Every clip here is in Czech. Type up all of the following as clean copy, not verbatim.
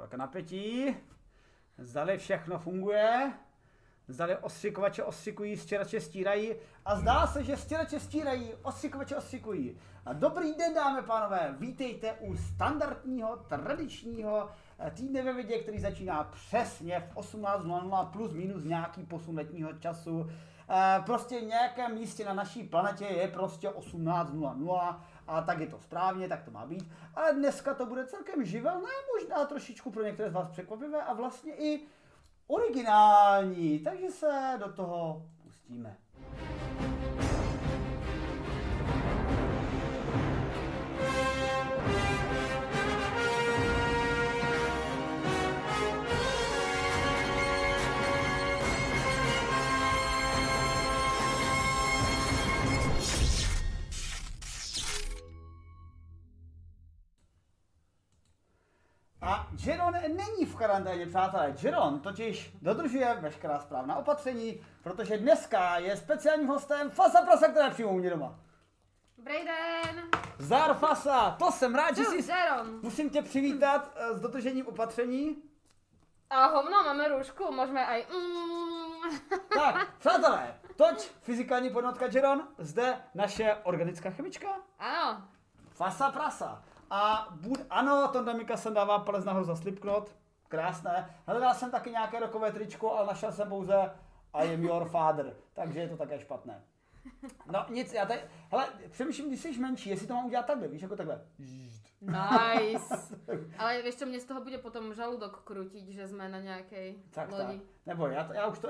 Tak napětí. Zdali všechno funguje. Zdali ostřikovače ostřikují, stěrače stírají. A zdá se, že stěrače stírají, ostřikovače ostřikují. A dobrý den, dámy pánové, vítejte u standardního, tradičního Týdne ve vědě, který začíná přesně v 18.00 plus minus nějaký posun letního času. Prostě nějakém místě na naší planetě je prostě 18.00 a tak je to správně, tak to má být. Ale dneska to bude celkem živelné, možná trošičku pro některé z vás překvapivé a vlastně i originální, takže se do toho pustíme. A JaRon není v karanténě, přátelé. JaRon totiž dodržuje veškerá správná opatření, protože dneska je speciálním hostem Fasa Prasa, která přijmou mě doma. Dobrý den. Zdar Fasa, to jsem rád, že jsi... JaRon. Musím tě přivítat s dodržením opatření. A hovno, máme růžku, můžeme aj... Tak, přátelé, toč fyzikální podnotka JaRon, zde naše organická chemička. Ano. Fasa Prasa. A ano, Tonda Mika sem dává palec nahoru za Slipknot, krásné. Hledal jsem taky nějaké rokové tričko, ale našel jsem pouze I am your father, takže je to také špatné. No nic, já tady, hele, přemýšlím, když jsi menší, jestli to mám udělat takhle, víš, jako takhle. Nice. Ale víš co, mě z toho bude potom žaludok krutit, že jsme na nějaké lodi. Nebo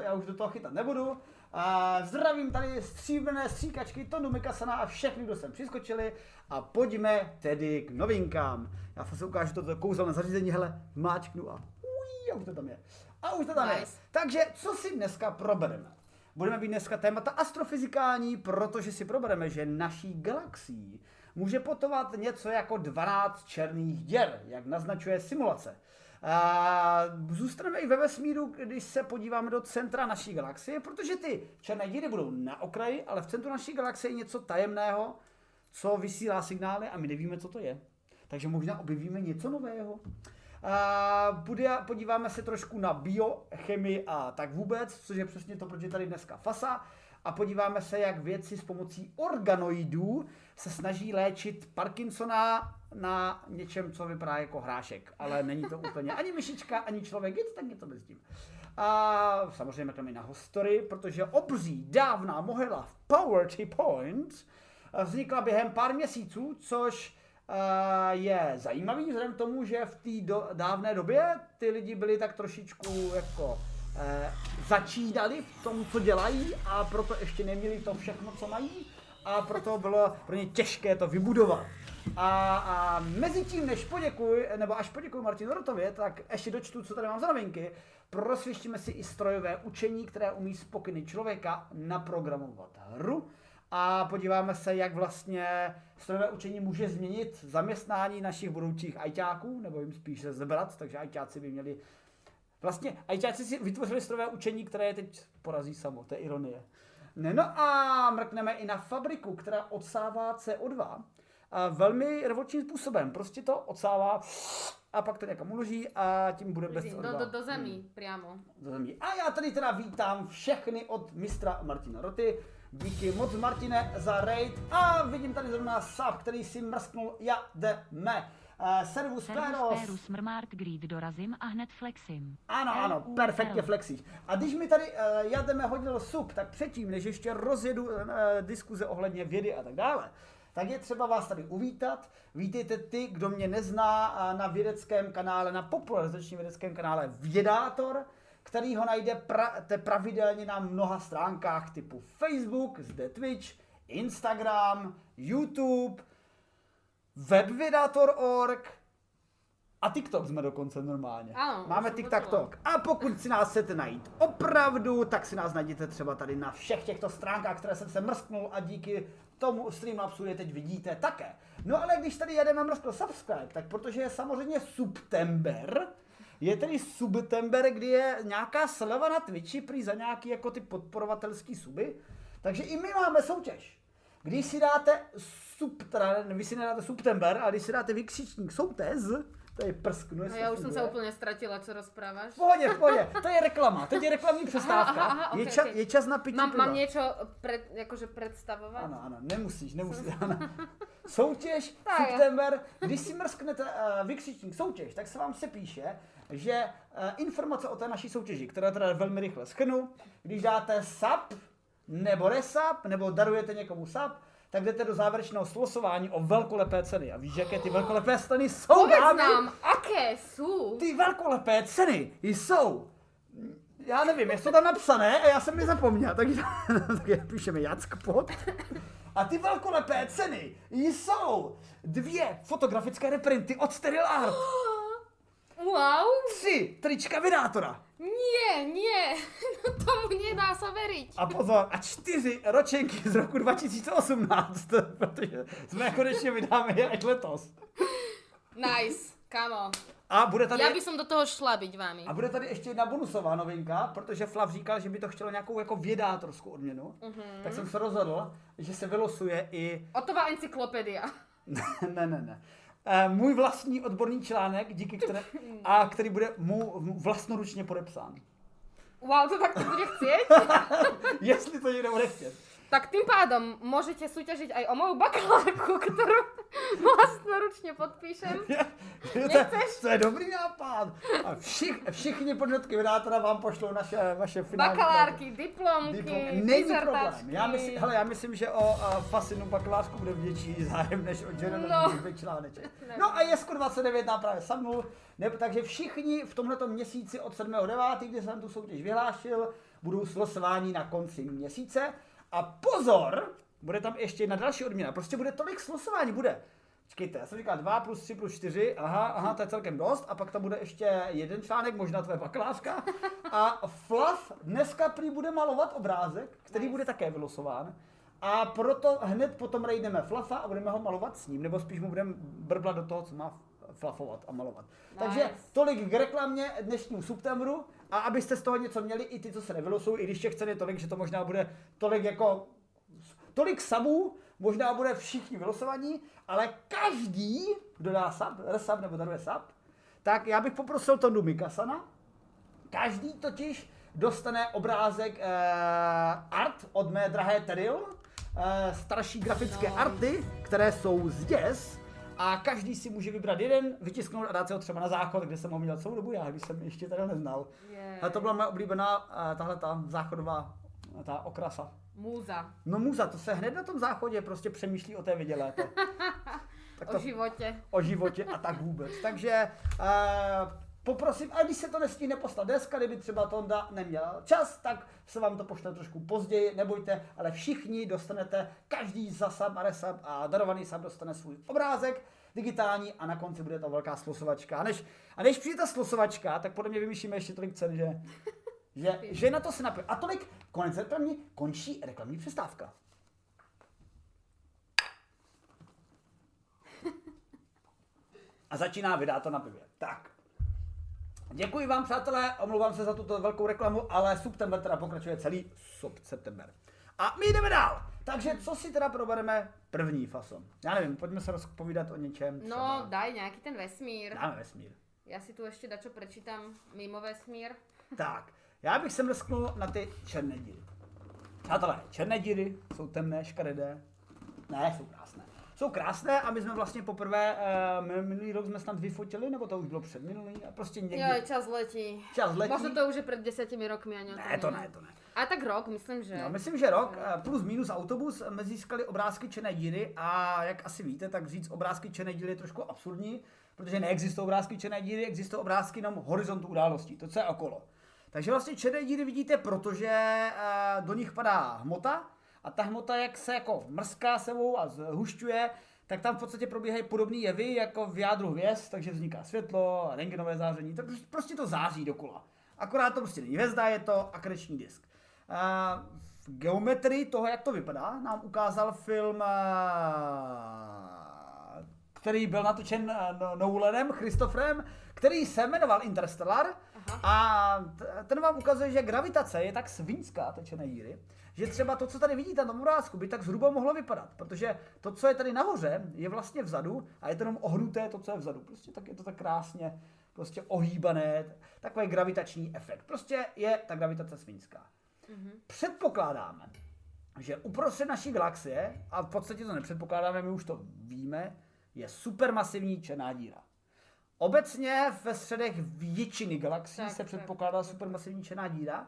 já už do toho chytat nebudu. A zdravím tady stříbrné stříkačky Tondu Mikasana a všechny, kdo sem přiskočili. A pojďme tedy k novinkám. Já se ukážu toto kouzelné zařízení, hele, máčknu a uj, a už to tam je. A už to tam nice. Je. Takže co si dneska probereme? Budeme být dneska témata astrofyzikální, protože si probereme, že naší galaxií může potovat něco jako 12 černých děr, jak naznačuje simulace. A zůstaneme i ve vesmíru, když se podíváme do centra naší galaxie, protože ty černé díry budou na okraji, ale v centru naší galaxie je něco tajemného, co vysílá signály a my nevíme, co to je. Takže možná objevíme něco nového. A podíváme se trošku na biochemii a tak vůbec, což je přesně to, proč je tady dneska Fasa. A podíváme se, jak vědci s pomocí organoidů se snaží léčit Parkinsona na něčem, co vypadá jako hrášek. Ale není to úplně ani myšička, ani člověk, je to tak něco mezi tím. A samozřejmě tam i na historii, protože obří dávná mohyla v Poverty Point vznikla během pár měsíců, což je zajímavý vzhledem k tomu, že v té dávné době ty lidi byli tak trošičku jako začínali v tom, co dělají, a proto ještě neměli to všechno, co mají, a proto bylo pro ně těžké to vybudovat. A mezi tím, než poděkuji, nebo až poděkuji Martinu Rotově, tak ještě dočtu, co tady mám za novinky. Prosvěštíme si i strojové učení, které umí z pokyny člověka naprogramovat hru. A podíváme se, jak vlastně strojové učení může změnit zaměstnání našich budoucích ajťáků, nebo jim spíš zebrat, takže ajťáci by měli... Vlastně ajťáci si vytvořili strojové učení, které je teď porazí samo, to je ironie. No a mrkneme i na fabriku, která odsává CO2 velmi revolučním způsobem. Prostě to odsává a pak to někam uloží a tím bude bez CO2. Do zemí přímo. Do zemí. A já tady teda vítám všechny od mistra Martina Roty. Díky moc, Martine, za raid. A vidím tady zrovna sub, který si mrsknul. Já jdeme. Servus Péros. Mrmark Greed, dorazím a hned flexím. Ano, ano, perfektně flexíš. A když mi tady já jdeme hodil sub, tak předtím, než ještě rozjedu diskuze ohledně vědy a tak dále, tak je třeba vás tady uvítat. Vítejte ty, kdo mě nezná na vědeckém kanále, na popularizačním vědeckém kanále Vědátor, který ho najdete pravidelně na mnoha stránkách typu Facebook, zde Twitch, Instagram, YouTube, webvědátor.org a TikTok jsme dokonce normálně. Ano, máme TikTok. A pokud si nás chcete najít opravdu, tak si nás najdete třeba tady na všech těchto stránkách, které jsem se mrsknul a díky tomu Streamlabsu je teď vidíte také. No ale když tady jedeme mrskl subscribe, tak protože je samozřejmě subtember, je tedy subtember, kdy je nějaká sleva na Twitchi prý za nějaký jako ty podporovatelský suby. Takže i my máme soutěž. Když si dáte subtember a když si dáte vykřičník soutěž, To je prsk. No já už jsem se úplně ztratila, co rozpráváš. V pohodě, to je reklama, teď je reklamní přestávka. Aha, okay, je čas na pití piva. Mám něco jakože představovat? Ano, nemusíš, ano. Soutěž, september, když si mrsknete vykřičník soutěž, tak se vám se píše, že informace o té naší soutěži, která teda velmi rychle schrnu, když dáte SAP, nebo resap, nebo darujete někomu SAP, tak jdete do závěrečného slosování o velkolepé ceny. A víš, jaké ty velkolepé ceny jsou? Pověc nám, jaké jsou? Ty velkolepé ceny jsou, já nevím, jestli to tam napsané a já jsem je zapomněl, takže píšeme Jackpot. A ty velkolepé ceny jsou 2 fotografické reprinty od Steril Art. Wow. 3 trička Vědátora. Nie, no tomu nedá se veriť. A pozor, a 4 ročenky z roku 2018, protože jsme konečně vydáme je až letos. Nice, kamo. A bude tady... Já bych som do toho šla byť vámi. A bude tady ještě jedna bonusová novinka, protože Flaf říkal, že by to chtělo nějakou jako vědátorskou odměnu, tak jsem se rozhodl, že se vylosuje i... Otová encyklopedia. Ne. Můj vlastní odborný článek, který bude mu vlastnoručně podepsán. Wow, to tak to bude chtět? Jestli to někdo bude chtět. Tak tím pádem můžete soutěžit aj o mou bakalárku, kterou vlastnoručně podpíšem. To je dobrý nápad. A všichni podnotky Vědátora vám pošlou vaše finální bakalárky, diplomky, dizertačky. Já myslím, že o Fasinu bakalářku bude větší zájem než o JaRonových článeček. No a Jesko 29 nám právě samnul, takže všichni v tomto měsíci od 7.9., kdy jsem tu soutěž vyhlášil, budou slosování na konci měsíce. A pozor, bude tam ještě jedna další odměna, prostě bude tolik slosování, bude. Počkejte, já jsem říkal 2 + 3 + 4, aha, to je celkem dost, a pak tam bude ještě jeden článek, možná tvoje bakalářka. A Flaf dneska prý bude malovat obrázek, který bude také vylosován. A proto hned potom rejdeme Flafa a budeme ho malovat s ním, nebo spíš mu budeme brblat do toho, co má flafovat a malovat. Nice. Takže tolik k reklamě dnešnímu septembru. A abyste z toho něco měli, i ty, co se nevylosují, i když těch cen je tolik, že to možná bude tolik sabů, možná bude všichni vylosovaní, ale každý, kdo dá sab, resab nebo daruje sab, tak já bych poprosil Tondu Mikasana. Každý totiž dostane obrázek art od mé drahé Teril, starší grafické arty, které jsou z děs. A každý si může vybrat jeden, vytisknout a dát si ho třeba na záchod, kde jsem ho měl celou dobu já, když jsem ještě tady neznal. A to byla moje oblíbená tahleta záchodová ta okrasa. Můza. No můza, to se hned na tom záchodě prostě přemýšlí o té vědě léto. O životě. O životě a tak vůbec. Takže poprosím, a když se to nestihne poslat dneska, kdyby třeba Tonda neměl čas, tak se vám to pošle trošku později, nebojte, ale všichni dostanete, každý za sab a resab a darovaný sab dostane svůj obrázek digitální a na konci bude ta velká slosovačka. A než přijde ta slosovačka, tak podle mě vymýšlíme ještě tolik cen, že na to se napět. A tolik, konec reklamní, končí reklamní přestávka. A začíná Vědátor na pivě. Tak. Děkuji vám, přátelé, omlouvám se za tuto velkou reklamu, ale september teda pokračuje celý september. A my jdeme dál. Takže co si teda probereme první, Faso? Já nevím, pojďme se rozpovídat o něčem. Třeba. No, daj nějaký ten vesmír. Dáme vesmír. Já si tu ještě dačo prečítám mimo vesmír. Tak, já bych se mrsknul na ty černé díry. Přátelé, černé díry jsou temné, škaredé. Ne, jsou krásné. Jsou krásné a my jsme vlastně poprvé, minulý rok jsme snad vyfotili, nebo to už bylo předminulý a prostě někdy... Jo, čas letí. Možná to už je před 10 roky a ne, to ne. A tak rok, myslím, že... No, myslím, že rok plus minus autobus my získali obrázky černé díry a jak asi víte, tak říct obrázky černé díry je trošku absurdní, protože neexistují obrázky černé díry, existují obrázky na horizontu událostí, to co je okolo. Takže vlastně černé díry vidíte, protože do nich padá hmota. A ta hmota, jak se jako mrská sebou a zhušťuje, tak tam v podstatě probíhají podobné jevy jako v jádru hvězd, takže vzniká světlo, rentgenové záření, tak prostě to září dokola. Akorát to prostě není hvězda, je to akreční disk. V geometrii toho, jak to vypadá, nám ukázal film který byl natočen Nolanem, Christofferem, který se jmenoval Interstellar. Aha. A ten vám ukazuje, že gravitace je tak svinská, točené díry, že třeba to, co tady vidíte na obrázku, by tak zhruba mohlo vypadat, protože to, co je tady nahoře, je vlastně vzadu a je to jenom ohnuté to, co je vzadu. Prostě tak je to tak krásně prostě ohýbané, takový gravitační efekt. Prostě je ta gravitace svinská. Mhm. Předpokládáme, že uprostřed naší galaxie, a v podstatě to nepředpokládáme, my už to víme, je supermasivní černá díra. Obecně ve středech většiny galaxií se předpokládá supermasivní černá díra,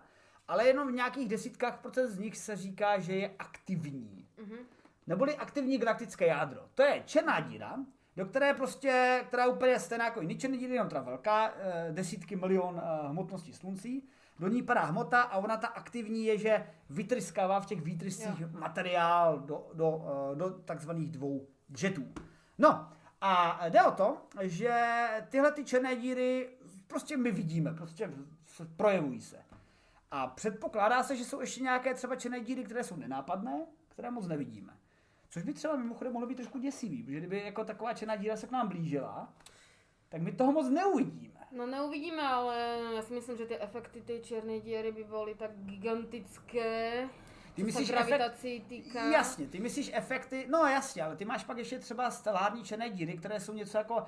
ale jenom v nějakých desítkách procent z nich se říká, že je aktivní. Mm-hmm. Neboli aktivní galaktické jádro. To je černá díra, do které prostě, která úplně stejná jako jiný černý díry, jenom teda velká, desítky milion hmotností sluncí. Do ní padá hmota a ona ta aktivní je, že vytryskává v těch výtryscích materiál do takzvaných dvou jetů. No a jde o to, že tyhle ty černé díry prostě my vidíme, prostě projevují se. A předpokládá se, že jsou ještě nějaké třeba černé díry, které jsou nenápadné, které moc nevidíme. Což by třeba mimochodem mohlo být trošku děsivý, protože kdyby jako taková černá díra se k nám blížila, tak my toho moc neuvidíme. No neuvidíme, ale já si myslím, že ty efekty té černé díry by byly tak gigantické, ty se gravitací týká. Jasně, ty myslíš efekty, no jasně, ale ty máš pak ještě třeba stelární černé díry, které jsou něco jako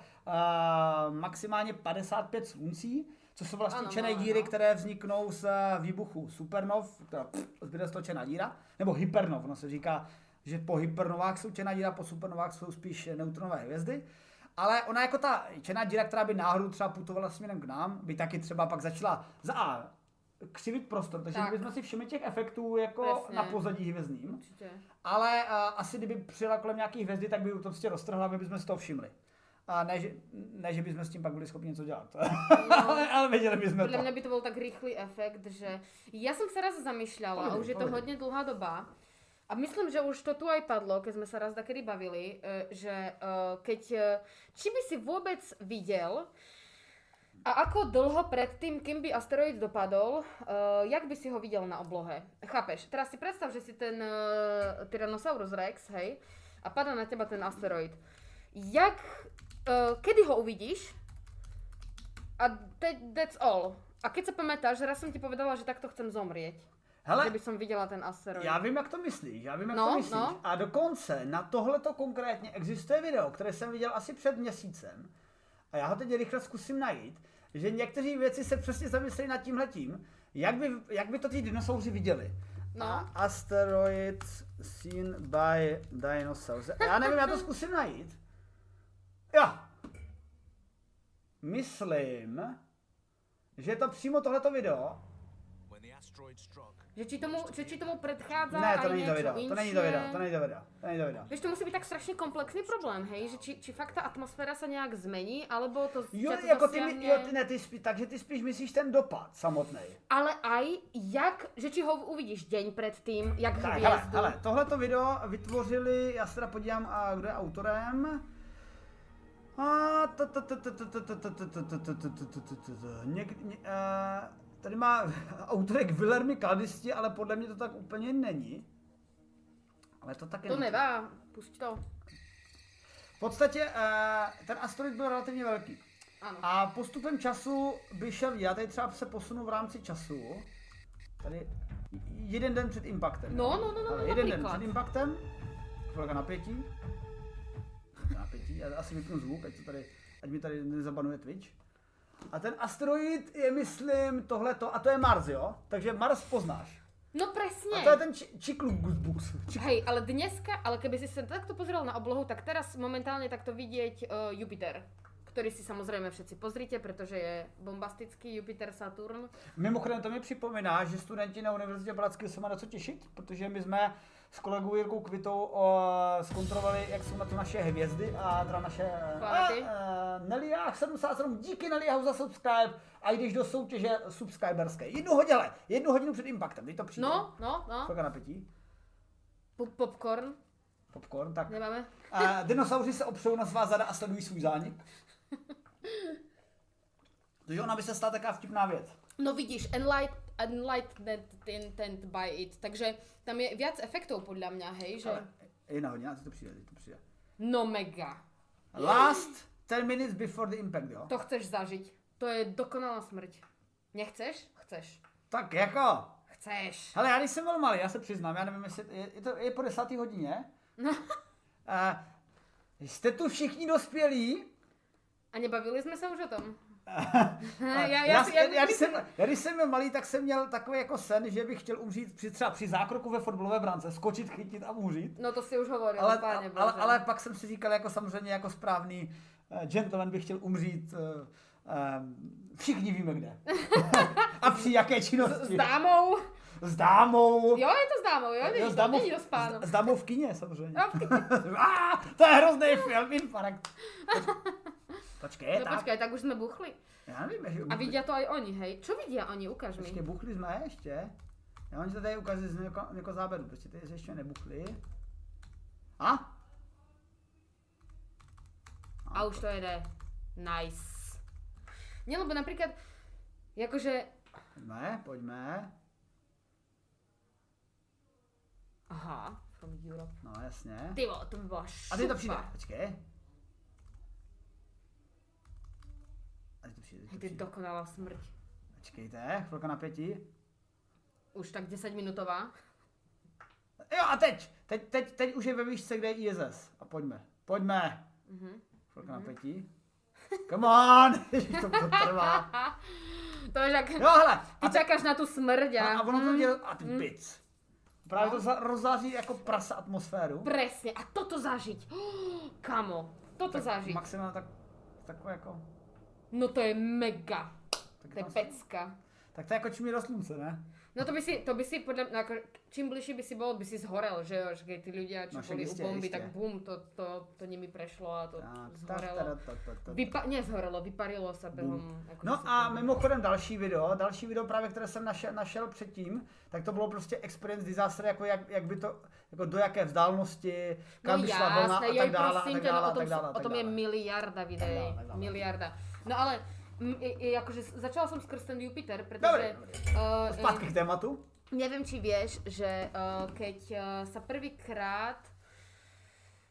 maximálně 55 sluncí, co jsou vlastně černé díry, které vzniknou z výbuchu supernov, která zbyde z toho černá díra, nebo hypernov, ono se říká, že po hypernovách jsou černá díra, po supernovách jsou spíš neutronové hvězdy. Ale ona jako ta černá díra, která by náhodou třeba putovala směrem k nám, by taky třeba pak začala křivit prostor. Takže kdybychom si všimli těch efektů jako na pozadí hvězdným. Určitě. Ale asi kdyby přijela kolem nějaký hvězdy, tak by to prostě roztrhla, aby bychom si toho všimli. A ne, že bychom s tím pak byli schopni něco dělat. No, ale věděli bychom to. Podle mě by to byl tak rychlý efekt, že... Já jsem se raz zamýšľala, a už je to hodně dlouhá doba. A myslím, že už to tu aj padlo, keď sme sa raz takedy bavili, že keď, či by si vôbec videl a ako dlho pred tým, kým by asteroid dopadol, jak by si ho videl na oblohe. Chápeš? Teraz si predstav, že si ten Tyrannosaurus Rex, hej, a padá na teba ten asteroid. Kedy ho uvidíš? A that's all. A keď sa pamätáš, raz som ti povedala, že takto chcem zomrieť. Hele, kdyby jsem viděla ten asteroid. Já vím, jak to myslíš, No. A dokonce na tohleto konkrétně existuje video, které jsem viděl asi před měsícem, a já ho teď rychle zkusím najít, že někteří věci se přesně zamyslejí nad tímhletím, jak by to ty dinosauři viděli. No. Asteroid seen by dinosaurs. Já nevím, já to zkusím najít. Jo. Myslím, že je to přímo tohleto video. Že či tomu predchádza aj niečo inšie. To není do videa. Víš, to musí být tak strašně komplexní problém, hej? Že či fakt ta atmosféra se nějak změní, alebo to... Takže ty spíš myslíš ten dopad samotnej. Ale aj jak, že či ho uvidíš deň před tím, jak hvězdu. Hele, tohleto video vytvořili, já se teda podívám, kdo je autorem. Tady má autorek Villermy Kaldisti, ale podle mě to tak úplně není. Ale to taky... To nevá, pusť to. V podstatě ten asteroid byl relativně velký. Ano. A postupem času by šel, já tady třeba se posunu v rámci času. Tady jeden den před impactem. No, jeden den před impactem. Chvilka napětí. Já asi vypnu zvuk, ať mi tady nezabanuje Twitch. A ten asteroid je, myslím, tohleto, a to je Mars, jo? Takže Mars poznáš. No přesně. A to je ten Chicxulub. Hej, ale dneska, keby si se takto pozrel na oblohu, tak teraz momentálně takto vidět Jupiter, který si samozřejmě všetci pozrite, protože je bombastický Jupiter, Saturn. Mimochodem to mi připomíná, že studenti na Univerzitě Bratského se má na co těšit, protože my jsme s kolegou Jirkou Kvitou zkontrolovali, jak jsou na to naše hvězdy a teda naše planety. Neliách 77, díky Neliáhu za subscribe a jdeš do soutěže subscriberské. Jednu hodinu před impactem, teď to přijde. No. Kolika napití? Popcorn, tak. Nemáme. Dinosauři se opřou na svá zada a sledují svůj zánik. Takže ona by se stala taková vtipná věc. No vidíš, enlightened by it, takže tam je viac efektov podľa mňa, hej, že... Ale je na hodina, co to přijde? No mega. Last 10 minutes before the impact, jo? To chceš zažít. To je dokonalá smrť. Nechceš? Chceš. Tak jako? Chceš. Hele, já když jsem byl malý, já se přiznám, já nevím, jestli je po 10. hodině. Jste tu všichni dospělí. A nebavili jsme se už o tom. Já když jsem byl malý, tak jsem měl takový jako sen, že bych chtěl umřít třeba při zákroku ve fotbalové brance, skočit, chytit a umřít. No to si už hovoril, páně Bože. Ale pak jsem si říkal, jako samozřejmě jako správný gentleman bych chtěl umřít, všichni víme kde. A při jaké činnosti. S dámou. S dámou. Jo, je to s dámou, jo, není to, není to s pánem. S dámou v kině samozřejmě. To je hrozný film, infarkt. Počkej, no tak. Počkej, tak už jsme buchli. Já nevím, a vidia to aj oni, hej. Čo vidia oni? Ukáž mi. Ešte buchli sme ešte. Ja oni to tady ukážu z nejako záberu. Proste tady ešte nebuchli. A už to jede. Nice. Nie, lebo napríklad, jakože... Poďme. Aha, from Europe. No jasne. Ty vole, to by bola šupa. A ty to přijde, počkej. Ty dokonalá smrť. Počkejte, chvilka napětí. Už tak 10-minutová. Jo a teď už je ve výšce, kde je ISS. A pojďme. Chvilka napětí. Come on, to trvá. To je jak, jo, hele, ty čakáš na tu smrť. A ono to dělá a ty bic. Právě to rozzáří jako prasa atmosféru. Presně, a toto zažiť. Kamo, toto zažiť. Maximálně takové jako... No to je mega. To je pecka. Tak to je jako čím je do slunce, ne? No to by si podle mě, jako, čím bližší by si bol, by si zhorel, že jo? Že ty ľudia, čo boli u bomby, tak bum, to nimi prešlo a to zhorelo. Nezhorelo, vyparilo se během. No a mimochodem další video právě, které jsem našel předtím, tak to bylo prostě experience disaster, jako jak by to, jako do jaké vzdálenosti, kam by šla vlna a tak dále, o tom je miliarda videí, miliarda. No ale, jakože začala som skrz ten Jupiter, pretože... Dobre. Zpátky k tématu. Neviem, či vieš, že keď sa prvýkrát...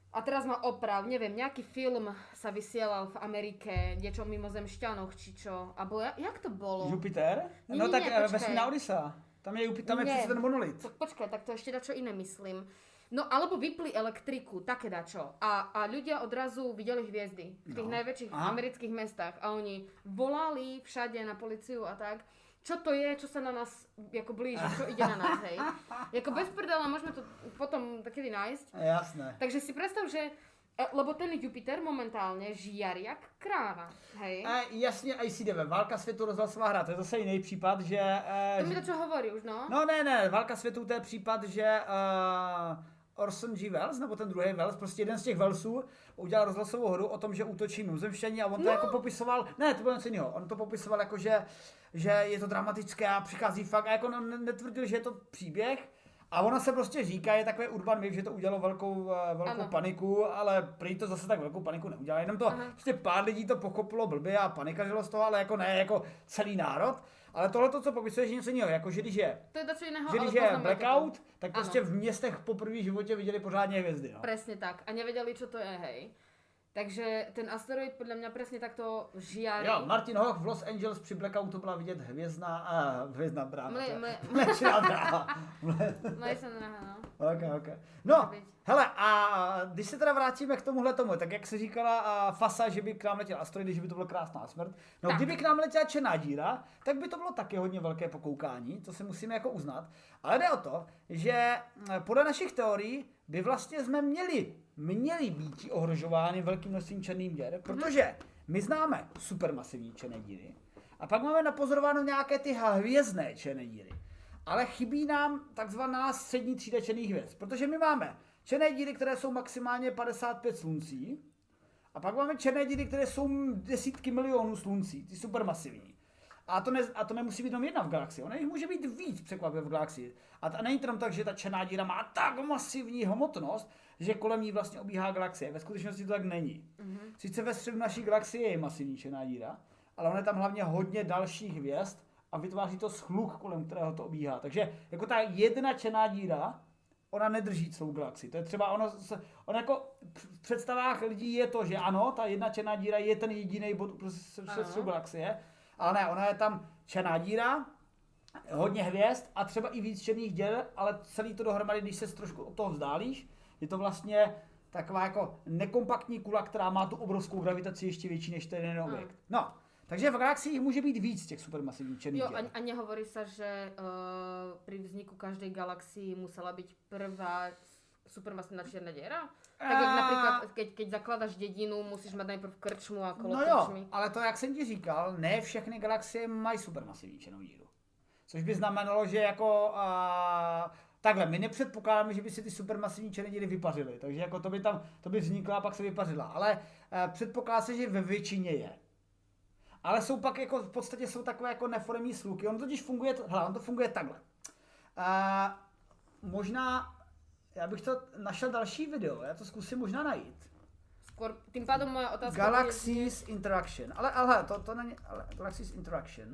A teraz ma oprav, neviem, nejaký film sa vysielal v Amerike, niečo o mimozemšťanoch, či čo. Abo jak to bolo? Jupiter? No tak vesmírna Odyssea. Tam je přece ten monolit. Počkaj, tak to ešte dačo iné myslím. No alebo vypli elektriku, také dačo. A ľudia odrazu videli hviezdy v tých najväčších amerických mestách a oni volali všade na policiu a tak. Čo to je, čo sa na nás jako blíži, čo ide na nás, hej. Jako bez prdela, môžeme to potom takedy nájsť. Jasné. Takže si predstav, že lebo ten Jupiter momentálně žiarí jak kráva, hej? Jasně, a jsi jdeme. Válka světů, rozhlasová hra, to je zase jiný případ, že... to mi to čo hovorí už, no? No ne, Válka světů, to je případ, že... Orson G. Welles, nebo ten druhý Welles, prostě jeden z těch Wellesů udělal rozhlasovou hru o tom, že útočí mimozemšťani a on to jako popisoval, ne, to bylo něco jiného, on to popisoval jako, že je to dramatické a přichází fakt a jako netvrdil, že je to příběh a ono se prostě říká, je takový urban myth, že to udělalo velkou paniku, ale prý to zase tak velkou paniku neudělalo, jenom to prostě pár lidí to pochopilo blbě a panikařilo z toho, ale jako ne, jako celý národ. Ale tohle to, co popisuješ, je něco jiného, jako že když je blackout, tak prostě v městech po první životě viděli pořádně hvězdy. No. Přesně tak. A nevěděli, co to je, hej. Takže ten asteroid podle mě přesně takto žiarí. Jo, Martin Hoch v Los Angeles při blackoutu byla vidět hvězdná brána. Mléčná dráha. Mléčná dráha, no. Okay. No, hele, a když se teda vrátíme k tomuhle tomu, tak jak se říkala Fasa, že by k nám letěl asteroid, že by to byla krásná smrt. No, kdyby k nám letěla černá díra, tak by to bylo taky hodně velké pokoukání, to si musíme jako uznat. Ale jde o to, že podle našich teorií by vlastně jsme měli být ohrožovány velkým množstvím černých děr, protože my známe supermasivní černé díry a pak máme napozorováno nějaké ty hvězdné černé díry. Ale chybí nám takzvaná střední třída černých hvězd, protože my máme černé díry, které jsou maximálně 55 sluncí a pak máme černé díry, které jsou desítky milionů sluncí, ty supermasivní. A to nemusí být jenom jedna v galaxii, ona jich může být víc překvapivě v galaxii. A není to jenom tak, že ta černá díra má tak masivní hmotnost, že kolem ní vlastně obíhá galaxie. Ve skutečnosti to tak není. Sice ve středu naší galaxie je masivní černá díra, ale ona je tam hlavně hodně dalších hvězd a vytváří to shluk, kolem kterého to obíhá. Takže jako ta jedna černá díra ona nedrží celou galaxii. To je třeba, ona jako v představách lidí je to, že ano, ta jedna černá díra je ten jediný bod přes celou galaxie, ale ne, ona je tam černá díra, hodně hvězd a třeba i víc černých děl, ale celý to dohromady, když se trošku od toho vzdálíš, je to vlastně taková jako nekompaktní kula, která má tu obrovskou gravitaci ještě větší než ten jeden objekt. No, takže v galaxiích může být víc těch supermasivních černých děl. Jo, a nehovorí se, že při vzniku každé galaxie musela být prvá supermasivná černá děra? Tak jak například, keď zakladaš dědinu, musíš mít najprv krčmu a kolo krčmy. No jo, ale to, jak jsem ti říkal, ne všechny galaxie mají supermasivní černou díru. Což by znamenalo, že jako takhle, my nepředpokládáme, že by se ty supermasivní černé díry vypařily, takže jako to by vznikla a pak se vypařila, ale předpokládá se, že ve většině je. Ale jsou pak jako v podstatě jsou takové jako neformní sluky, on totiž funguje, on to funguje takhle. Možná, já bych to našel další video, já to zkusím možná najít. Tím pádem moje otázka Galaxies je... Interaction, ale to není, ale Galaxies Interaction.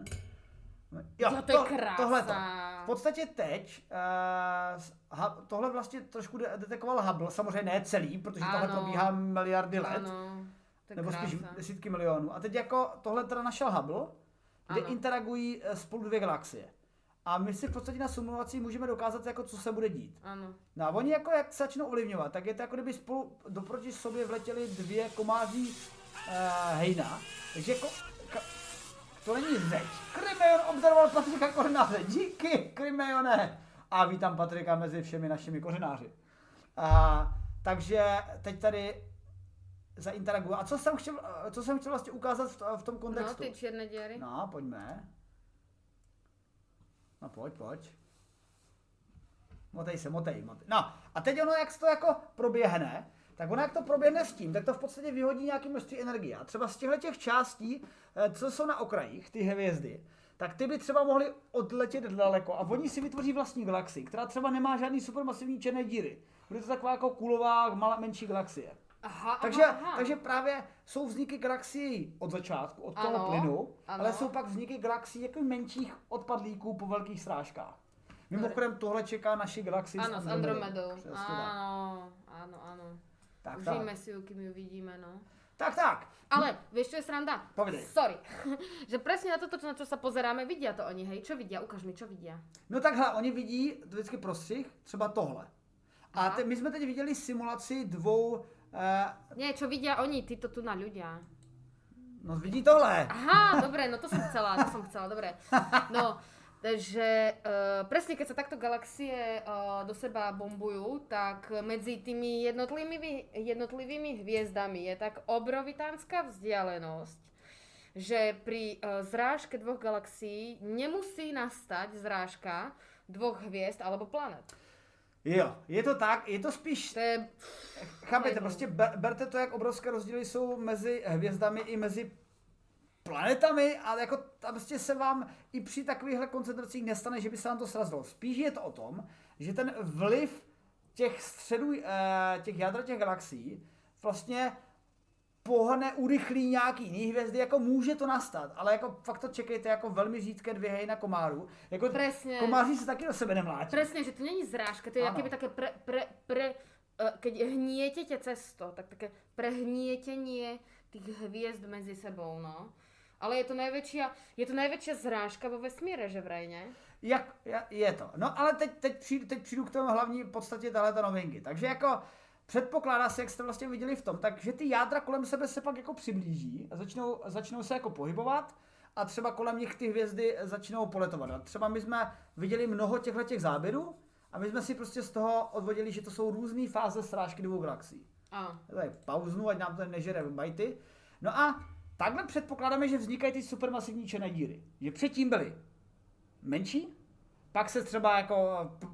Jo, to je krása. Tohleto. V podstatě teď, tohle vlastně trošku detekoval Hubble, samozřejmě ne celý, protože tohle probíhá miliardy let, nebo spíš desítky milionů. A teď jako tohle teda našel Hubble, kde interagují spolu dvě galaxie. A my si v podstatě na simulaci můžeme dokázat, jako, co se bude dít. Ano. No a oni jako, jak se začnou ovlivňovat, tak je to jako kdyby spolu doproti sobě vletěly dvě komáří hejna. Takže jako... To není zeď. Krimejon obdaroval Patrika Kořenáře. Díky, Krimejone. A vítám Patrika mezi všemi našimi kořenáři. Takže teď tady zainteraguju. A co jsem chtěl vlastně ukázat v tom kontextu? No, ty černé děry. No, pojďme. No, pojď. Motej se. No, a teď ono, jak se to jako proběhne, tak ono, jak to proběhne s tím, tak to v podstatě vyhodí nějaké množství energie. A třeba z těchto částí, co jsou na okrajích, ty hvězdy, tak ty by třeba mohly odletět daleko. A oni si vytvoří vlastní galaxii, která třeba nemá žádný supermasivní černé díry. Bude to taková jako kulová, menší galaxie. Takže právě jsou vzniky galaxií od začátku, od toho plynu, ale jsou pak vzniky galaxií jako menších odpadlíků po velkých srážkách. Mimochodem tohle čeká naši galaxii s Andromedou. Ano. Užijme si ju, kým ju vidíme, no. Tak. Ale vieš, čo je sranda? Povedej. Sorry. Že presne na toto, na čo sa pozeráme, vidia to oni, hej. Čo vidia? Ukáž mi, čo vidia. No takhle, oni vidí vždycky prostřih, třeba tohle. A my jsme teď viděli simulaci dvou... Ne, čo vidia oni, títo tu na ľudia. No vidí tohle. Aha, dobre, no to som chcela, dobre. No, takže presne keď sa takto galaxie do seba bombujú, tak medzi tými jednotlivými hviezdami je tak obrovitánska vzdialenosť, že pri zrážke dvoch galaxií nemusí nastať zrážka dvoch hviezd alebo planet. Jo, je to tak, je to spíš... To je... Chápete, prostě berte to, jak obrovské rozdíly jsou mezi hvězdami i mezi planetami, ale jako tam prostě se vám i při takovýchhle koncentracích nestane, že by se vám to srazilo. Spíš je to o tom, že ten vliv těch středů, těch jádra těch galaxií vlastně pohne, urychlí nějaký jiný hvězdy, jako může to nastat, ale jako fakt to čekejte jako velmi řídké dvě hejna komáru. Jako komáři se taky do sebe nemlátí. Přesně, že to není zrážka, to je jakoby také keď hnietete cesto, tak také prehnietenie tých hviezd mezi sebou, no. Ale je to největší zrážka vo vesmíre, že vraj, ne? Je to. No ale teď přijdu k tomu hlavní podstatě tahleta novinky. Takže jako předpokládá se, jak jste vlastně viděli v tom, takže ty jádra kolem sebe se pak jako přiblíží a začnou se jako pohybovat a třeba kolem nich ty hvězdy začnou poletovat. A třeba my jsme viděli mnoho těchto záběrů a my jsme si prostě z toho odvodili, že to jsou různé fáze srážky dvou galaxií. Tady pauznu, ať nám to nežere bajty. No a takhle předpokládáme, že vznikají ty supermasivní černé díry. Že předtím byly menší, pak se třeba jako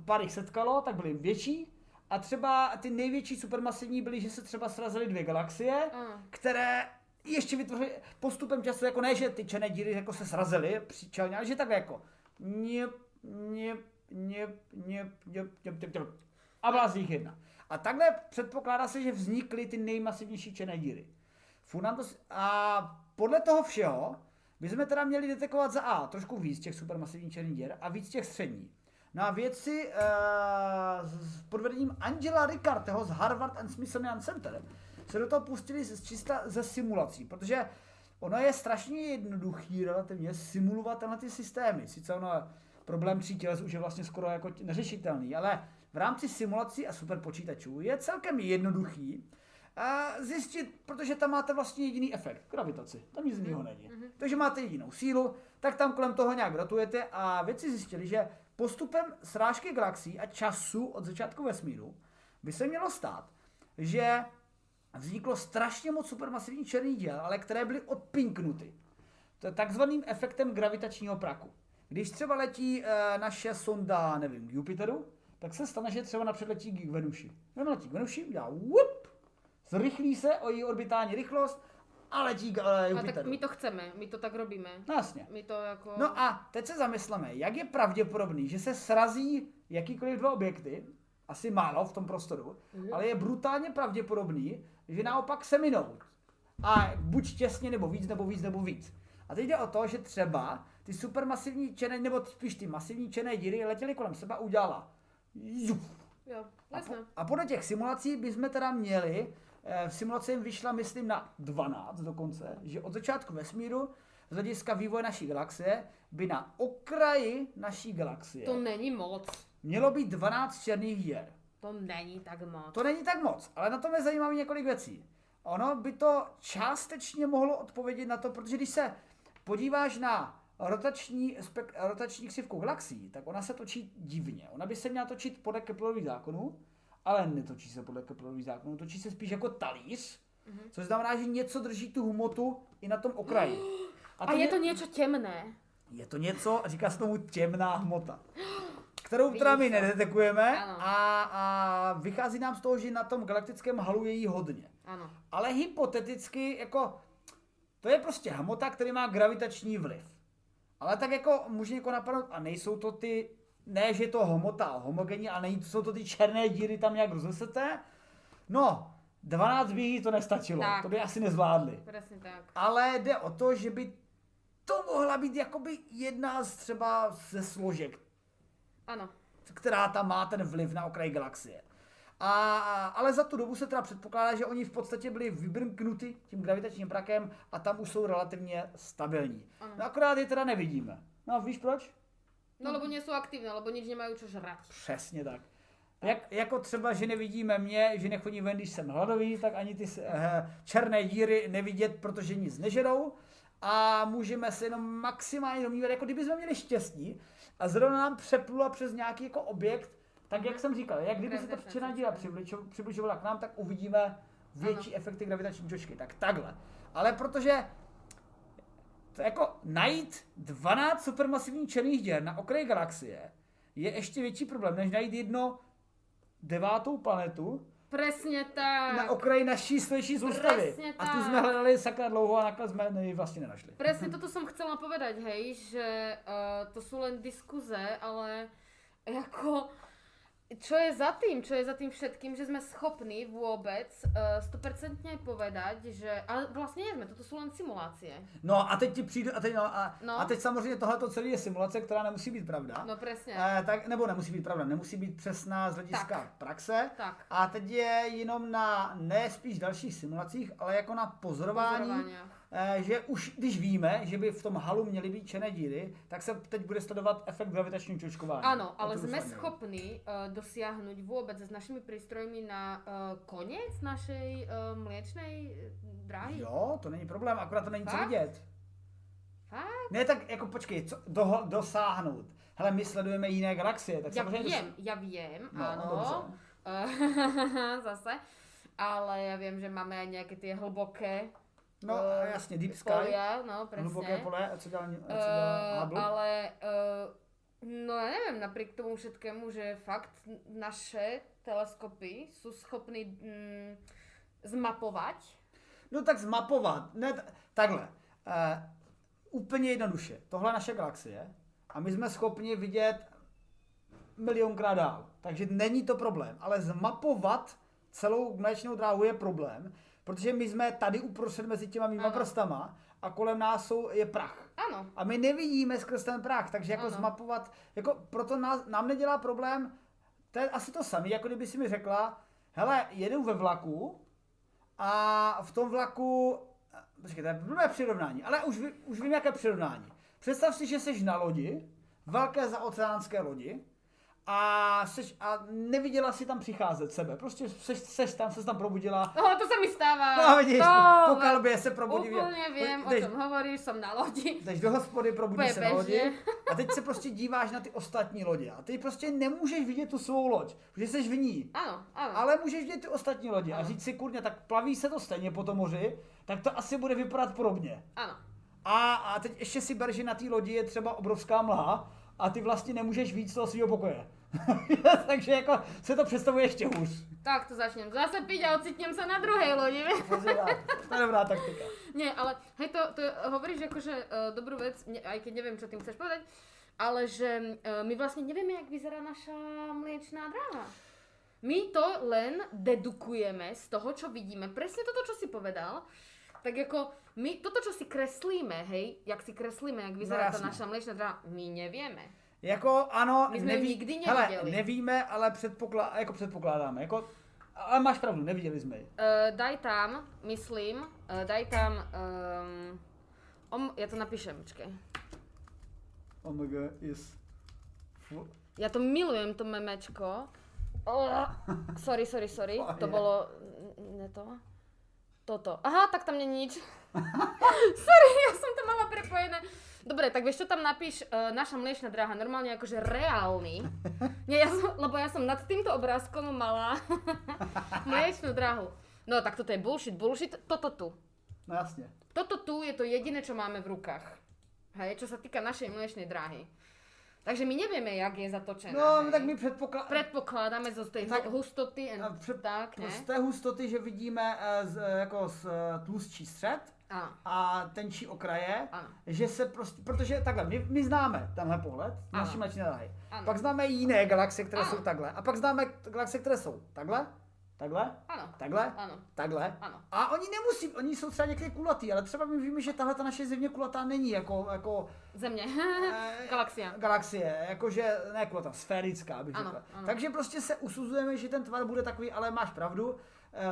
pár jich setkalo, tak byly větší a třeba ty největší supermasivní byly, že se třeba srazily dvě galaxie, které ještě vytvořily postupem času, jako ne, že ty černé díry jako se srazily příčelně, ale že tak jako a byla z nich jedna. A takhle předpokládá se, že vznikly ty nejmasivnější černé díry. A podle toho všeho bychom teda měli detekovat za A trošku víc těch supermasivních černých děr a víc těch středních. No a vědci s podvedením Angela Ricarteho z Harvard and Smithsonian Center se do toho pustili čista ze simulací, protože ono je strašně jednoduchý relativně simulovat tenhle ty systémy. Sice ono problém tří těles už je vlastně skoro jako neřešitelný, ale v rámci simulací a superpočítačů je celkem jednoduchý zjistit, protože tam máte vlastně jediný efekt, gravitaci, tam nic jiného není. Takže máte jedinou sílu, tak tam kolem toho nějak datujete a vědci zjistili, že postupem srážky galaxií a času od začátku vesmíru by se mělo stát, že vzniklo strašně moc supermasivních černých děl, ale které byly odpinknuty. To je takzvaným efektem gravitačního praku. Když třeba letí naše sonda, nevím, k Jupiteru, tak se stane, že třeba napřed letí k Venuši. Ona letí k Venuši, udělá wup, zrychlí se o její orbitální rychlost a letí k Jupiteru. A tak my to chceme, my to tak robíme. No jasně. My to jako... No a teď se zamysleme, jak je pravděpodobný, že se srazí jakýkoliv dva objekty, asi málo v tom prostoru, ale je brutálně pravděpodobný, že naopak se minou. A buď těsně, nebo víc, nebo víc, nebo víc. A teď jde o to, že třeba ty supermasivní černé, nebo spíš ty masivní černé díry letěly kolem sebe a udělala. Jo, a podle těch simulací bychom teda měli, v simulaci jim vyšla, myslím, na 12 dokonce, že od začátku vesmíru z hlediska vývoje naší galaxie by na okraji naší galaxie... To není moc. Mělo být 12 černých děr. To není tak moc. To není tak moc, ale na tom je zajímavý několik věcí. Ono by to částečně mohlo odpovědět na to, protože když se podíváš na rotační křivku galaxií, tak ona se točí divně. Ona by se měla točit podle Keplerových zákonů, ale netočí se podle Keplerových zákonů, točí se spíš jako talíř, což znamená, že něco drží tu hmotu i na tom okraji. A je to něco těmné. Je to něco, říká se tomu těmná hmota, kterou teda my nedetekujeme a vychází nám z toho, že na tom galaktickém halu je jí hodně. Ano. Ale hypoteticky, jako, to je prostě hmota, která má gravitační vliv. Ale tak jako může někoho napadnout a nejsou to ty, ne že je to hmota homogenní, a nejsou to ty černé díry tam nějak rozneseté. No, 12 by jí to nestačilo, tak. To by asi nezvládli. Přesně tak. Ale jde o to, že by to mohla být jakoby jedna z třeba ze složek. Ano. Která tam má ten vliv na okraj galaxie. Ale za tu dobu se teda předpokládá, že oni v podstatě byli vybrnknuty tím gravitačním prakem a tam už jsou relativně stabilní. Ano. No akorát je teda nevidíme. No a víš proč? No lebo nejsou aktivní, lebo nic nemají co žrat. Přesně tak. Jako třeba, že nevidíme mě, že nechodím ven, když jsem hladový, tak ani ty černé díry nevidět, protože nic nežerou. A můžeme se jenom maximálně domnívat, jako kdybychom měli štěstí a zrovna nám přeplula přes nějaký jako objekt, tak jak jsem říkal, jak kdyby se ta černá díra přibližovala k nám, tak uvidíme větší efekty gravitační čočky. Tak takhle. Ale protože to jako najít 12 supermasivních černých děr na okraji galaxie je ještě větší problém, než najít jedno devátou planetu. Přesně tak. Na okraji naší slnečné soustavy. A tu jsme hledali sakra dlouho a nakonec jsme ji vlastně nenašli. Přesně toto jsem chcela povedať, hej, že to jsou len diskuze, ale jako... čo je za tým všetkým, že sme schopní vôbec 100% povedať, že ale vlastne nie sme, toto sú len simulácie. No a teď ti přijde a teď samozřejmě tohleto celé je simulace, která nemusí být pravda. No přesně. Tak nebo nemusí být pravda, nemusí být přesná z hlediska praxe. Tak. A teď je jenom na ne spíš dalších simulacích, ale jako na pozorování. Že už když víme, že by v tom halu měly být černé díry, tak se teď bude sledovat efekt gravitačního čočkování. Ano, ale jsme schopni dosáhnout vůbec s našimi přístroji na konec naší mléčné dráhy? Jo, to není problém, akorát to není co vidět. Fakt? Ne, tak jako počkej, co dosáhnout? Hele, my sledujeme jiné galaxie, tak samozřejmě... Já vím, no, ano. Zase. Ale já vím, že máme aj nějaké ty hluboké... No jasně, Deep Sky, polia, no, hluboké pole, co dělá Hubble. Ale no já nevím, napriek tomu všetkému, že fakt naše teleskopy jsou schopny zmapovat. No tak zmapovat, ne takhle, úplně jednoduše, tohle je naše galaxie a my jsme schopni vidět milionkrát dál, takže není to problém, ale zmapovat celou mléčnou dráhu je problém. Protože my jsme tady uprostřed mezi těma mýma prstama a kolem nás je prach. Ano. A my nevidíme skrz ten prach, takže jako zmapovat, jako proto nám nedělá problém, to je asi to samé, jako kdyby si mi řekla, hele, jedu ve vlaku a v tom vlaku, počkej, to je blbé přirovnání, ale už vím, jaké přirovnání. Představ si, že jsi na lodi, velké zaoceánské lodi, a neviděla si tam přicházet sebe, prostě ses tam probudila. No, to se mi stává. No, vidíš, po kalbě se probudí. Úplně vím, o čem hovoríš, jsem na lodi. Jdeš do hospody, probudíš se na lodi a teď se prostě díváš na ty ostatní lodě a teď prostě nemůžeš vidět tu svou loď, protože jsi v ní. Ano, ano. Ale můžeš vidět ty ostatní lodě a říct si, kurně, tak plaví se to stejně po tom moři, tak to asi bude vypadat podobně. Ano. A teď ještě si ber, že na té lodi je třeba obrovská mlha a ty vlastně nemůžeš víc toho svého pokoje. Takže jako se to představuje ještě hůř. Tak to začnem zase pít a ocitnem se na druhej lodi. To je dobrá taktika. Nie, ale hej, to hovoríš akože dobrú vec, aj keď neviem, čo tým chceš povedať, ale že my vlastne nevieme, jak vyzerá naša mliečná dráha. My to len dedukujeme z toho, čo vidíme. Presne toto, čo si povedal. Tak jako my toto, co si kreslíme, hej, jak si kreslíme, jak vyzerá ta naša mléčná dráha, my nevíme. Jako ano, my jsme nikdy neviděli. Hele, nevíme, ale jako předpokládáme. Jako, ale máš pravdu, neviděli jsme ji. Já to napíšem, počkej. Omega is full. Já to milujem, to memečko. Oh, sorry, to bylo ne to. Toto. Aha, tak tam není nič. Sorry, ja som to mala prepojené. Dobre, tak vieš, čo tam napíš? Naša mliečna dráha, normálne akože reálny. Nie, lebo ja som nad týmto obrázkom mala mliečnú dráhu. No tak toto je bullshit. Toto tu. No jasne. Toto tu je to jediné, čo máme v rukách. Hej, čo sa týka našej mliečnej dráhy. Takže my nevíme, jak je zatočená. No, tak my předpokládáme z té hustoty. Z té hustoty, že vidíme z tlustší střed a tenčí okraje, že se prostě, protože takhle, my známe tenhle pohled, naši mléčné dráhy. Pak známe jiné galaxie, které jsou takhle. A pak známe galaxie, které jsou takhle. A oni nemusí, oni jsou třeba někde kulatý, ale třeba my víme, že tahle ta naše země kulatá není jako země, galaxie, jakože ne kulatá, sférická, bych řekla. Takže prostě se usuzujeme, že ten tvar bude takový, ale máš pravdu,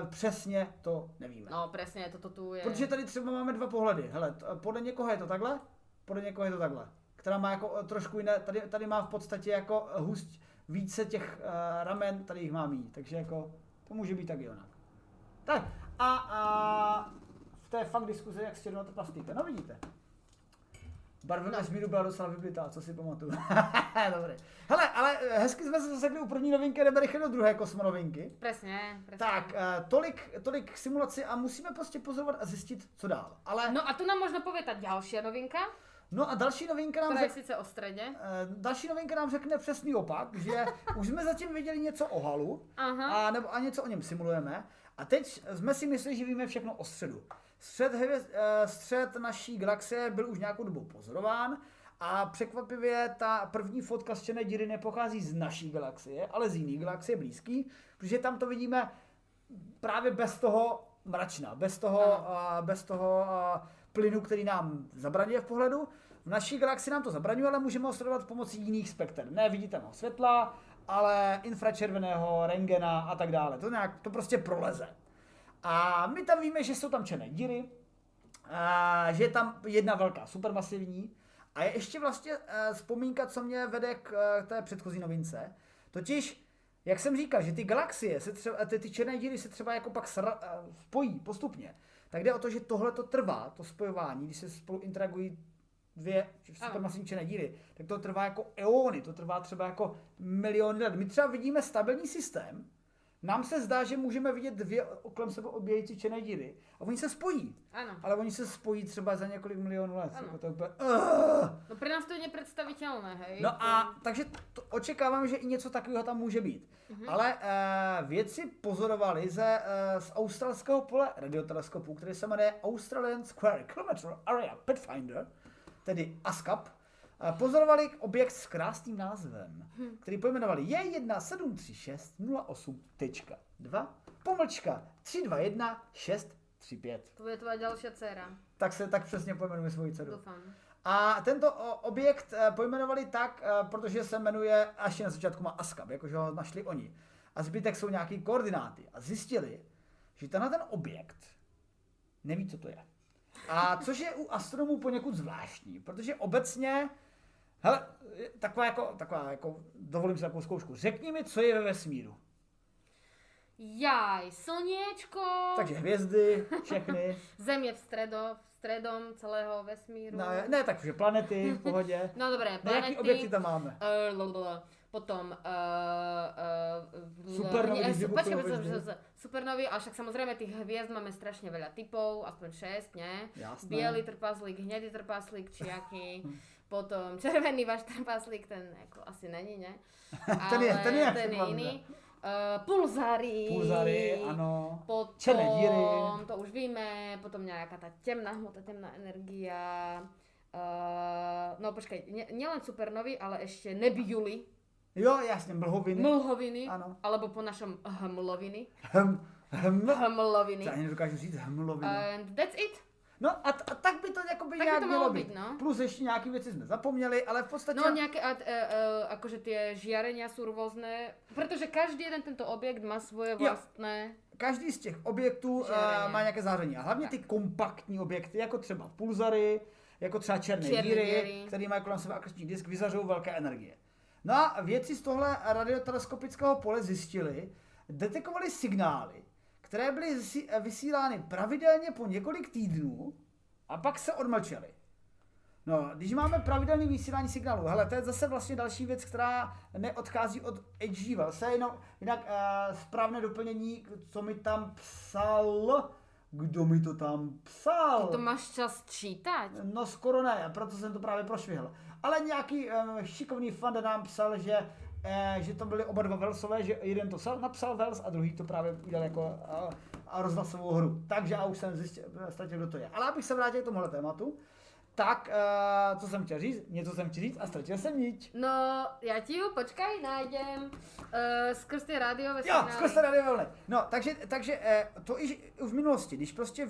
přesně to nevíme. No, přesně, toto tu je. Protože tady třeba máme dva pohledy, hele, podle někoho je to takhle, podle někoho je to takhle, která má jako trošku jiné, tady má v podstatě jako hust více těch ramen, tady jich má míň, takže jako to může být tak i onak. Tak a v té fakt diskuze, jak stěrnula ta plastika, no vidíte. Barva vesmíru byla docela vyblitá, co si pamatuju. Dobrý. Hele, ale hezky jsme se zasekli u první novinky a jdeme do druhé kosmonovinky. Přesně. Tak, tolik simulací a musíme prostě pozorovat a zjistit, co dál. Ale... No a tu nám možná povětat další novinka. No a další novinka nám řekne... sice o středě. Další novinka nám řekne přesný opak, že už jsme zatím věděli něco o halu a něco o něm simulujeme. A teď jsme si mysleli, že víme všechno o středu. Střed naší galaxie byl už nějakou dobu pozorován a překvapivě ta první fotka z černé díry nepochází z naší galaxie, ale z jiné galaxie blízký, protože tam to vidíme právě bez toho mračna, bez toho plynu, který nám zabraňuje v pohledu. V naší galaxii nám to zabraňuje, ale můžeme ho sledovat pomocí jiných spekter. Ne viditelného světla, ale infračerveného, rentgena a tak dále. To prostě proleze. A my tam víme, že jsou tam černé díry, že je tam jedna velká supermasivní a je ještě vlastně vzpomínka, co mě vede k té předchozí novince. Totiž, jak jsem říkal, že ty galaxie, ty černé díry se třeba jako pak spojí postupně. Tak jde o to, že tohle to trvá, to spojování, když se spolu interagují dvě supermasivní černé díry, tak to trvá jako eony, to trvá třeba jako miliony let. My třeba vidíme stabilní systém, nám se zdá, že můžeme vidět dvě kolem sebe obíhající černé díry a oni se spojí. Ano. Ale oni se spojí třeba za několik milionů let. Ano. Jako to úplně, no pro nás to je nepředstavitelné, hej. No a takže očekávám, že i něco takového tam může být. Ale vědci pozorovali z australského pole radioteleskopu, který se jmenuje Australian Square Kilometer Area Pathfinder, tedy ASCAP, pozorovali objekt s krásným názvem, který pojmenovali J1736 08.2-321635. 35. To je tvoje další dcera. Tak se tak přesně pojmenuje svoji dceru. Doufám. A tento objekt pojmenovali tak, protože se jmenuje, až na začátku má ASCAP, jakože ho našli oni. A zbytek jsou nějaký koordináty. A zjistili, že tenhle ten objekt neví, co to je. A což je u astronomů poněkud zvláštní, protože obecně, hele, taková jako dovolím si takovou zkoušku, řekni mi, co je ve vesmíru. Jaj, sluníčko. Takže hvězdy, všechny. Země středom celého vesmíru. Ne, takže planety, v pohodě. No dobré, planety. Jaký objekty tam máme? Potom supernovy, ale však samozřejmě těch hvězd máme strašně veľa typů, aspoň 6, ne? Jasné. Bielý trpaslík, hnedý trpaslík, či jaký. Potom červený váš trpaslík, ten jako asi není, ne? ten je jiný. Pulzary, ano, potom, černé díry, to už víme, potom nějaká ta temná hmota, temná energia, no počkej, nielen supernovy, ale ještě nebijuli. Jo, jasně, mlhoviny, ano. Alebo po našem hmloviny. Hmloviny. Já nedokážu říct hmloviny. And that's it. No a tak by to jakoby tak nějak by to mělo být, no. Plus ještě nějaké věci jsme zapomněli, ale v podstatě... No nějaké, jakože ty žiarenia jsou různé, protože každý jeden tento objekt má svoje vlastné... Jo. Každý z těch objektů má nějaké záření. A hlavně tak. Ty kompaktní objekty, jako třeba pulzary, jako třeba černé díry, které mají kolem sebe akreční disk, vyzařují velké energie. No a vědci z tohle radioteleskopického pole zjistili, detekovali signály, které byly vysílány pravidelně po několik týdnů a pak se odmlčely. No, když máme pravidelné vysílání signálů, hele, to je zase vlastně další věc, která neodchází od HG Wellse, jinak správné doplnění, co mi tam psal, kdo mi to tam psal? Ty to máš čas čítat? No skoro ne, proto jsem to právě prošvihl. Ale nějaký šikovný fanda nám psal, že to byly oba dva Wellsové, že jeden to napsal Wells a druhý to právě udělal jako rozhlasovou hru. Takže já už jsem ztratil, kdo to je. Ale abych se vrátil k tomuhle tématu, tak co jsem chtěl říct? Něco jsem chtěl říct a ztratil jsem nič. No, já ti ho počkej, najdem skrz ty rádiové signály. Jo, skrz ty rádiové vlny. No, takže to i v minulosti, když prostě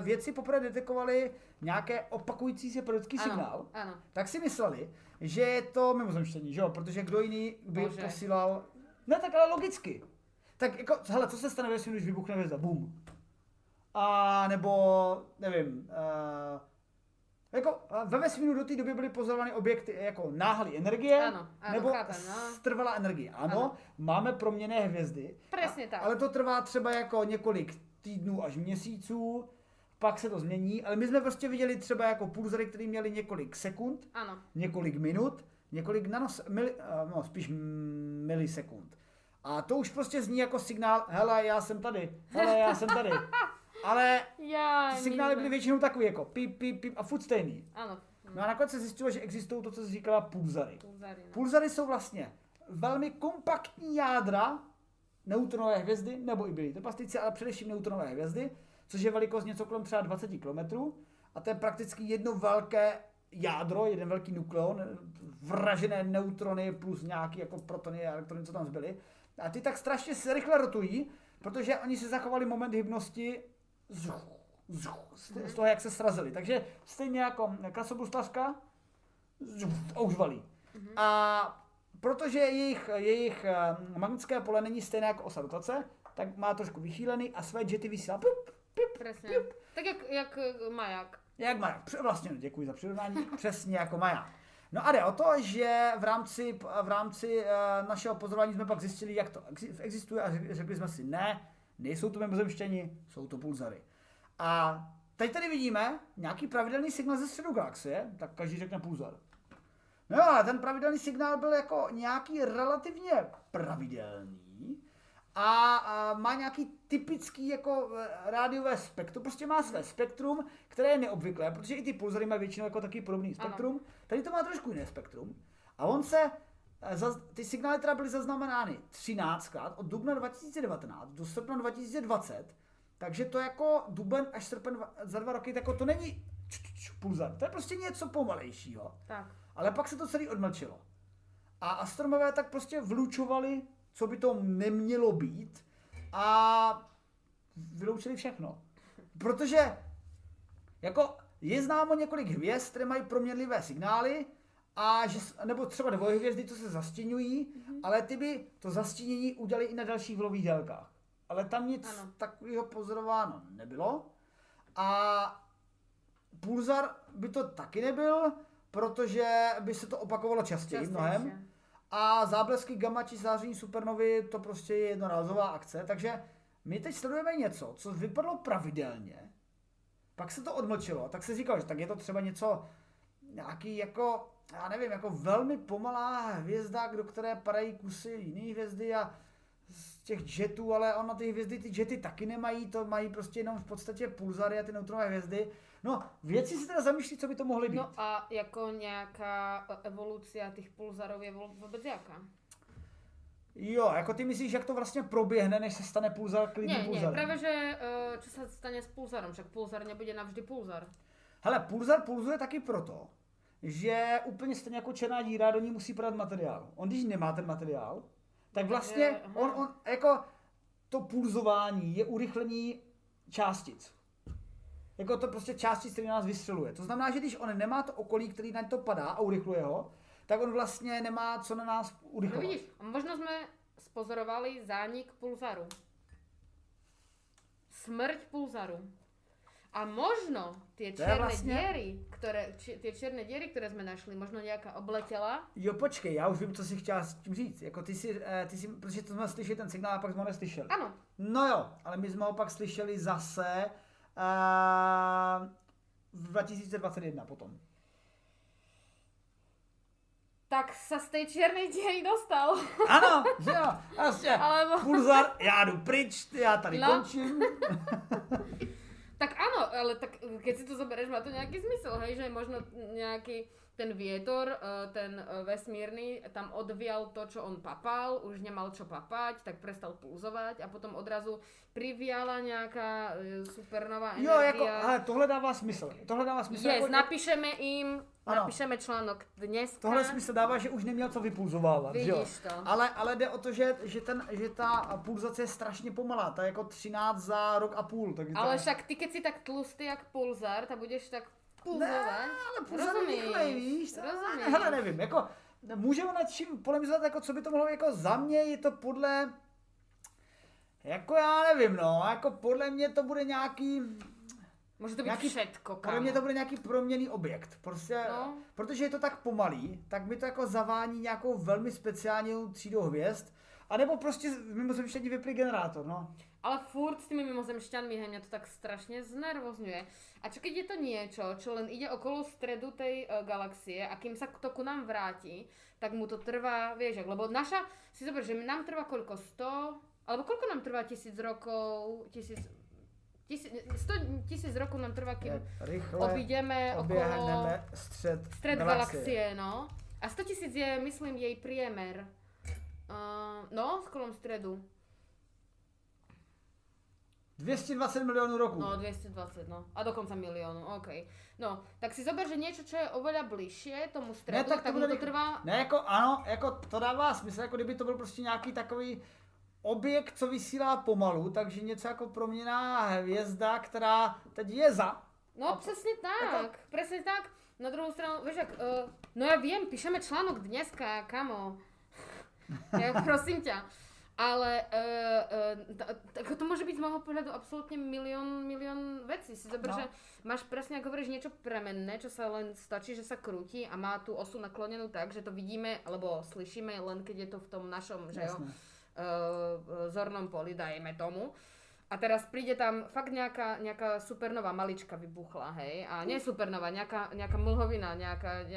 vědci poprvé detekovali nějaké opakující se periodický signál, ano. Tak si mysleli, že je to mimozemštění, že jo? Protože kdo jiný by posílal... Ne, tak ale logicky. Tak jako, hele, co se stane, když vybuchne hvězda? Bum. A nebo, nevím, jako ve vesmíru do té doby byly pozorovány objekty jako náhlé energie, ano, nebo trvalá energie. Ano, máme proměnné hvězdy. Přesně tak. Ale to trvá třeba jako několik týdnů až měsíců, pak se to změní, ale my jsme prostě viděli třeba jako pulzary, které měly několik sekund, ano. Několik minut, několik spíš milisekund. A to už prostě zní jako signál, hele, já jsem tady, hele, já jsem tady. Ale signály byly většinou takový jako pip, pip, pip a furt stejný. Ano. No a nakonec se zjistilo, že existují to, co se říkala pulzary. Pulzary jsou vlastně velmi kompaktní jádra neutronové hvězdy, nebo i byly trpaslíci, ale především neutronové hvězdy, což je velikost něco kolem třeba 20 km. A to je prakticky jedno velké jádro, jeden velký nukleon, vražené neutrony plus nějaké jako protony a elektrony, co tam zbyly. A ty tak strašně se rychle rotují, protože oni si zachovali moment hybnosti z toho, jak se srazili. Takže stejně jako krasobruslařka a už valí. A protože jejich magnetické pole není stejné jako osa rotace, tak má trošku vychýlený a své jety vysílá. Pip, pip, přesně. Pip. Tak jak maják. Jak maják. Vlastně, děkuji za přirovnání. Přesně jako maják. No a jde o to, že v rámci našeho pozorování jsme pak zjistili, jak to existuje a řekli jsme si, ne, nejsou to mimozemštění, jsou to pulzary. A teď tady vidíme nějaký pravidelný signál ze středu galaxie, tak každý řekne pulzar. No ale ten pravidelný signál byl jako nějaký relativně pravidelný a má nějaký typický jako rádiové spektrum, prostě má své spektrum, které je neobvyklé, protože i ty pulzary mají většinou jako taky podobný spektrum, ano. Tady to má trošku jiné spektrum a ty signály teda byly zaznamenány 13krát od dubna 2019 do srpna 2020, takže to jako duben až srpen za 2 roky, tak to není pulzar, to je prostě něco pomalejšího, tak. Ale pak se to celý odmlčilo a astronomové tak prostě vylučovali, co by to nemělo být a vyloučili všechno. Protože jako je známo několik hvězd, které mají proměnlivé signály, a že, nebo třeba dvojhvězdy, co se zastěňují, ale ty by to zastínění udělali i na dalších vlnových délkách. Ale tam nic takového pozorováno nebylo. A pulzar by to taky nebyl, protože by se to opakovalo častěji mnohem. A záblesky gamma či záření supernovy, to prostě je jednorázová akce. Takže my teď sledujeme něco, co vypadlo pravidelně, pak se to odmlčilo, tak se říkalo, že tak je to třeba něco, nějaký jako, já nevím, jako velmi pomalá hvězda, do které padají kusy jiné hvězdy a z těch jetů, ale ona ty hvězdy, ty jety taky nemají, to mají prostě jenom v podstatě pulzary a ty neutronové hvězdy. No, věci si teda zamýšlí, co by to mohly být. No a jako nějaká evoluce těch pulzarů je vůbec jaká? Jo, jako ty myslíš, jak to vlastně proběhne, než se stane pulzar klidným pulzarem? Ne, právě, že co se stane s pulzarem, však pulzar nebude navždy pulzar. Hele, pulzar pulzuje taky proto, že úplně stejně jako černá díra, do ní musí padat materiál. On když nemá ten materiál, tak vlastně on jako to pulzování je urychlení částic. Jako to prostě částic, který nás vystřeluje. To znamená, že když on nemá to okolí, který na to padá a urychluje ho, tak on vlastně nemá co na nás urychlovat. No vidíš, možno jsme spozorovali zánik pulzaru. Smrť pulzaru. A možno tie čierne diery, ktoré sme našli, možno nejaká obletela. Jo, počkej, ja už vím, co si chtěla s tím říct. Jako ty si, protože to jsme slyšeli ten signál a pak jsme ho neslyšeli. Ano. No jo, ale my jsme ho pak slyšeli zase v 2021 potom. Tak sa z tej čiernej diery dostal. Áno, že jo. Vlastne, alebo... pulzar, ja jdu pryč, ja tady končím. Tak áno, ale tak, keď si to zoberieš, má to nejaký zmysel, hej, že možno nejaký ten vietor, ten vesmírny, tam odvial to, čo on papal, už nemal čo papať, tak prestal pulzovať a potom odrazu priviala nejaká supernová energia. Jo, jako, ale tohle dává smysl. Yes, napíšeme jim, napíšeme článok dneska. Tohle smysl dává, že už neměl co vypulzovávat. Vidíš to. Ale jde o to, že ta pulzace je strašně pomalá, ta jako 13 za rok a půl. Tak ale to... však ty, keď si tak tlustý jak pulzar, tak budeš tak... pulzovat. Ale pulzar rychlej, víš? Rozumím. Hele, nevím, jako můžeme nad čím polemizovat, jako co by to mohlo být, jako za mě je to podle, jako já nevím, no, jako podle mě to bude nějaký, může to být nějaký, všetko, kámo. Podle mě to bude nějaký proměnný objekt, prostě, no. Protože je to tak pomalý, tak mi to jako zavání nějakou velmi speciální třídou hvězd, anebo prostě mimozemšťaní vyplý generátor, no. Ale furt s tými mimozemšťanmi, hej, mňa to tak strašne znervozňuje. A čo keď je to niečo, čo len ide okolo stredu tej galaxie a kým sa to ku nám vráti, tak mu to trvá, vieš, lebo naša, si zober, že nám trvá koľko, 100, alebo koľko nám trvá 1000 rokov, 1000 rokov nám trvá, kým obídeme okolo stred galaxie, no. A 100 000 je, myslím, jej priemer, no, kolom stredu. 220 miliónov rokov. No, 220, no. A dokonca miliónov, okej. No, tak si zober, že niečo, čo je oveľa bližšie tomu stredu, tak mu to trvá... Ne, jako, ano, jako to dává smysl, jako kdyby to byl prostě nějaký takový objekt, co vysílá pomalu, takže něco jako proměnná hvězda, která teď je za. No, přesně tak, jako... přesně tak. Na druhou stranu, víš jak, no ja viem, píšeme článok dneska, kamo. Ja prosím ťa. Ale to môže byť z môjho pohľadu absolútne milión vecí. Si zober, že máš presne, ako hovoríš, niečo premenné, čo sa len stačí, že sa krúti a má tú osu naklonenú tak, že to vidíme alebo slyšíme len keď je to v tom našom zornom poli, dajme tomu. A teraz príde tam fakt nejaká supernová malička vybuchla, hej? A nie supernová, nejaká mlhovina, nejaká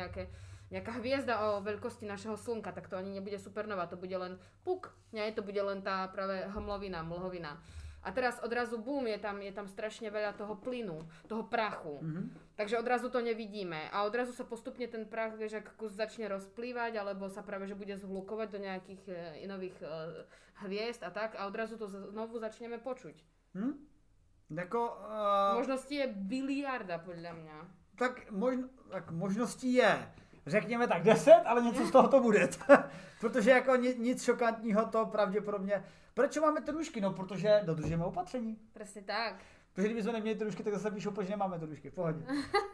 hviezda o veľkosti našeho slnka, tak to ani nebude supernova, to bude len puk, nie, to bude len tá práve hmlovina, mlhovina. A teraz odrazu bum, je tam strašne veľa toho plynu, toho prachu. Mm-hmm. Takže odrazu to nevidíme a odrazu sa postupne ten prach, vieš, ak kus začne rozplývať, alebo sa práve, že bude zhlukovať do nejakých inových hviezd a tak a odrazu to znovu začneme počuť. Hm? Možností je biliarda, podľa mňa. Tak možností je. Řekněme tak 10, ale něco z toho to bude. Protože jako nic šokantního to pravděpodobně... Proč máme ty nůžky? No, protože dodržujeme opatření. Přesně tak. Protože kdybychom neměli družky, tak zase píšou, proč nemáme družky. V pohodě.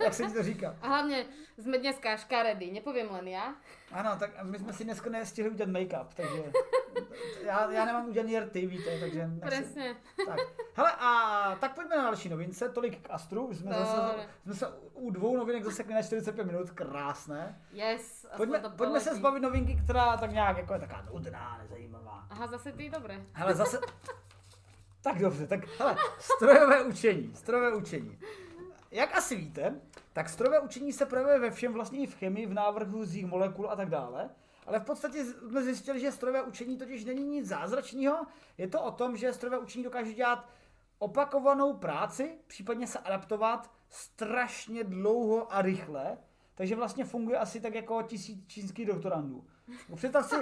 Jak se ti to říká? A hlavně jsme dneska škaredí, nepovím len já. Ano, tak my jsme si dneska nestihli udělat make-up, takže já nemám udělaný rty, víte, takže... Přesně. Tak. Hele, a tak pojďme na další novince, tolik k Astru, jsme se u dvou novinek zasekli na 45 minut, krásné. Yes. Pojďme se zbavit novinky, která tak nějak jako je taká nudná, nezajímavá. Aha, zase ty dobré. Hele, zase... Tak dobře, tak hele, strojové učení. Jak asi víte, tak strojové učení se projevuje ve všem, vlastně i v chemii, v návrhuzích molekul a tak dále. Ale v podstatě jsme zjistili, že strojové učení totiž není nic zázračného. Je to o tom, že strojové učení dokáže dělat opakovanou práci, případně se adaptovat strašně dlouho a rychle. Takže vlastně funguje asi tak jako 1000 čínských doktorandů. Představ si...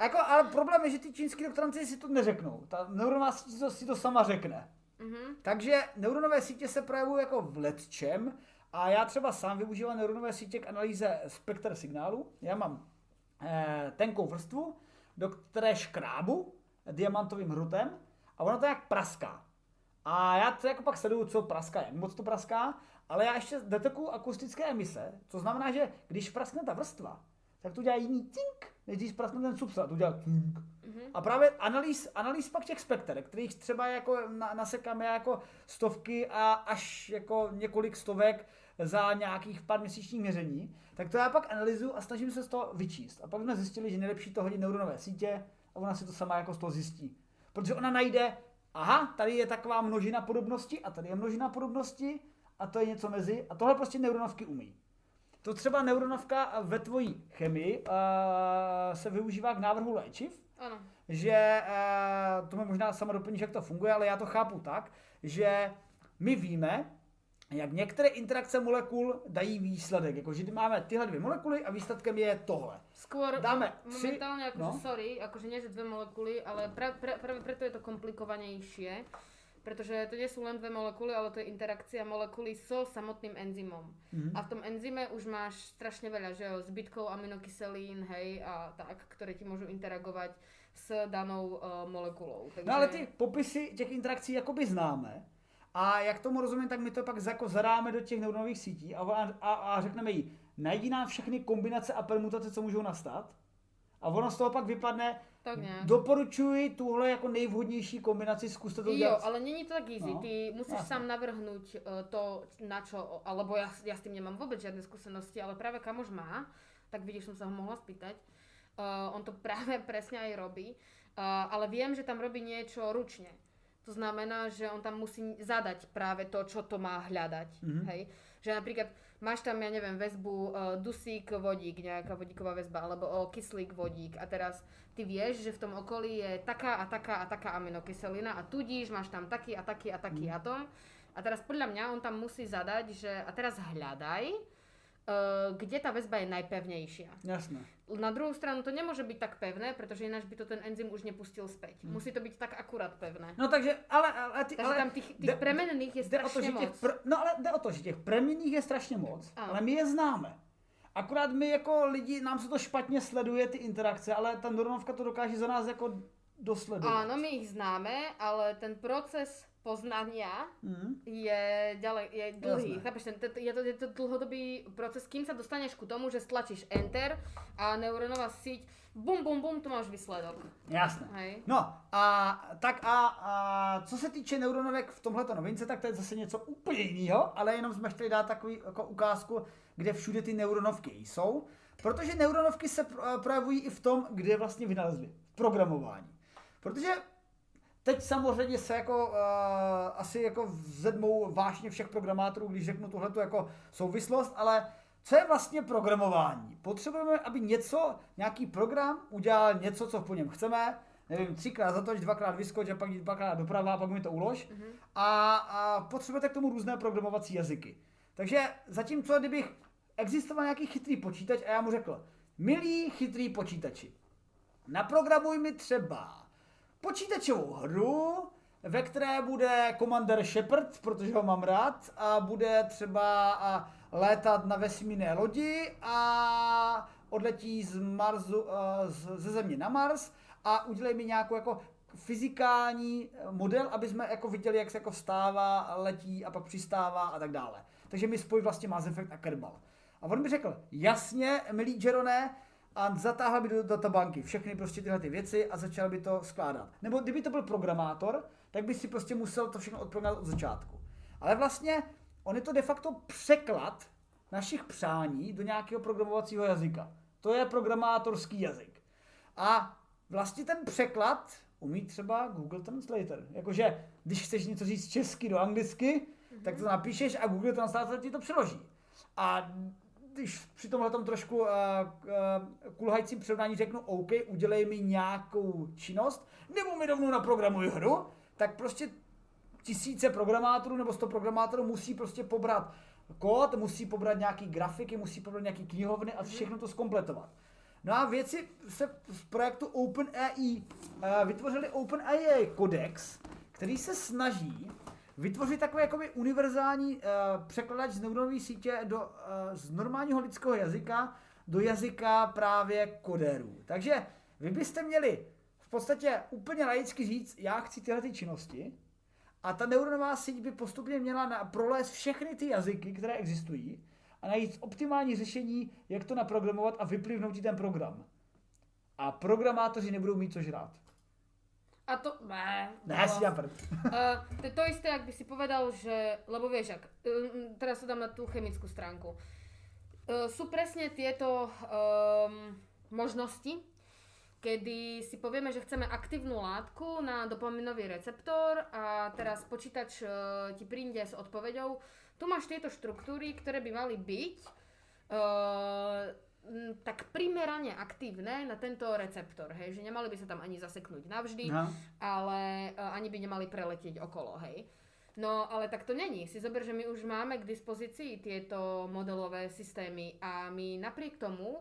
Jako, ale problém je, že ty čínský doktoranci si to neřeknou. Ta neuronová sítě si to sama řekne. Mm-hmm. Takže neuronové sítě se projevují jako v letčem a já třeba sám využívám neuronové sítě k analýze spektra signálu. Já mám tenkou vrstvu, do které škrábu diamantovým hrutem a ono to jak praská. A já to jako pak sleduju, co praská, jak moc to praská, ale já ještě detekuju akustické emise, co znamená, že když praskne ta vrstva, tak to dělá jiný tink, než když praskne ten substrát, to dělá tink. Mm-hmm. A právě analýz pak těch spekter, kterých třeba jako nasekáme jako stovky a až jako několik stovek za nějakých pár měsíčních měření, tak to já pak analyzuju a snažím se z toho vyčíst. A pak jsme zjistili, že nejlepší to hodit neuronové sítě a ona si to sama jako z toho zjistí. Protože ona najde, aha, tady je taková množina podobnosti a tady je množina podobnosti a to je něco mezi a tohle prostě neuronovky umí. To třeba neuronovka ve tvojí chemii se využívá k návrhu léčiv, ano. Že to mi možná sama doplníš, jak to funguje, ale já to chápu tak, že my víme, jak některé interakce molekul dají výsledek, jakože máme tyhle dvě molekuly a výsledkem je tohle. Skôr dáme momentálně, jakože nie že dvě molekuly, ale právě proto je to komplikovanější, protože to nie sú len dve molekuly, ale to je interakcia molekuly so samotným enzymom. Mm-hmm. A v tom enzyme už máš strašne veľa, že jo, zbytkov aminokyselín, hej, a tak, ktoré ti môžu interagovať s danou molekulou. Takže... No ale ty popisy těch interakcí jakoby známe a jak tomu rozumím, tak my to pak jako zadáme do těch neuronových sítí a řekneme jí, najdi nám všechny kombinace a permutace, co můžou nastat a ono z toho pak vypadne, doporučuji tuhle jako nejvhodnější kombinaci, zkuste to udělat. Jo, ale není to tak easy, no, ty musíš sám navrhnout to, na čo, alebo já s tím nemám vůbec žádné zkušenosti, ale právě kamož má, tak vidíš, jsem se ho mohla spýtať, on to právě přesně aj robí, ale vím, že tam robí něco ručně, to znamená, že on tam musí zadať právě to, čo to má hľadať, hej, že například máš tam, ja neviem, väzbu dusík, vodík, nejaká vodíková väzba, alebo kyslík, vodík. A teraz ty vieš, že v tom okolí je taká a taká a taká aminokyselina a tudíž máš tam taký a taký a taký atom. A teraz podľa mňa on tam musí zadať, že a teraz hľadaj, kde tá väzba je najpevnejšia. Jasné. Na druhou stranu to nemôže byť tak pevné, pretože ináč by to ten enzym už nepustil späť. Musí to byť tak akurát pevné. No takže, ale tam těch premenných je strašně moc. No ale jde o to, že těch premenných je strašně moc, ale my je známe. Akurát my jako lidi, nám se to špatně sleduje ty interakce, ale ta neuronovka to dokáže za nás jako dosledovat. Ano, my jich známe, ale ten proces poznania je dlhý. Chápeš, je to dlhodobý proces, kým sa dostaneš ku tomu, že stlačíš enter a neuronová síť bum, bum, bum, to máš výsledok. Jasné. Hej. No a tak a co se týče neuronovek v tomhleto novince, tak to je zase něco úplně jiného, ale jenom jsme chtěli dát takový jako ukázku, kde všude ty neuronovky jsou, protože neuronovky se projevují i v tom, kde vlastně vynalezli. Programování. Protože teď samozřejmě se jako asi jako vzedmou vášně všech programátorů, když řeknu tuhletu jako souvislost, ale co je vlastně programování? Potřebujeme, aby něco, nějaký program udělal něco, co po něm chceme, nevím, 3x zatoč, 2x vyskoč a pak jít 2x doprava a pak mi to ulož. Mm-hmm. A potřebujete k tomu různé programovací jazyky. Takže zatímco, kdybych existoval nějaký chytrý počítač a já mu řekl, milí chytrý počítači, naprogramuj mi třeba počítačovou hru, ve které bude Commander Shepard, protože ho mám rád, a bude třeba létat na vesmírné lodi a odletí ze Země na Mars a udělej mi nějakou jako fyzikální model, aby jsme jako viděli, jak se jako vstává, letí a pak přistává a tak dále. Takže mi spojí vlastně Mass Effect a Kerbal. A on mi řekl, jasně, milý JaRone, a zatáhl by do databanky všechny prostě tyhle ty věci a začal by to skládat. Nebo kdyby to byl programátor, tak by si prostě musel to všechno odprogramovat od začátku. Ale vlastně on je to de facto překlad našich přání do nějakého programovacího jazyka. To je programátorský jazyk. A vlastně ten překlad umí třeba Google Translator. Jakože když chceš něco říct česky do anglicky, tak to napíšeš a Google Translator ti to přeloží. A když při tomhletom trošku kulhajícím přirovnání řeknu OK, udělej mi nějakou činnost, nebo mi rovnou naprogramuj hru, tak prostě tisíce programátorů nebo 100 programátorů musí prostě pobrat kód, musí pobrat nějaký grafiky, musí pobrat nějaký knihovny a všechno to zkompletovat. No a věci se z projektu OpenAI vytvořili OpenAI kodex, který se snaží vytvořit takový jakoby univerzální překladač z neuronové sítě z normálního lidského jazyka do jazyka právě kodérů. Takže vy byste měli v podstatě úplně laicky říct, já chci tyhle ty činnosti a ta neuronová síť by postupně měla prolézt všechny ty jazyky, které existují a najít optimální řešení, jak to naprogramovat a vyplivnout ti ten program. A programátoři nebudou mít co žrát. A to ne. Ne, si dám prd. To isté, ak by si povedal, že, lebo vieš, ak, teraz to dám na tú chemickú stránku. Sú presne tieto možnosti, kedy si povieme, že chceme aktívnu látku na dopaminový receptor a teraz počítač ti prinde s odpoveďou. Tu máš tieto štruktúry, ktoré by mali byť tak primerane aktívne na tento receptor, hej, že nemali by sa tam ani zaseknúť navždy, no. Ale ani by nemali preletieť okolo, hej. No, ale tak to není. Si zober, že my už máme k dispozícii tieto modelové systémy a my napriek tomu,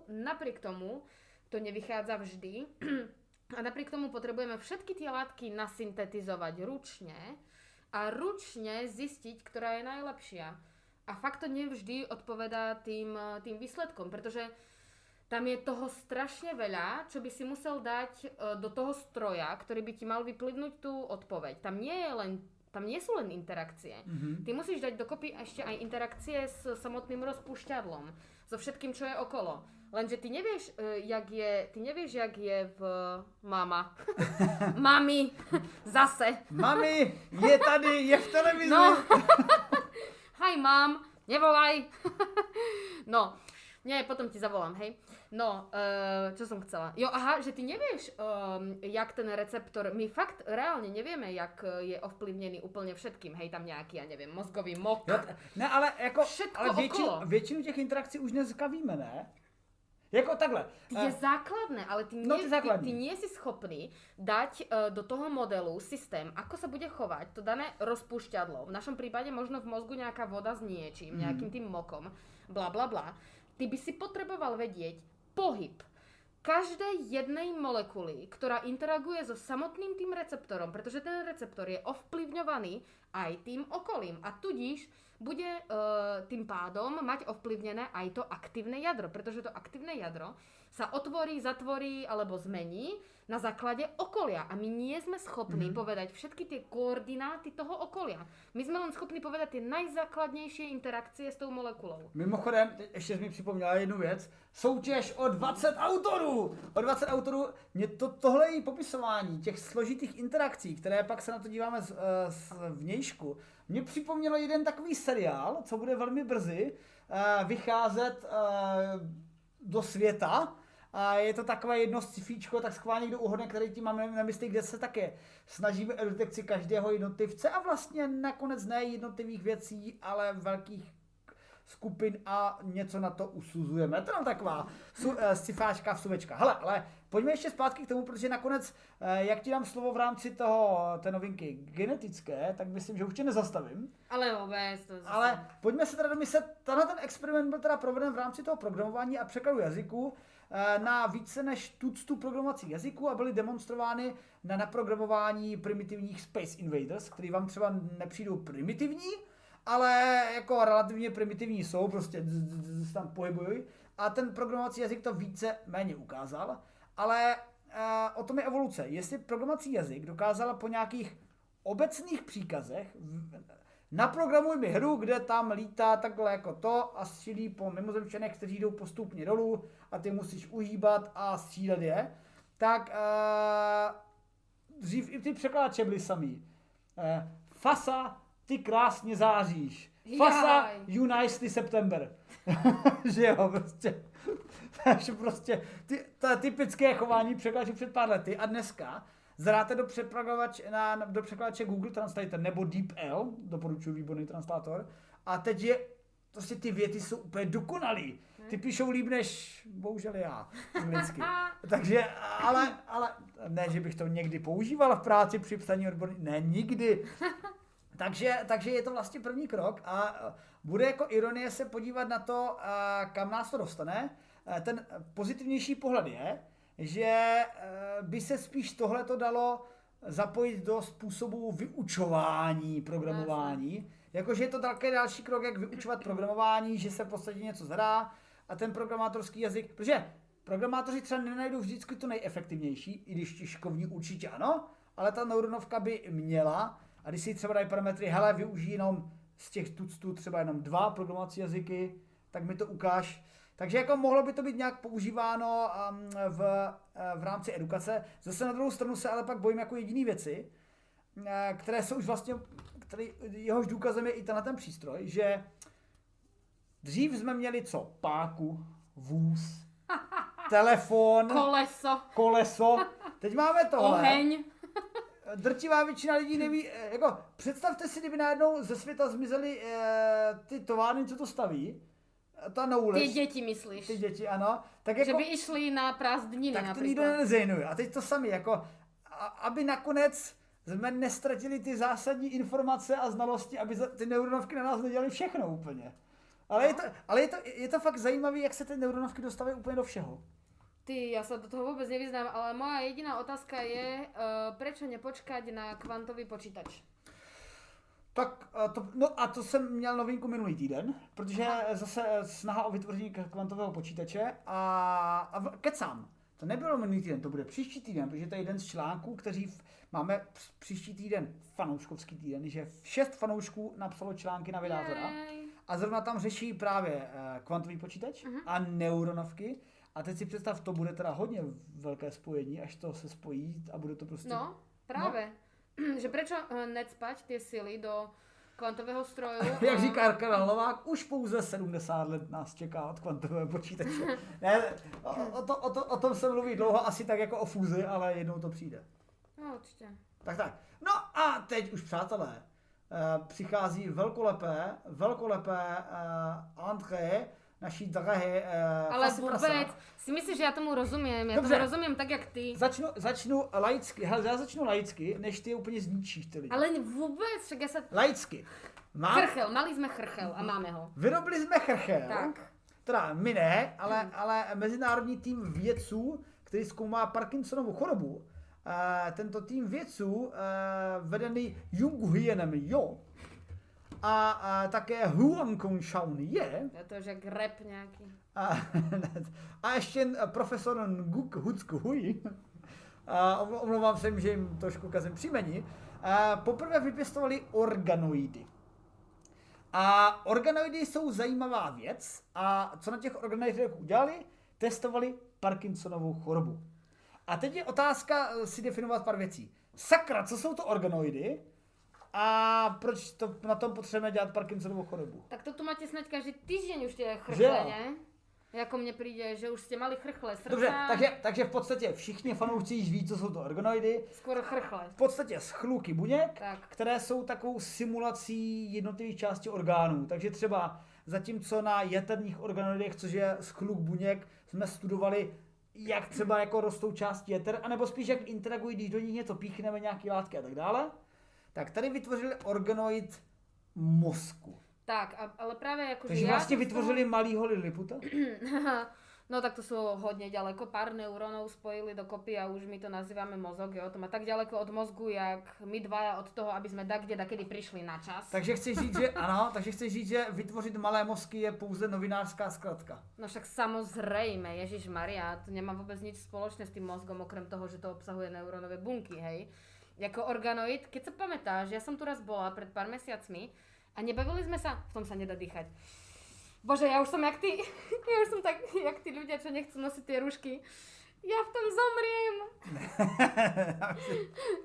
to nevychádza vždy, a napriek tomu potrebujeme všetky tie látky nasyntetizovať ručne a ručne zistiť, ktorá je najlepšia. A fakt to nevždy odpovedá tým výsledkom, pretože tam je toho strašne veľa, čo by si musel dať do toho stroja, ktorý by ti mal vyplivnúť tú odpoveď. Tam nie sú len interakcie. Ty musíš dať dokopy ešte aj interakcie s samotným rozpúšťadlom, so všetkým, čo je okolo. Lenže ty nevieš, jak je v mama. Mami, zase. Mami, je tady, je v televizi. No. Hi mom, nevolaj. No, nie, potom ti zavolám, hej. No, čo som chcela? Jo, aha, že ty nevieš, jak ten receptor, my fakt reálne nevieme, jak je ovplyvnený úplne všetkým, hej, tam nejaký, ja neviem, mozgový mok. Ne, ale ako, ale většinu těch interakcí už dneska víme, ne? Jako takhle. Je základné, ale ty nie si schopný dať do toho modelu systém, ako sa bude chovať to dané rozpúšťadlo. V našom prípade možno v mozgu nejaká voda s niečím, nejakým tým mokom, bla bla bla. Ty by si potreboval vedieť pohyb každej jednej molekuly, ktorá interaguje so samotným tým receptorom, pretože ten receptor je ovplyvňovaný aj tým okolím a tudíž bude tým pádom mať ovplyvnené aj to aktívne jadro, pretože to aktívne jadro sa otvorí, zatvorí alebo zmení na základe okolia. A my nie sme schopní povedať všetky tie koordináty toho okolia. My sme len schopní povedať tie najzákladnejšie interakcie s tou molekulou. Mimochodem, ešte mi připomněla jednu věc. Soutěž o 20 autorů! O 20 autorů, mě tohle je popisování těch složitých interakcí, které pak se na to díváme z vnějšku, mě připomnělo jeden takový seriál, co bude velmi brzy vycházet do světa. A je to takové jedno sci-fíčko, tak schválně někdo uhodne, který tím mám na mysli, kde se také snažíme o detekci každého jednotlivce a vlastně nakonec ne jednotlivých věcí, ale velkých skupin a něco na to usuzujeme. To je taková sci-fáčka v suvečka. Hele, ale pojďme ještě zpátky k tomu, protože nakonec, jak ti dám slovo v rámci toho, té novinky genetické, tak myslím, že už tě nezastavím. Ale vůbec to zastavím. Ale pojďme se teda domyslet, ten experiment byl teda proveden v rámci toho programování a překladu jazyku na více než tuctu programovacích jazyků a byly demonstrovány na naprogramování primitivních Space Invaders, který vám třeba nepřijdou primitivní, ale jako relativně primitivní jsou, prostě tam pohybují. A ten programovací jazyk to více méně ukázal, ale o tom je evoluce. Jestli programovací jazyk dokázala po nějakých obecných příkazech naprogramuj mi hru, kde tam lítá takhle jako to a střílí po mimozemštěnech, kteří jdou postupně dolů a ty musíš uhýbat a střílet je, tak dřív i ty překládače byli samý. Fasa, ty krásně záříš. Fasa, you nicely September. Že jo, prostě. Takže prostě to typické chování překladačů před pár lety a dneska zadáte do překladače Google Translator nebo DeepL, doporučuji, výborný translátor, a teď je, prostě ty věty jsou úplně dokonalý. Ty píšou líp než, bohužel já, anglicky. Takže, ale, ne, že bych to někdy používala v práci při psaní odborní, ne, nikdy. Takže je to vlastně první krok a bude jako ironie se podívat na to, kam nás to dostane. Ten pozitivnější pohled je, že by se spíš tohleto dalo zapojit do způsobu vyučování programování. Jakože je to také další krok, jak vyučovat programování, že se v podstatě něco zadá a ten programátorský jazyk, protože programátoři třeba nenajdou vždycky to nejefektivnější, i když ti šikovní určitě ano, ale ta neuronovka by měla, a když si třeba dají parametry, hele, využij jenom z těch tuctů třeba jenom 2 programovací jazyky, tak mi to ukáž. Takže jako mohlo by to být nějak používáno v rámci edukace. Zase na druhou stranu se ale pak bojím jako jediný věci, které jsou už vlastně, jehož důkazem je i ten přístroj, že dřív jsme měli co? Páku, vůz, telefon, koleso. Teď máme tohle. Oheň. Drtivá většina lidí neví, jako představte si, kdyby najednou ze světa zmizely ty továrny, co to staví. Ty děti myslíš? Ty děti, ano. Tak jako, že by i šli na prázdniny například. Tak to nikdo nezajinuje. A teď to samé, jako, aby nakonec jsme nestratili ty zásadní informace a znalosti, aby ty neuronovky na nás nedělaly všechno úplně. Ale, no. je to fakt zajímavé, jak se ty neuronovky dostávají úplně do všeho. Ty, ja sa do toho vôbec nevyznám, ale moja jediná otázka je, prečo nepočkať na kvantový počítač? Tak, to jsem měl novinku minulý týden, protože zase snaha o vytvoření kvantového počítače a kecám. To nebylo minulý týden, to bude příští týden, protože to je jeden z článků, kteří máme příští týden, fanouškovský týden, že 6 fanoušků napsalo články na Vědátora. A zrovna tam řeší právě kvantový počítač a neuronovky. A teď si představ, to bude teda hodně velké spojení, až to se spojí a bude to prostě... No, právě. No. Že prečo necpať tie sily do kvantového stroju? Jak říká Karel Novák, už pouze 70 let nás čeká od kvantového počítače. Ne, o tom se mluví dlouho, asi tak jako o fúzi, ale jednou to přijde. No, určitě. Tak. No a teď už, přátelé, přichází velkolepé entrée naší drahé ale vůbec, si myslíš, že já tomu rozumím, já tomu rozumím tak, jak ty. Začnu laicky, hele, já začnu laicky, než ty je úplně zničíš ty lidi. Ale vůbec, však já se... Laicky. Chrchel, mali jsme chrchel a máme ho. Vyrobili jsme chrchel, tak. Teda my ne, ale mezinárodní tým vědců, který zkoumá Parkinsonovu chorobu, tento tým vědců, vedený Junghye Nam Yoo, a také Huan Kounshaun Ye. To je jak rap nějaký. A ještě profesor Nguk Hucku Huy. Omlouvám se, že jim trošku kazím příjmení. Poprvé vypěstovali organoidy. A organoidy jsou zajímavá věc. A co na těch organoidech udělali? Testovali Parkinsonovu chorobu. A teď je otázka si definovat pár věcí. Sakra, co jsou to organoidy? A proč to na tom potřebujeme dělat Parkinsonovu chorobu? Tak to tu máte snad každý týden už tie chrchle, ne? Jako mně přijde, že už jste mali chrchle srdce. Dobře, takže v podstatě všichni fanoušci již ví, co jsou to organoidy. Skoro chrchle. V podstatě schluky buněk, které jsou takovou simulací jednotlivých částí orgánů. Takže třeba zatímco na jaterních organoidech, což je schluk buněk, jsme studovali, jak třeba jako rostou části jeter, anebo spíš jak interagují, když do nich něco píchneme, nějaký látky a tak dále. Tak tady vytvořili organoid mozku. Tak, ale právě jakože... Takže vlastně vytvořili malýho Liliputa? No tak to sú hodne ďaleko, pár neurónov spojili dokopy a už my to nazývame mozog, jo? To má tak ďaleko od mozgu, jak my dvaja od toho, aby sme dakedy prišli na čas. Takže chceš říct, že ano, takže chceš říct, že vytvořit malé mozky je pouze novinářská zkratka. No však samozrejme, Ježišmaria, to nemá vôbec nič spoločné s tým mozgom, okrem toho, že to obsahuje neurónové bunky, hej? Jako organoid, keď sa pamätáš, ja som tu raz bola pred pár mesiacmi a nebavili sme sa, v tom sa nedá dýchať. Bože, ja už som jak ty, ja už som tak, jak tí ľudia, čo nechcú nosiť tie rušky. Ja v tom zomriem.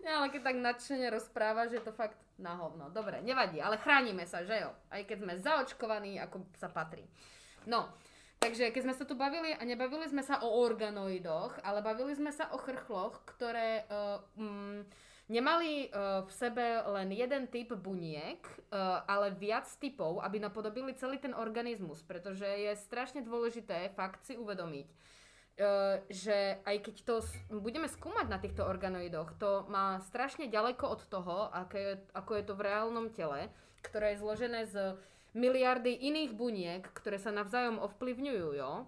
Ja ale keď tak nadšene rozprávaš, že je to fakt na hovno. Dobre, nevadí, ale chránime sa, že jo? Aj keď sme zaočkovaní, ako sa patrí. No, takže keď sme sa tu bavili a nebavili sme sa o organoidoch, ale bavili sme sa o chrchloch, ktoré... nemali v sebe len jeden typ buniek, ale viac typov, aby napodobili celý ten organizmus, pretože je strašne dôležité fakt si uvedomiť, že aj keď to budeme skúmať na týchto organoidoch, to má strašne ďaleko od toho, ako je to v reálnom tele, ktoré je zložené z miliardy iných buniek, ktoré sa navzájom ovplyvňujú, jo?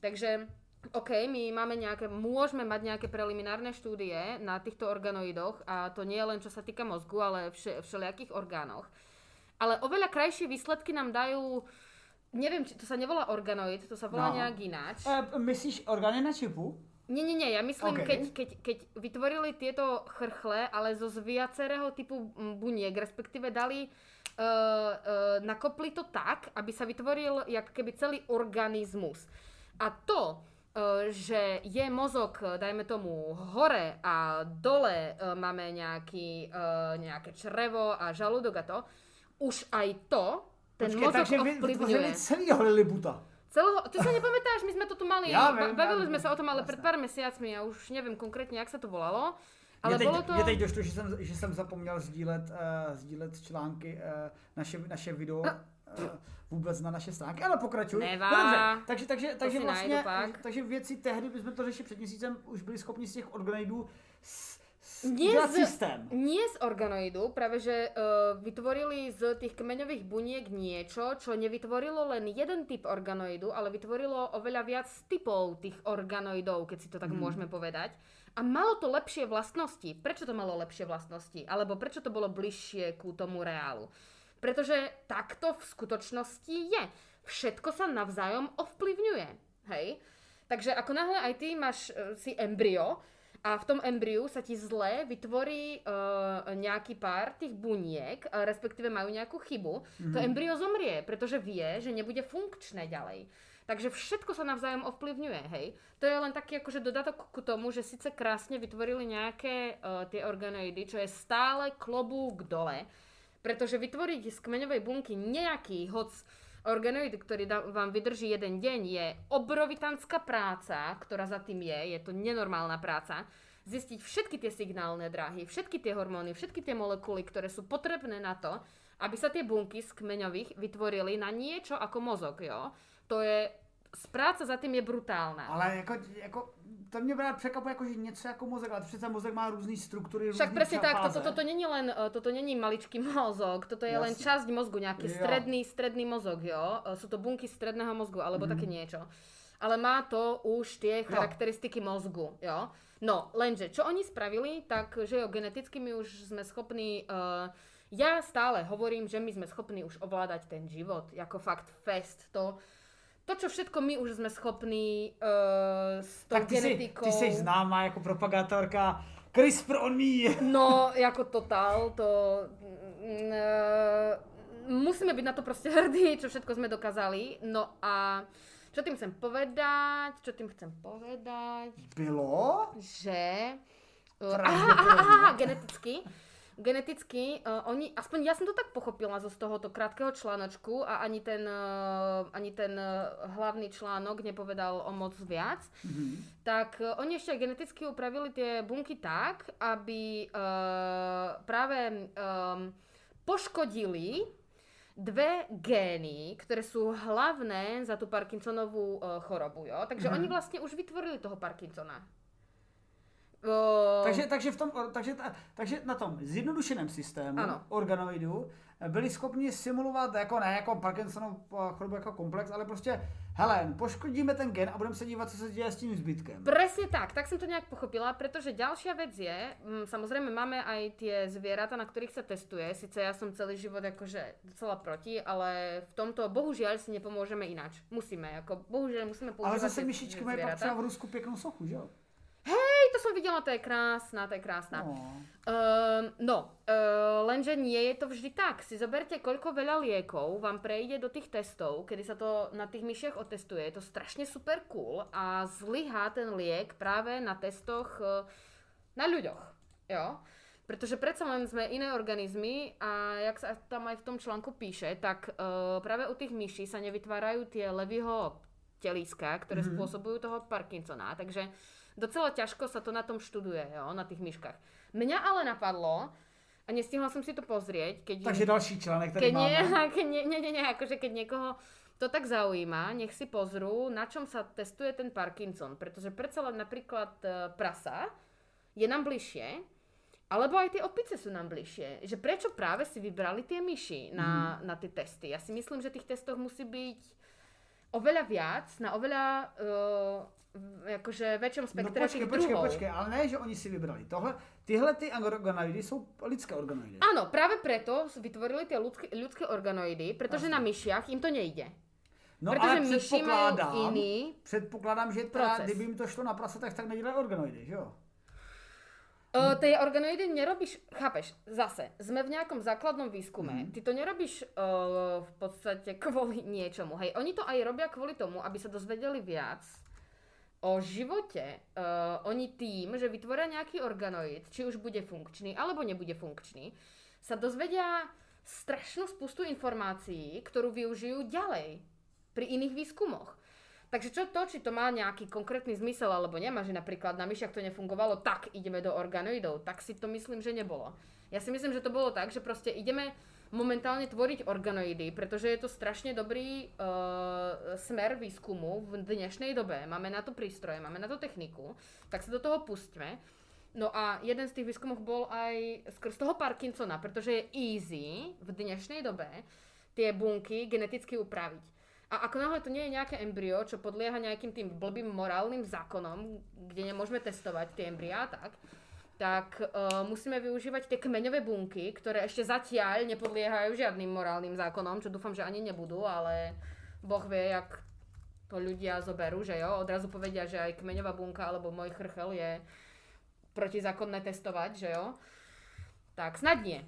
Takže... OK, my máme môžeme mať nejaké preliminárne štúdie na týchto organoidoch a to nie je len čo sa týka mozgu, ale všelijakých orgánoch. Ale oveľa krajšie výsledky nám dajú, neviem, či to sa nevolá organoid, to sa volá nejak ináč. Myslíš orgány na čipu? Nie, ja myslím, okay. keď vytvorili tieto chrchle, ale zo viacerého typu buniek, respektíve dali... nakopli to tak, aby sa vytvoril jak keby celý organizmus. A to... že je mozog, dajme tomu, hore a dole máme nejaké črevo a žalúdok a to, už aj to ten mozog ovplyvňuje. Počkej, takže vy celého Liliputa. Ty sa nepamätáš, my sme to tu mali, bavili sme sa o tom, ale pred pár mesiacmi, ja už neviem konkrétne, jak sa to volalo, ale bolo to... Mne teď došlo, že som zapomňal sdílet články, naše video. Vůbec na naše stránky, ale pokračuj. Nevá, takže vlastně, takže věci tehdy, bychom to řešili před měsícem, už byli schopni z těch organoidů dělat systém. Nie z organoidů, právě že vytvorili z těch kmeňových buniek niečo, čo nevytvorilo len jeden typ organoidu, ale vytvorilo oveľa viac typov tých organoidov, keď si to tak môžeme povedať. A malo to lepšie vlastnosti. Prečo to malo lepšie vlastnosti? Alebo prečo to bolo bližšie ku tomu reálu? Pretože takto v skutočnosti je. Všetko sa navzájom ovplyvňuje, hej? Takže ako náhle aj ty máš si embryo a v tom embryu sa ti zle vytvorí nejaký pár tých buniek, respektíve majú nejakú chybu, to embryo zomrie, pretože vie, že nebude funkčné ďalej. Takže všetko sa navzájom ovplyvňuje, hej? To je len taký akože dodatok k tomu, že síce krásne vytvorili nejaké tie organoidy, čo je stále klobúk dole, pretože vytvoriť z kmeňovej bunky nejaký hoc organoid, ktorý vám vydrží jeden deň, je obrovitánska práca, ktorá za tým je to nenormálna práca, zistiť všetky tie signálne dráhy, všetky tie hormóny, všetky tie molekuly, ktoré sú potrebné na to, aby sa tie bunky z kmeňových vytvorili na niečo ako mozog, jo? To je, práca za tým je brutálna. Ale jako to mě právě překvapuje, jako, že něco jako mozek, ale přece mozek má různé struktury, však presne tak, toto není maličký mozog, toto je len časť mozgu, nějaký stredný mozog, jo? Sú to bunky stredného mozgu, alebo také niečo. Ale má to už tie charakteristiky mozgu, jo? No, lenže, čo oni spravili, tak, že jo, geneticky my už sme schopní... ja stále hovorím, že my sme schopní už ovládať ten život, jako fakt fest, to, čo všetko my už sme schopní s tou genetikou... Tak ty seš známa jako propagátorka CRISPR on me! No, jako totál, to... musíme byť na to prostě hrdí, čo všetko sme dokázali. No a čo tým chcem povedať? Bylo? Že... Geneticky, oni, aspoň ja som to tak pochopila z tohoto krátkeho článočku a ani ten hlavný článok nepovedal o moc viac, tak oni ešte geneticky upravili tie bunky tak, aby práve poškodili dve gény, ktoré sú hlavné za tú Parkinsonovú chorobu, jo? Takže oni vlastne už vytvorili toho Parkinsona. Takže na tom zjednodušeném systému organoidů byli schopni simulovat jako ne jako Parkinsonov chorobu jako komplex, ale prostě hele, poškodíme ten gen a budeme se dívat, co se děje s tím zbytkem. Presne tak, tak som to nejak pochopila, pretože ďalšia vec je, samozrejme máme aj tie zvieratá, na ktorých sa testuje, sice ja som celý život akože docela proti, ale v tomto bohužiaľ si nepomôžeme ináč. Musíme, ako bohužiaľ musíme používať zvieratá. Ale zase myšičky majú pak třeba v Rusku peknú sochu, že? Hej, to som videla, to je krásna, to je krásna. No, lenže nie je to vždy tak. Si zoberte, koľko veľa liekov vám prejde do tých testov, kedy sa to na tých myšiach otestuje. Je to strašne super cool a zlyhá ten liek práve na testoch na ľuďoch. Jo? Pretože predsa len sme iné organizmy a jak sa tam aj v tom článku píše, tak práve u tých myší sa nevytvárajú tie Levyho telíska, ktoré spôsobujú toho Parkinsona. Takže docela ťažko sa to na tom študuje, jo, na tých myškách. Mňa ale napadlo, a nestihla som si to pozrieť, keď... Takže další článek, ktorý máme. Akože keď niekoho to tak zaujíma, nech si pozrú, na čom sa testuje ten Parkinson, pretože predsa len napríklad prasa je nám bližšie, alebo aj tie opice sú nám bližšie. Že prečo práve si vybrali tie myši na tie testy? Ja si myslím, že tých testov musí byť oveľa viac, na oveľa... jakože větším spektra no, těch druhů. Počkej, ale ne, že oni si vybrali tohle. Tyhle ty organoidy jsou lidské organoidy. Ano, právě proto vytvorili ty lidské organoidy, protože na myšiach jim to nejde. No protože ale předpokládám, že teda, kdyby jim to šlo na prasatech, tak nedělají organoidy, že jo? Ty organoidy nerobíš, chápeš, zase, sme v nejakom základnom výskume, ty to nerobíš v podstate kvôli niečomu, hej, oni to aj robia kvôli tomu, aby sa dozvedeli viac o živote. Oni tým, že vytvoria nejaký organoid, či už bude funkčný, alebo nebude funkčný, sa dozvedia strašnú spustu informácií, ktorú využijú ďalej pri iných výskumoch. Takže čo to, či to má nejaký konkrétny zmysel, alebo nemá, že napríklad na myšiach to nefungovalo, tak ideme do organoidov, tak si to myslím, že nebolo. Ja si myslím, že to bolo tak, že proste ideme momentálne tvoriť organoidy, pretože je to strašne dobrý smer výskumu v dnešnej dobe. Máme na to prístroje, máme na to techniku, tak sa do toho pustíme. No a jeden z tých výskumov bol aj skrz toho Parkinsona, pretože je easy v dnešnej dobe tie bunky geneticky upraviť. A ako náhle to nie je nejaké embryo, čo podlieha nejakým tým blbým morálnym zákonom, kde nemôžeme testovať tie embryá a tak, tak musíme využívať tie kmeňové bunky, ktoré ešte zatiaľ nepodliehajú žiadnym morálnym zákonom, čo dúfam, že ani nebudú, ale Boh vie, jak to ľudia zoberú, že jo? Odrazu povedia, že aj kmeňová bunka alebo môj chrchel je protizákonné testovať, že jo? Tak snad nie.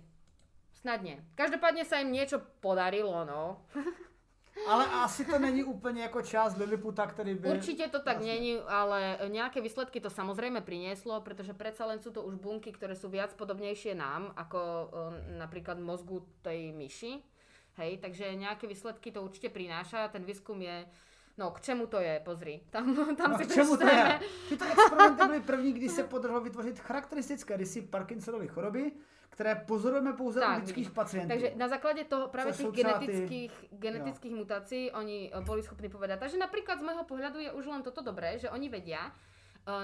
Každopádne sa im niečo podarilo, no. Ale asi to není úplně jako část Liliputa, který byl... Určitě to tak není, ale nějaké výsledky to samozřejmě prinieslo, protože přece len sú to už bunky, které jsou viac podobnější nám, jako například mozgu tej myši. Hej, takže nějaké výsledky to určitě prináša. Ten výzkum je... No, k čemu to je? Pozri. Tam no, si představíme. Tyto experimenty byly první, kdy se podařilo vytvořit charakteristické rysy Parkinsonovy choroby, které pozorujeme pouze u lidských pacientů. Takže na základě toho právě těch genetických mutací oni byli schopni povedať. Takže například z mého pohledu je už len toto dobré, že oni vedia,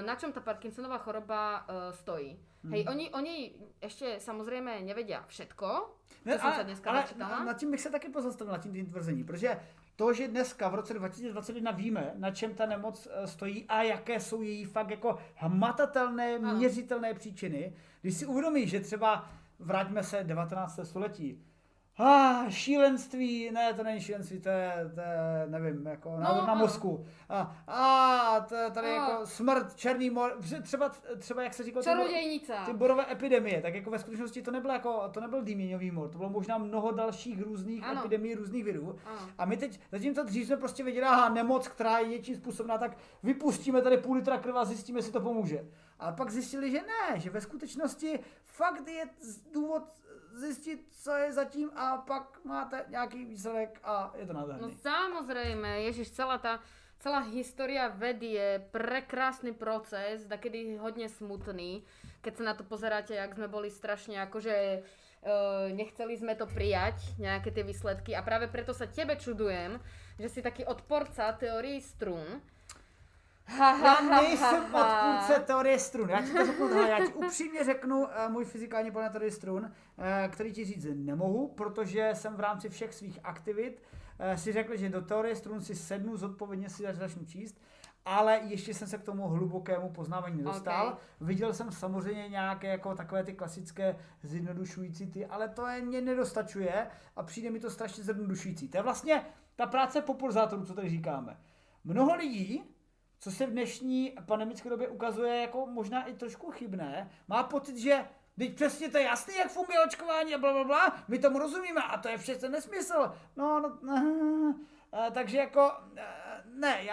na čom ta Parkinsonová choroba stojí. Hej, oni ještě samozřejmě nevedia všetko, co jsem se dneska načítala. Ale nad tím bych se taky pozastavil, nad tím tvrzením, protože to, že dneska v roce 2021 víme, na čem ta nemoc stojí a jaké jsou její fakt jako hmatatelné, měřitelné příčiny, když si uvědomíš, že třeba vraťme se 19. století, šílenství, ne, to není šílenství, to je nevím, jako na mozku. Tady jako smrt, černý mor, třeba jak se říkalo, ty borové epidemie, tak jako ve skutečnosti to nebyl dýměňový mor, to bylo možná mnoho dalších různých epidemií, různých virů. A my teď, zatímco dřív jsme prostě věděli, nemoc, která je něčím způsobná, tak vypustíme tady půl litra krve a zjistíme, jestli to pomůže. A pak zjistili, že ne, že ve skutečnosti fakt je důvod zjistit, co je zatím a pak máte nějaký výsledek a je to nádherný. No samozrejme, ježiš, celá história vedy je prekrásny proces, takedy hodne smutný, keď sa na to pozeráte, jak sme boli strašne akože nechceli sme to prijať, nejaké tie výsledky a práve preto sa tebe čudujem, že si taký odporca teórií strún. Já nejsem odpůrce teorie strun. Já ti to řeknu, já ti upřímně řeknu můj fyzikální pohled na teorii strun, který ti říct nemohu, protože jsem v rámci všech svých aktivit si řekl, že do teorie strun si sednu, zodpovědně si začnu číst, ale ještě jsem se k tomu hlubokému poznávání nedostal. Okay. Viděl jsem samozřejmě nějaké jako takové ty klasické zjednodušující ty, ale to je, mě nedostačuje a přijde mi to strašně zjednodušující. To je vlastně ta práce popularizátorů, co tady říkáme. Mnoho lidí, co se v dnešní pandemické době ukazuje jako možná i trošku chybné, má pocit, že teď přesně to je jasný, jak funguje očkování a blablabla, my tomu rozumíme a to je všechno nesmysl. Takže jako, ne,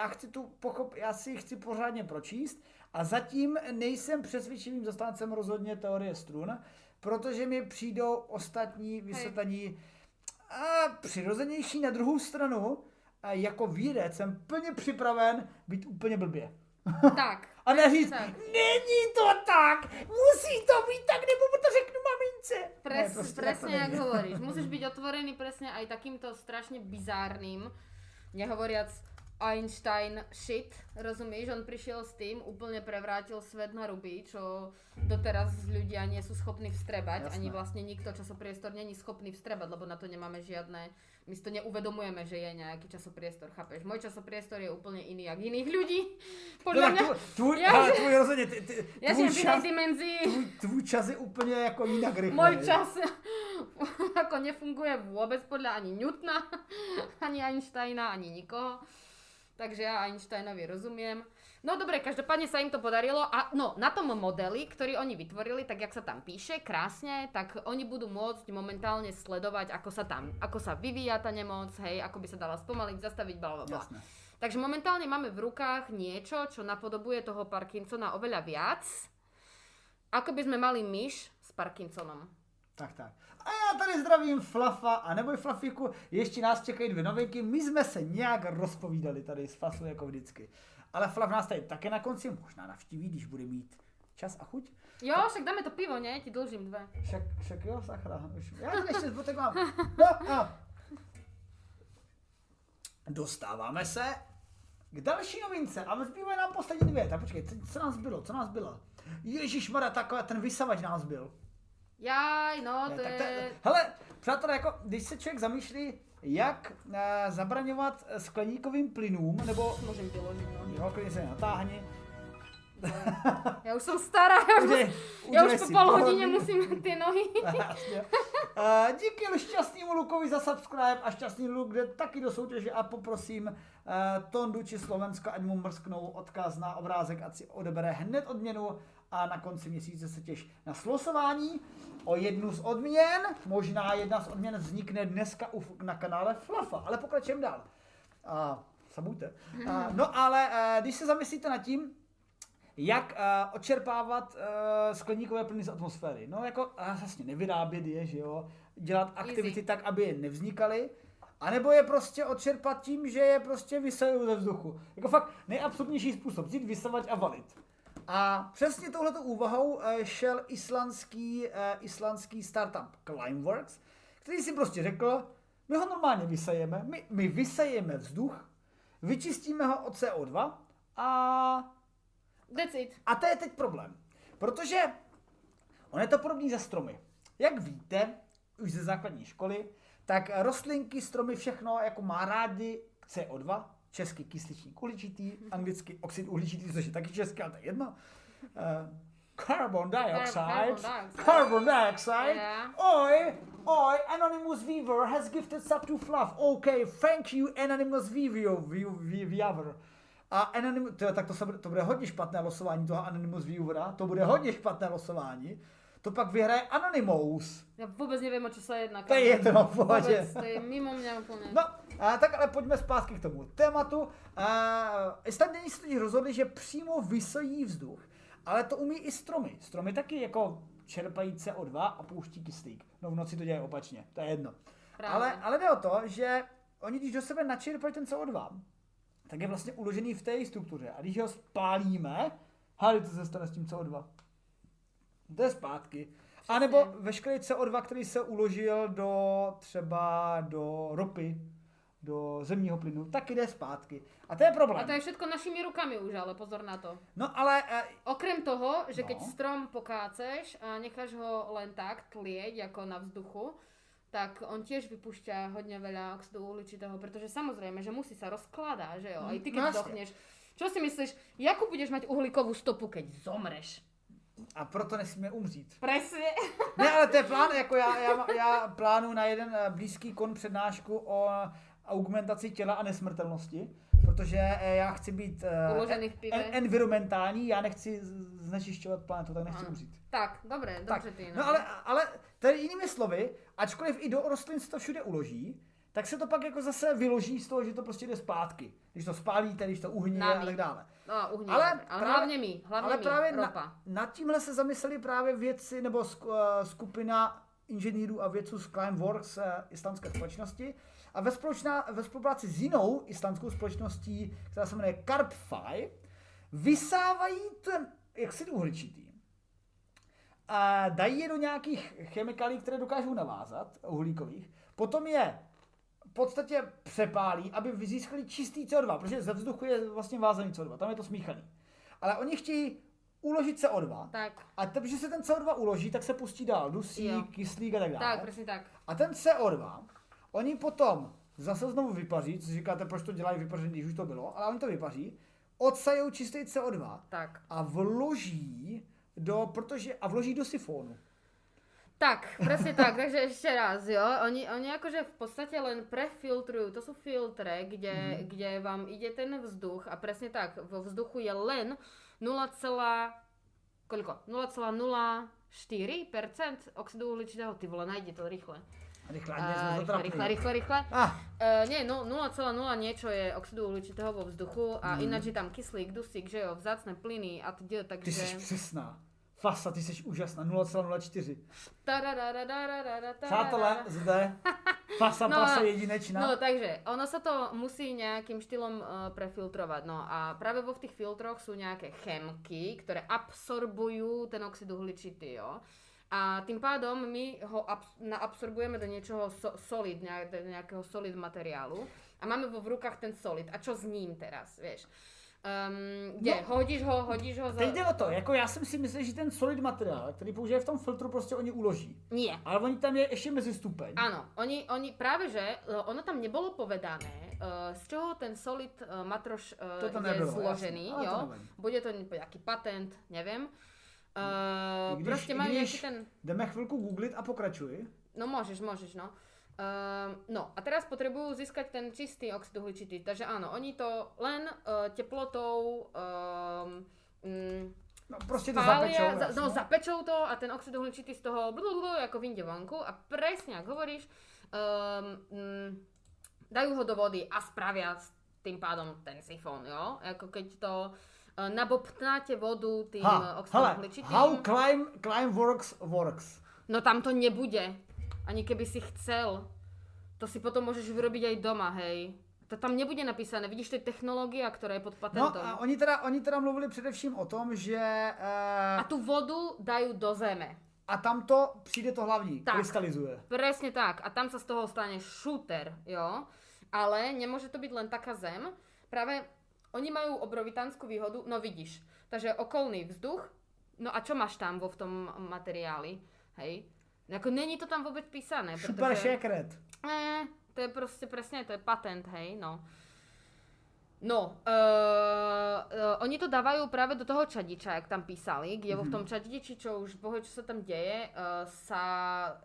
já si chci pořádně pročíst a zatím nejsem přesvědčivým zastáncem rozhodně teorie strun, protože mi přijdou ostatní vysvětlení přirozenější. Na druhou stranu, jako vědec jsem plně připraven být úplně blbě. Tak. A neříct, není to tak, musí to být tak, nebo to řeknu mamince. Presne jak hovoríš, musíš být otvorený presne aj takýmto strašně bizárnym, nehovoriac Einstein shit, rozumíš, on prišiel s tým, úplne prevrátil svet na ruby, čo doteraz ľudia nie sú schopní vstrebať, jasné. Ani vlastne nikto časopriestor není schopný vstrebať, lebo na to nemáme žiadne, my si to neuvedomujeme, že je nejaký časopriestor, chápeš? Môj časopriestor je úplne iný jak iných ľudí, podľa mňa. Ja žijem v inej dimenzii. Tvůj čas je úplne jako inak rychle. Môj čas ako nefunguje vôbec podľa ani Newtona, ani Einsteina, ani nikoho. Takže ja Einsteinovi rozumiem. No dobre, každopádne sa im to podarilo a no, na tom modeli, ktorý oni vytvorili, tak jak sa tam píše krásne, tak oni budú môcť momentálne sledovať, ako sa vyvíja tá nemoc, hej, ako by sa dala spomaliť, zastaviť, blablabla. Jasné. Takže momentálne máme v rukách niečo, čo napodobuje toho Parkinsona oveľa viac, ako by sme mali myš s Parkinsonom. Tak, tak. A já tady zdravím Flafa, a neboj Flafíku, ještě nás čekají dvě novinky, my jsme se nějak rozpovídali tady s Fasou jako vždycky. Ale Flaf nás tady také na konci možná navštíví, když bude mít čas a chuť. Jo, však dáme to pivo, ne? Ti dlžím dve. Však jo, sakra. Já ještě zbotek mám. No. Dostáváme se k další novince a zbývají nám poslední dvě. Tak počkej, co nás bylo? Ježišmarja, taková ten vysavač nás byl. Jaj, no to je... Hele, přátelé, jako, když se člověk zamýšlí, jak zabraňovat skleníkovým plynům, nebo... Můžem vyložit, no. Jo, klidně se natáhni. Já už jsem stará, já už po pol hodině musím ty nohy. Díky šťastnému Lukovi za subscribe a šťastný Luk jde taky do soutěže a poprosím Tondu či Slovensko, ať mu mrsknou odkaz na obrázek, ať si odebere hned odměnu. A na konci měsíce se těš na slosování o jednu z odměn. Možná jedna z odměn vznikne dneska na kanále Flafa, ale pokračujeme dál. Sabujte. No ale když se zamyslíte nad tím, jak odčerpávat skleníkové plyny z atmosféry. No jako vlastně nevyrábět je, že jo, dělat aktivity tak, aby je nevznikaly. A nebo je prostě odčerpat tím, že je prostě vysajují ze vzduchu. Jako fakt nejabsurdnější způsob, vzít, vysavač a valit. A přesně touhletou úvahou šel islandský startup Climeworks, který si prostě řekl, my ho normálně vysajeme, my vysajeme vzduch, vyčistíme ho od CO2 a... That's it. A to je teď problém, protože on je to podobný ze stromy. Jak víte, už ze základní školy, tak rostlinky, stromy, všechno jako má rádi CO2, česky kysličník uhličitý, anglicky oxid uhličitý, což je taky česky, ale to je jedno. Carbon dioxide. Yeah. Oi, Anonymous Weaver has gifted sub to Fluff. Okay, thank you, Anonymous Weaver. To bude hodně špatné losování toho Anonymous Weavera, to bude hodně špatné losování. To pak vyhraje Anonymous. Já vůbec nevím, o co se jedná. To je jedno, v pohodě. To je mimo mě úplně. No, tak ale pojďme zpátky k tomu tématu. Islanděni se totiž rozhodli, že přímo vysají vzduch, ale to umí i stromy. Stromy taky jako čerpají CO2 a pouští kyslík. No v noci to dělají opačně, to je jedno. Ale jde o to, že oni když do sebe načerpají ten CO2, tak je vlastně uložený v té struktuře. A když ho spálíme, hádejte, co se stane s tím CO2. Jde zpátky. A nebo veškerý CO2, který se uložil do ropy, do zemního plynu, tak jde zpátky. A to je problém. A to je všetko našimi rukami už, ale pozor na to. No ale... Okrem toho, že keď strom pokáceš a necháš ho len tak tlieť, jako na vzduchu, tak on tiež vypúšťa hodně veľa oxidu uhličitého, protože samozrejme, že musí sa rozkladá, že jo? A i ty, keď dochneš. Čo si myslíš, jakou budeš mať uhlíkovú stopu, keď zomreš? A proto nesmíme umřít. Presně. Ne, ale to je plán, jako já plánuju na jeden blízký kon přednášku o augmentaci těla a nesmrtelnosti, protože já chci být environmentální, já nechci znečišťovat planetu, tak nechci umřít. Tak, dobře ty. No ale tady jinými slovy, ačkoliv i do rostlin se to všude uloží, tak se to pak jako zase vyloží z toho, že to prostě jde zpátky. Když to spálíte, když to uhníje a tak dále. No, uhníje, ale hlavně ropa. Nad tímhle se zamysleli právě vědci nebo skupina inženýrů a vědců z Climeworks islandské společnosti a ve spolupráci s jinou islandskou společností, která se jmenuje Carbfix, vysávají ten oxid uhličitý. A dají je do nějakých chemikálií, které dokážou navázat, uhlíkových. Potom je v podstatě přepálí, aby získali čistý CO2, protože ze vzduchu je vlastně vázaný CO2, tam je to smíchaný. Ale oni chtějí uložit CO2 tak. A protože se ten CO2 uloží, tak se pustí dál dusík, kyslík a tak dále. Tak, přesně tak. A ten CO2, oni potom zase znovu vypaří, což říkáte, proč to dělají vypaření, když už to bylo, ale oni to vypaří, odsajou čistý CO2 tak. A vloží do, vloží do sifónu. Tak, presne tak, takže ešte raz, jo, oni akože v podstate len prefiltrujú, to sú filtre, kde vám ide ten vzduch a presne tak, vo vzduchu je len 0,04% oxidu uhličitého, ty vole, nájde to rýchle. Rýchle. Nie, no 0,0 niečo je oxidu uhličitého vo vzduchu a ináč je tam kyslík, dusík, že jo, vzácne plyny a td. Takže... Ty si přesná. Fasa, ty jsi úžasná, 0,04. Přátelé, zde Fasa Prasa jedinečná. No takže, ono se to musí nějakým štýlom prefiltrovat. No a právě v těch filtroch jsou nějaké chemky, které absorbují ten oxid uhličitý, jo. A tím pádem my ho absorbujeme do něčeho solid, nějakého solid materiálu. A máme v rukách ten solid. A čo s ním teraz, vieš? Hodíš ho... Teď jde o to, jako já jsem si myslel, že ten solid materiál, který použije v tom filtru, prostě oni uloží. Nie. Ale oni tam je ještě mezistupeň. Ano, oni právě, že ono tam nebylo povedané, z čeho ten solid matroš je zložený, jasný, jo. To bude to nějaký patent, nevím. Prostě mají nějaký ten... Jdeme chvilku googlit a pokračuj. No můžeš, no. No a teraz potrebujú získať ten čistý oxid uhličitý, takže áno, oni to len teplotou prostě spália, zapečou to a ten oxid uhličitý z toho ako vyjde vonku a presne, ak hovoríš, dajú ho do vody a spravia tým pádom ten sifón, jo? Ako keď to nabobtnáte vodu tým oxidom uhličitým. How Climeworks works? No tam to nebude. Ani keby si chcel, to si potom môžeš vyrobiť aj doma, hej. To tam nebude napísané, vidíš, to je technologia, ktorá je pod patentom. No a oni teda mluvili především o tom, že... A tu vodu dajú do zeme. A tam to přijde to hlavní, krystalizuje. Presne tak, a tam sa z toho stane šúter, jo. Ale nemôže to byť len taká zem, práve oni majú obrovitánsku výhodu, no vidíš. Takže okolný vzduch, no a čo máš tam v tom materiáli, hej. Jako není to tam vůbec písané, super šekret. Ne, to je prostě přesně, to je patent, hej, no. No, oni to dávajú právě do toho čadiča, jak tam písali, kde v tom čadiči, čo už bohu, čo sa tam deje,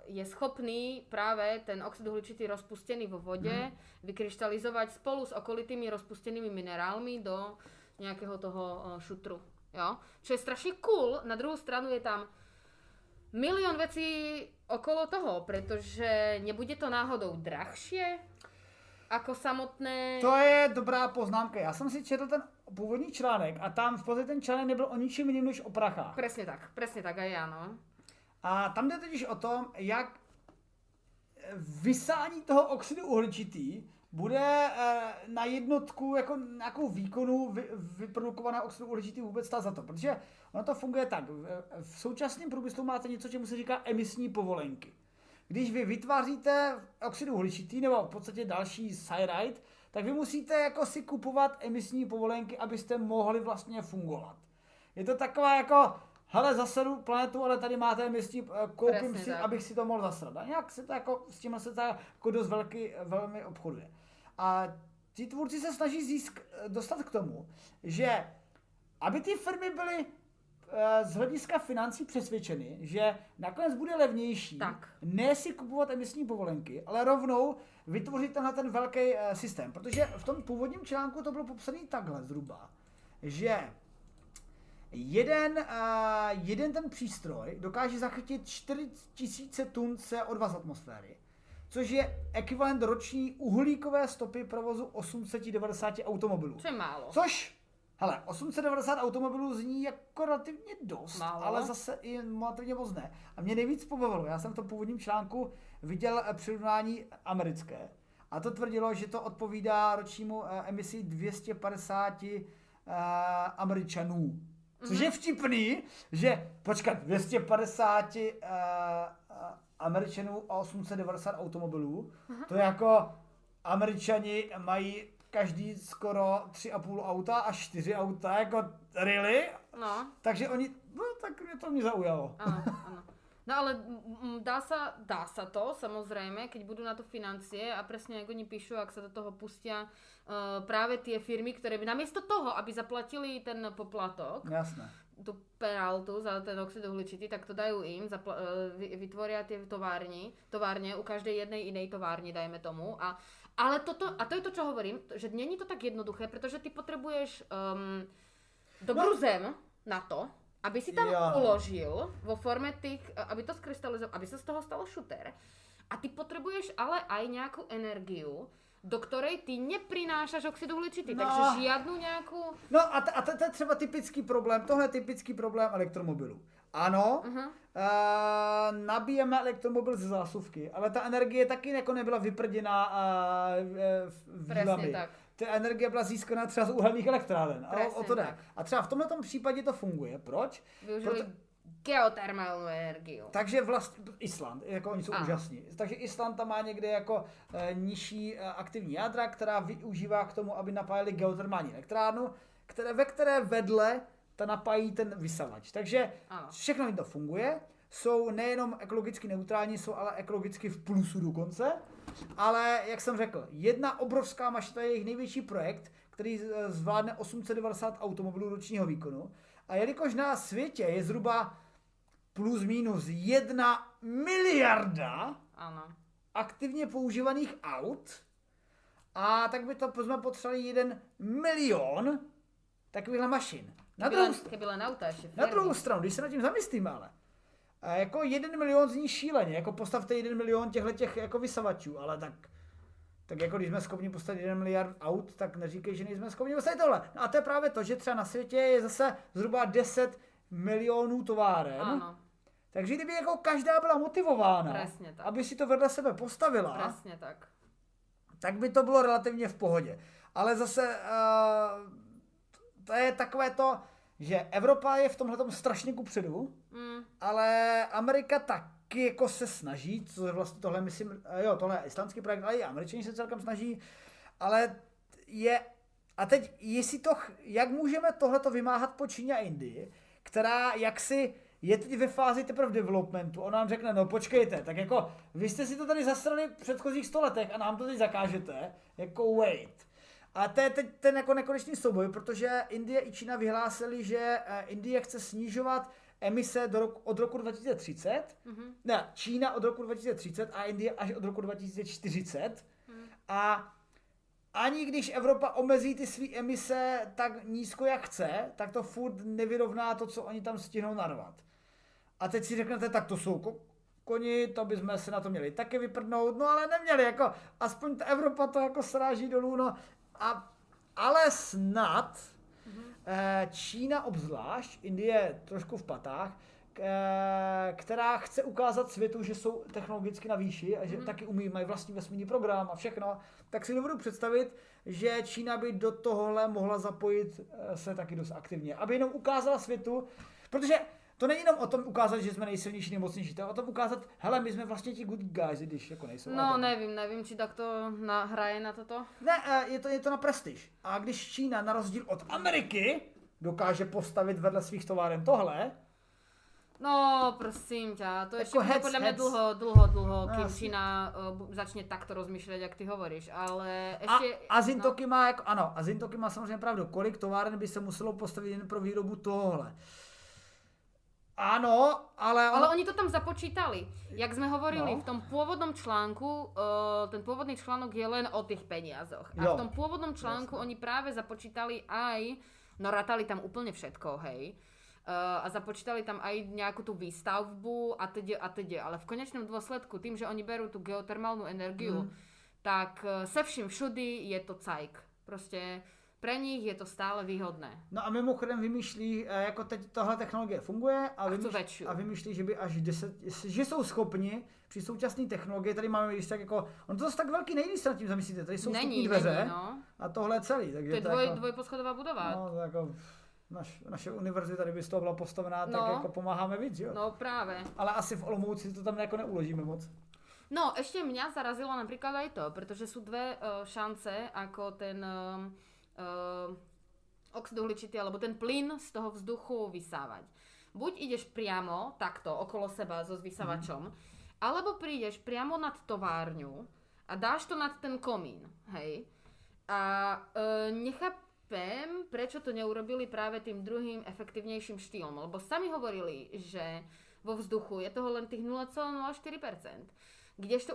je schopný právě ten oxid uhličitý rozpustený vo vode vykryštalizovať spolu s okolitými rozpustenými minerálmi do nějakého toho šutru, jo. Čo je strašně cool, na druhou stranu je tam milion vecí okolo toho, protože nebude to náhodou drahšie jako samotné... To je dobrá poznámka. Já jsem si četl ten původní článek a tam v podstatě ten článek nebyl o ničem jiným než o prachách. Přesně tak, a já, no. A tam jde totiž o tom, jak vysání toho oxidu uhličitý bude na jednotku jako nějakou výkonu vyprodukovaná oxidu uhličitý vůbec stát za to, protože ono to funguje tak. V současném průmyslu máte něco, čemu se říká emisní povolenky. Když vy vytváříte oxidu uhličitý nebo v podstatě další cyanide, tak vy musíte jako si kupovat emisní povolenky, abyste mohli vlastně fungovat. Je to taková jako, hele, zasedu planetu, ale tady máte emisní, koupím presně si, tak, abych si to mohl zasrat. A nějak se to jako, s tím se to jako dost velmi obchoduje. A ti tvůrci se snaží dostat k tomu, že aby ty firmy byly z hlediska financí přesvědčeny, že nakonec bude levnější tak ne si kupovat emisní povolenky, ale rovnou vytvořit tenhle ten velký systém. Protože v tom původním článku to bylo popsané takhle zhruba, že jeden ten přístroj dokáže zachytit 4000 tun CO2 z atmosféry, což je ekvivalent roční uhlíkové stopy provozu 890 automobilů. Což je málo. Což, hele, 890 automobilů zní jako relativně dost, málo, ale zase i relativně moc ne. A mě nejvíc pobavilo, já jsem v tom původním článku viděl přirovnání americké a to tvrdilo, že to odpovídá ročnímu emisi 250 Američanů. Což je vtipný, že počkat, 250 Američanů a 890 automobilů, to je jako Američani mají každý skoro 3,5 auta a 4 auta, jako really? No. Takže oni, no tak mě to mě zaujalo. Ano, ano. No ale dá sa to, samozrejme, keď budú na to financie a presne ako oni píšu, ak sa do toho pustia práve tie firmy, ktoré by namiesto toho, aby zaplatili ten poplatok, jasné, tú penáltu za ten oxid uhličitý, tak to dajú im, vytvoria tie továrne u každej jednej inej továrni, dajme tomu. Ale toto, a to je to, čo hovorím, že není to tak jednoduché, pretože ty potrebuješ dobrú zem na to, aby si tam uložil vo forme tých, aby to skrystalizovalo, aby sa z toho stalo šuter. A ty potrebuješ ale aj nejakú energiu, do ktorej ty neprinášaš oxid uhličitý, takže žiadnu nejakú... No a to je třeba typický problém, tohle je typický problém elektromobilů. Ano, nabíjeme elektromobil ze zásuvky, ale ta energie taky jako nebyla vyprděná výlami. Ta energie byla získaná třeba z uhelných elektráren. O to jde. A třeba v tomto případě to funguje. Proč? Využili geotermální energii. Takže vlastně Island, jako oni jsou úžasní. Takže Island tam má někde jako nižší aktivní jádra, která využívá k tomu, aby napájeli geotermální elektrárnu, ve které vedle ta napájí ten vysavač. Takže všechno jim to funguje. Jsou nejenom ekologicky neutrální, jsou ale ekologicky v plusu dokonce. Ale, jak jsem řekl, jedna obrovská mašta je jejich největší projekt, který zvládne 890 automobilů ročního výkonu. A jelikož na světě je zhruba plus minus 1 miliarda aktivně používaných aut, a tak by to jsme potřebovali 1 milion takovýchhle mašin. Na druhou stranu, když se nad tím zamyslíme ale, a jako 1 milion zní šíleně, jako postavte 1 milion těchto jako vysavačů, ale tak jako když jsme schopni postavit 1 miliard aut, tak neříkej, že nejsme schopni postavit tohle. No a to je právě to, že třeba na světě je zase zhruba 10 milionů továren. Ano. Takže kdyby jako každá byla motivována, aby si to vedle sebe postavila, tak by to bylo relativně v pohodě. Ale zase to je takové to, že Evropa je v tomhletom strašně kupředu, ale Amerika taky jako se snaží, což vlastně tohle myslím, jo, tohle je islandský projekt, ale i Američani se celkem snaží, ale je, a teď jestli to, jak můžeme tohleto vymáhat po Číně a Indii, která jaksi je teď ve fázi teprve developmentu, on nám řekne, no počkejte, tak jako vy jste si to tady zasrali v předchozích 100 letech a nám to teď zakážete, jako wait. A to je teď ten jako nekonečný souboj, protože Indie i Čína vyhlásili, že Indie chce snižovat emise od roku 2030. Ne, Čína od roku 2030 a Indie až od roku 2040. A ani když Evropa omezí ty své emise tak nízko, jak chce, tak to furt nevyrovná to, co oni tam stihnou narvat. A teď si řeknete, tak to jsou koni, to bychom se na to měli taky vyprdnout, no ale neměli, jako aspoň ta Evropa to jako sráží dolů, no. Ale snad Čína obzvlášť, Indie trošku v patách, která chce ukázat světu, že jsou technologicky na výši a že taky umí, mají vlastní vesmírný program a všechno, tak si dovedu představit, že Čína by do tohohle mohla zapojit se taky dost aktivně, aby jenom ukázala světu, protože To není jenom o tom ukázat, že jsme nejsilnější, nejmocnější, to je o tom ukázat, hele, my jsme vlastně ti good guys, když jako nejsou. No, nevím, či tak to hraje na toto. Ne, je to na prestiž. A když Čína, na rozdíl od Ameriky, dokáže postavit vedle svých továren tohle. No, prosím tě, to ještě bude podle mě dlho, když Čína začne takto rozmýšlet, jak ty hovoríš, ale ještě... A Zintoky má jako, ano, a Zintoky má samozřejmě pravdu, kolik továren by se muselo postavit jen pro výrobu tohle. Ano, ale... Ale oni to tam započítali. Jak sme hovorili, no. V tom pôvodnom článku, ten pôvodný článok je len o tých peniazoch. A jo. V tom pôvodnom článku Jasne. Oni práve započítali aj, no ratali tam úplne všetko, hej. A započítali tam aj nejakú tú výstavbu a teda a teda. Ale v konečnom dôsledku, tým, že oni berú tú geotermálnu energiu, tak se vším všudy je to cajk. Proste... Pre nich je to stále výhodné. No a mimochodem vymýšlí, jako teď tahle technologie funguje a vymýšlí, že by až 10, že jsou schopni při současné technologie, tady máme když tak jako, on to zase tak velký nejde se nad tím zamyslíte, tady jsou vstupní dveře a tohle je celý. Takže to je dvojposchodová budova. No to jako naše univerzita, kdyby z toho byla postavená, tak jako pomáháme víc, že jo? No právě. Ale asi v Olomouci to tam jako neuložíme moc. No ještě mě zarazilo například aj to, protože jsou dvě šance, jako ten... oxid uhličitý alebo ten plyn z toho vzduchu vysávať. Buď ideš priamo takto okolo seba so zvysávačom, alebo prídeš priamo nad továrňu a dáš to nad ten komín, hej. A nechápem, prečo to neurobili práve tým druhým efektívnejším štýlom, lebo sami hovorili, že vo vzduchu je toho len tých 0,04%. Kdežto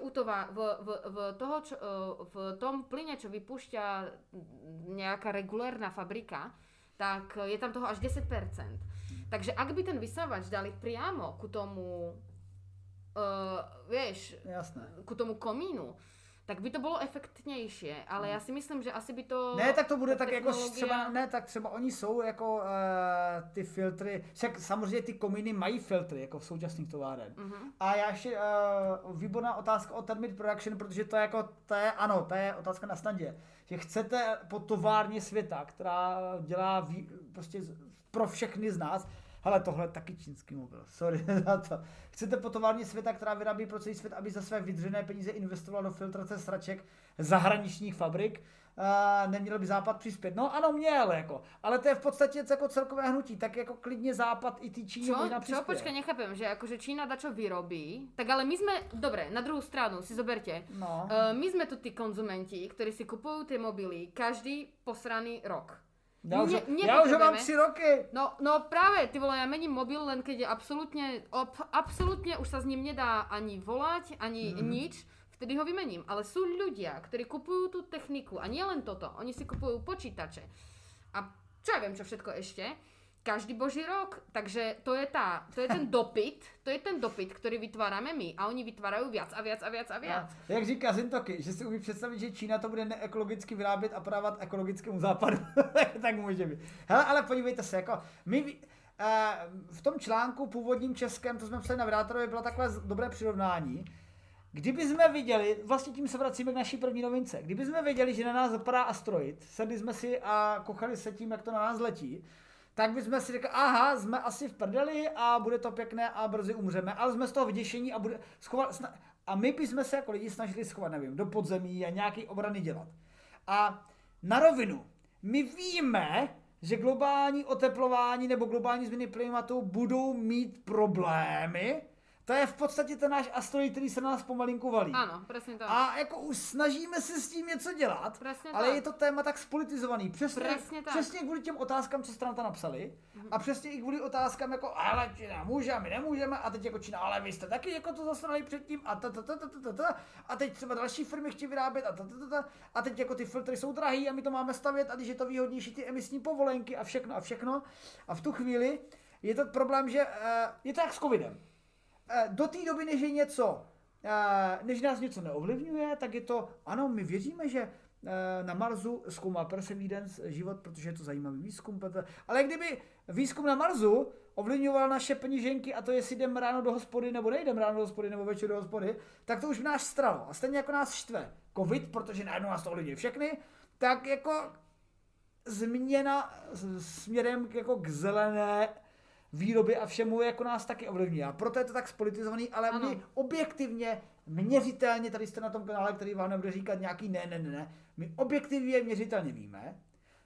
v tom plyne, čo vypúšťa nejaká regulérna fabrika, tak je tam toho až 10%. Takže ak by ten vysávač dali priamo ku tomu, ku tomu komínu, tak by to bylo efektnější, ale já si myslím, že asi by to... Ne, tak to bude tak technologie... jako třeba, ne, tak třeba oni jsou jako ty filtry, však samozřejmě ty komíny mají filtry jako v současných továren. A já ještě výborná otázka o Thermid Production, protože to je jako, to je otázka na snadě, že chcete po továrně světa, která dělá prostě pro všechny z nás, hele, tohle taky čínský mobil, sorry za to. Chcete po továrně světa, která vyrábí pro celý svět, aby za své vydřené peníze investovala do filtrace sraček zahraničních fabrik? Neměl by Západ přispět? No ano, měl, jako. Ale to je v podstatě jako celkové hnutí, tak jako klidně Západ i ty Číny možná přispěje. Čo? Počkej, nechápem, že jakože Čína dačo vyrobí, tak ale my jsme, dobré, na druhou stranu si zoberte, my jsme tu ty konzumenti, kteří si kupují ty mobily každý posraný rok. Já už ho mám 3 roky. No právě, ty vole, já mením mobil, len keď je absolutně už se s ním nedá ani volať, ani nič, vtedy ho vymením. Ale jsou ľudia, kteří kupují tu techniku a nielen toto, oni si kupují počítače. A čo ja viem, čo všetko ještě, každý boží rok, takže to je ten dopyt, který vytváráme my a oni vytvárají viac a viac. Jak říká Zintoky, že si umí představit, že Čína to bude neekologicky vyrábět a prodávat ekologickému Západu, tak může být. Hele, ale podívejte se, jako my v tom článku původním českém, to jsme psali na Vědátorově, bylo takové dobré přirovnání. Kdyby jsme viděli, vlastně tím se vracíme k naší první novince, kdyby jsme věděli, že na nás zapadá asteroid, sedli jsme si a kochali se tím, jak to na nás letí, tak bychom si řekli, aha, jsme asi v prdeli a bude to pěkné a brzy umřeme, ale jsme z toho vyděšení a bude schovat, a my bychom se jako lidi snažili schovat, nevím, do podzemí a nějaký obrany dělat. A na rovinu, my víme, že globální oteplování nebo globální změny klimatu budou mít problémy. To je v podstatě ten náš asteroid, který se na nás pomalinku valí. Ano, přesně tak. A jako už snažíme se s tím něco dělat, presně ale tak. Je to téma tak spolitizovaný. Přesně kvůli těm otázkám, co jste na to napsali. A přesně i kvůli otázkám jako, ale Čína může a my nemůžeme, a teď jako Čína, ale vy jste taky jako to zasunali předtím, a teď třeba další firmy chtějí vyrábět, a teď jako ty filtry jsou drahý a my to máme stavět, a když je to výhodnější, ty emisní povolenky a všechno. A v tu chvíli je to problém, že je to jak s covidem. Do té doby, než nás něco neovlivňuje, tak je to, ano, my věříme, že na Marsu zkoumá Perseverance život, protože je to zajímavý výzkum, ale kdyby výzkum na Marsu ovlivňoval naše peníženky a to, jestli jdem ráno do hospody, nebo nejdem ráno do hospody, nebo večer do hospody, tak to už nás stralo. A stejně jako nás štve covid, protože najednou nás to ovlivňuje všechny, tak jako změna směrem jako k zelené výrobě a všemu jako nás taky ovlivní. A proto je to tak spolitizovaný, ale ano. My objektivně, měřitelně, tady jste na tom kanále, který vám nebude říkat nějaký ne, my objektivně měřitelně víme,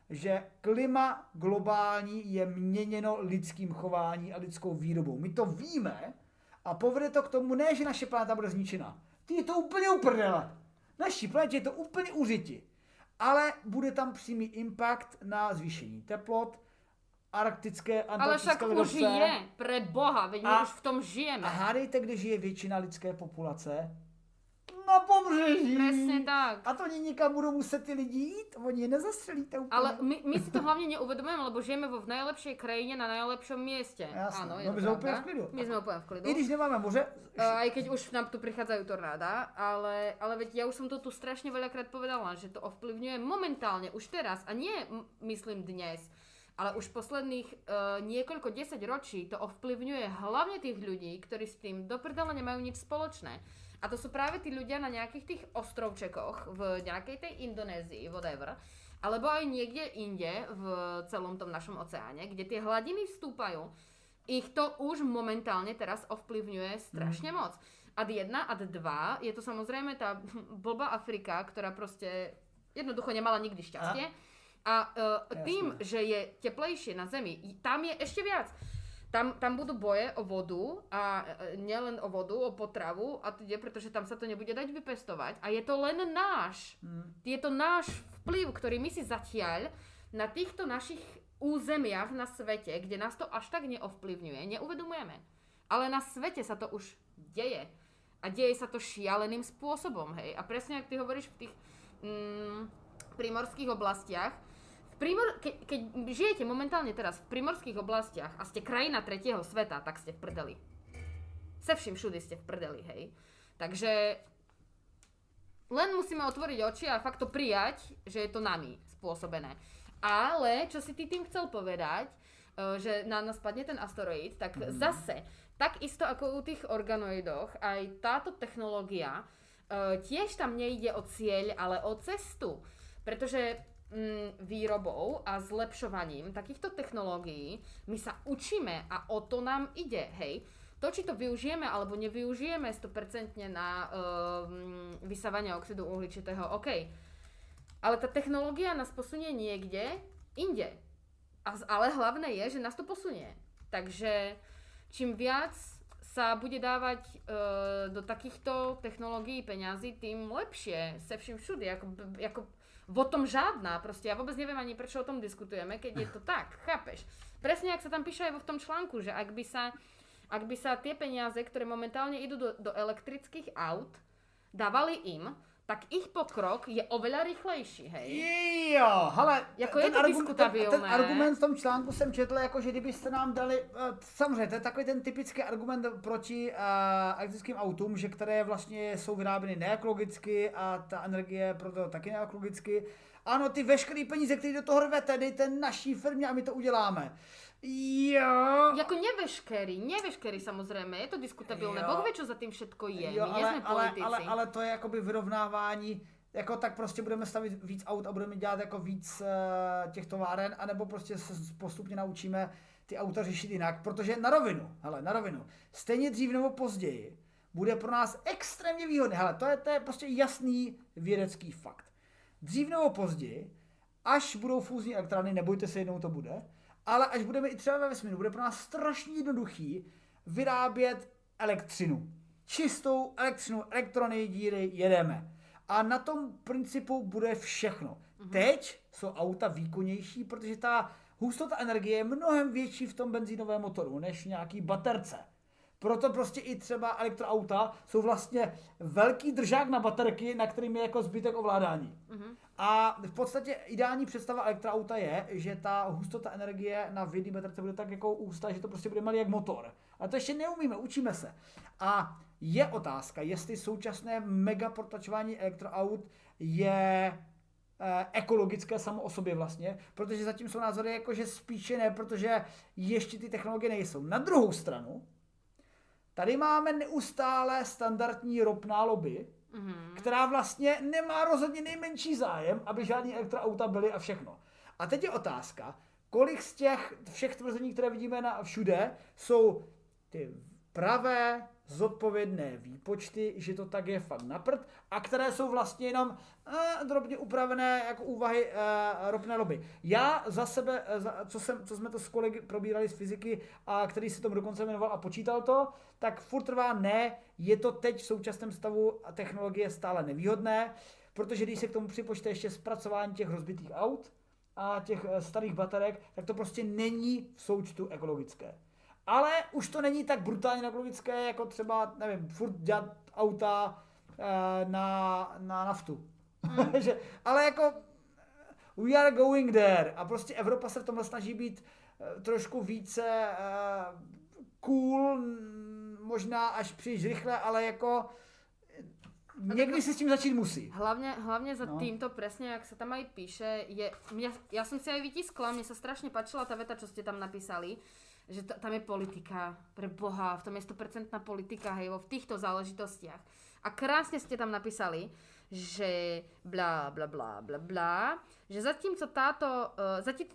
že klima globální je měněno lidským chováním a lidskou výrobou. My to víme a povede to k tomu ne, že naše planeta bude zničena. Ty je to úplně uprdele. Naší planetě je to úplně uřiti. Ale bude tam přímý impact na zvýšení teplot, arktické, antarktické ledovce. Ale však už je, pre boha, veď my už v tom žijeme. A hádejte, kde žije většina lidské populace? Na pobřeží. Přesně tak. A to nikam budou muset ty lidi jít, oni je nezastřelíte úplně. Ale my si to hlavně neuvědomujeme, lebo žijeme v nejlepší krajině na nejlepším místě. Jasné. Ano, je no, to my jsme úplně v klidu. My jsme úplně v klidu. I když nemáme moře. A i keď už nám tu prichádzajú tornáda, ale veď ja už som to tu strašne veľakrát povedala, že to ovplyvňuje momentálne, už teraz, a nie myslím dnes, ale už posledných niekoľko 10 ročí to ovplyvňuje hlavne tých ľudí, ktorí s tým do prdele nemajú nič spoločné. A to sú práve tí ľudia na nejakých tých ostrovčekoch v nejakej tej Indonézii, whatever, alebo aj niekde inde v celom tom našom oceáne, kde tie hladiny vstúpajú. Ich to už momentálne teraz ovplyvňuje strašne moc. Ad 1, ad 2, je to samozrejme tá blbá Afrika, ktorá proste jednoducho nemala nikdy šťastie. A tým, že je teplejšie na Zemi, tam je ešte viac. Tam budú boje o vodu a nielen o vodu, o potravu a teda, pretože tam sa to nebude dať vypestovať. A je to len náš. Je to náš vplyv, ktorý my si zatiaľ na týchto našich územiach na svete, kde nás to až tak neovplyvňuje, neuvedomujeme. Ale na svete sa to už deje. A deje sa to šialeným spôsobom, hej. A presne, ak ty hovoríš v tých primorských oblastiach, keď žijete momentálne teraz v primorských oblastiach a ste krajina tretieho sveta, tak ste v prdeli. Se vším všudy ste v prdeli, hej. Takže len musíme otvoriť oči a fakt to prijať, že je to nami spôsobené. Ale čo si ty tým chcel povedať, že na nás padne ten asteroid, tak zase, takisto ako u tých organoidoch, aj táto technológia tiež tam nejde o cieľ, ale o cestu. Pretože výrobou a zlepšovaním takýchto technológií my sa učíme a o to nám ide, hej. To, či to využijeme alebo nevyužijeme 100% na vysávanie oxidu uhličitého, okej. Ale tá technológia nás posunie niekde inde. Ale hlavné je, že nás to posunie. Takže čím viac sa bude dávať do takýchto technológií peňazí, tým lepšie, se vším všudy, ako o tom žádná, prostě já vůbec nevím ani, proč o tom diskutujeme, keď je to tak, chápeš? Presne, jak sa tam píše aj v tom článku, že ak by sa tie peniaze, ktoré momentálne idú do elektrických aut, dávali im, tak ich pokrok je oveľa rychlejší, hej? Jo, hele, jako je to diskutabilné. Ten argument v tom článku jsem četl, jako že kdybyste nám dali, samozřejmě, to je takový ten typický argument proti elektrickým autům, že které vlastně jsou vyráběny neekologicky a ta energie proto taky neekologicky. Ano, ty veškerý peníze, které do toho rvete, dejte naší firmě a my to uděláme. Jo. Jako neveškerý samozřejmě, je to diskutabilné, Boh ví, co za tím všetko je, jo, my nejsme politici. Ale to je jakoby vyrovnávání, jako tak prostě budeme stavit víc aut a budeme dělat jako víc těch továren, anebo prostě se postupně naučíme ty auta řešit jinak, protože na rovinu, stejně dřív nebo později, bude pro nás extrémně výhodné, hele, to je prostě jasný vědecký fakt. Dřív nebo později, až budou fúzní elektrárny, nebojte se, jednou to bude, ale až budeme i třeba ve vesmíru, bude pro nás strašně jednoduchý vyrábět elektřinu. Čistou elektřinu, elektrony, díry, jedeme. A na tom principu bude všechno. Teď jsou auta výkonnější, protože ta hustota energie je mnohem větší v tom benzínovém motoru, než nějaký baterce. Proto prostě i třeba elektroauta jsou vlastně velký držák na baterky, na kterým je jako zbytek ovládání. A v podstatě ideální představa elektroauta je, že ta hustota energie na vědný baterce bude tak jako ústa, že to prostě bude malý jak motor. A to ještě neumíme, učíme se. A je otázka, jestli současné mega protačování elektroaut je ekologické samo o sobě vlastně, protože zatím jsou názory jako, že spíše ne, protože ještě ty technologie nejsou. Na druhou stranu, tady máme neustále standardní ropná lobby, která vlastně nemá rozhodně nejmenší zájem, aby žádný elektroauta byly a všechno. A teď je otázka, kolik z těch všech tvrzení, které vidíme na všude, jsou ty pravé, zodpovědné výpočty, že to tak je fakt na prd, a které jsou vlastně jenom drobně upravené jako úvahy ropné lobby. Já za sebe, co jsme to s kolegy probírali z fyziky, a který se tomu dokonce jmenoval a počítal to, tak furt trvá ne, je to teď v současném stavu a technologie stále nevýhodné, protože když se k tomu připočte ještě zpracování těch rozbitých aut a těch starých baterek, tak to prostě není v součtu ekologické. Ale už to není tak brutálně ekologické, jako třeba, nevím, furt dělat auta na naftu. Ale jako we are going there. A prostě Evropa se v tomhle snaží být trošku více cool, možná až příliš rychle, ale jako někdy si s tím začít musí. Hlavně za týmto, presne, jak sa tam aj píše, ja som si aj vytiskla, mne sa strašne páčila tá veta, čo ste tam napísali, že tam je politika, pre Boha, v tom je 100% politika, hej, v týchto záležitostiach. A krásne ste tam napísali, že blá, blá, blá, blá, blá, že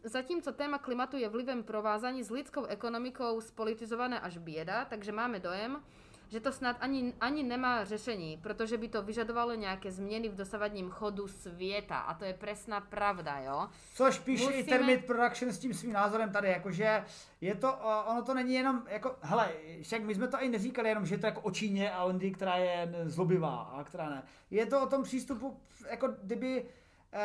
zatímco téma klimatu je vlivem provázaní s lidskou ekonomikou spolitizované až bieda, takže máme dojem, že to snad ani nemá řešení, protože by to vyžadovalo nějaké změny v dosavadním chodu světa. A to je přesná pravda, jo? Což píše i Termit Production s tím svým názorem tady, jakože je to, ono to není jenom, jako, hele, však my jsme to ani neříkali, jenom, že je to jako o Číně a Indii, která je zlobivá a která ne. Je to o tom přístupu, jako kdyby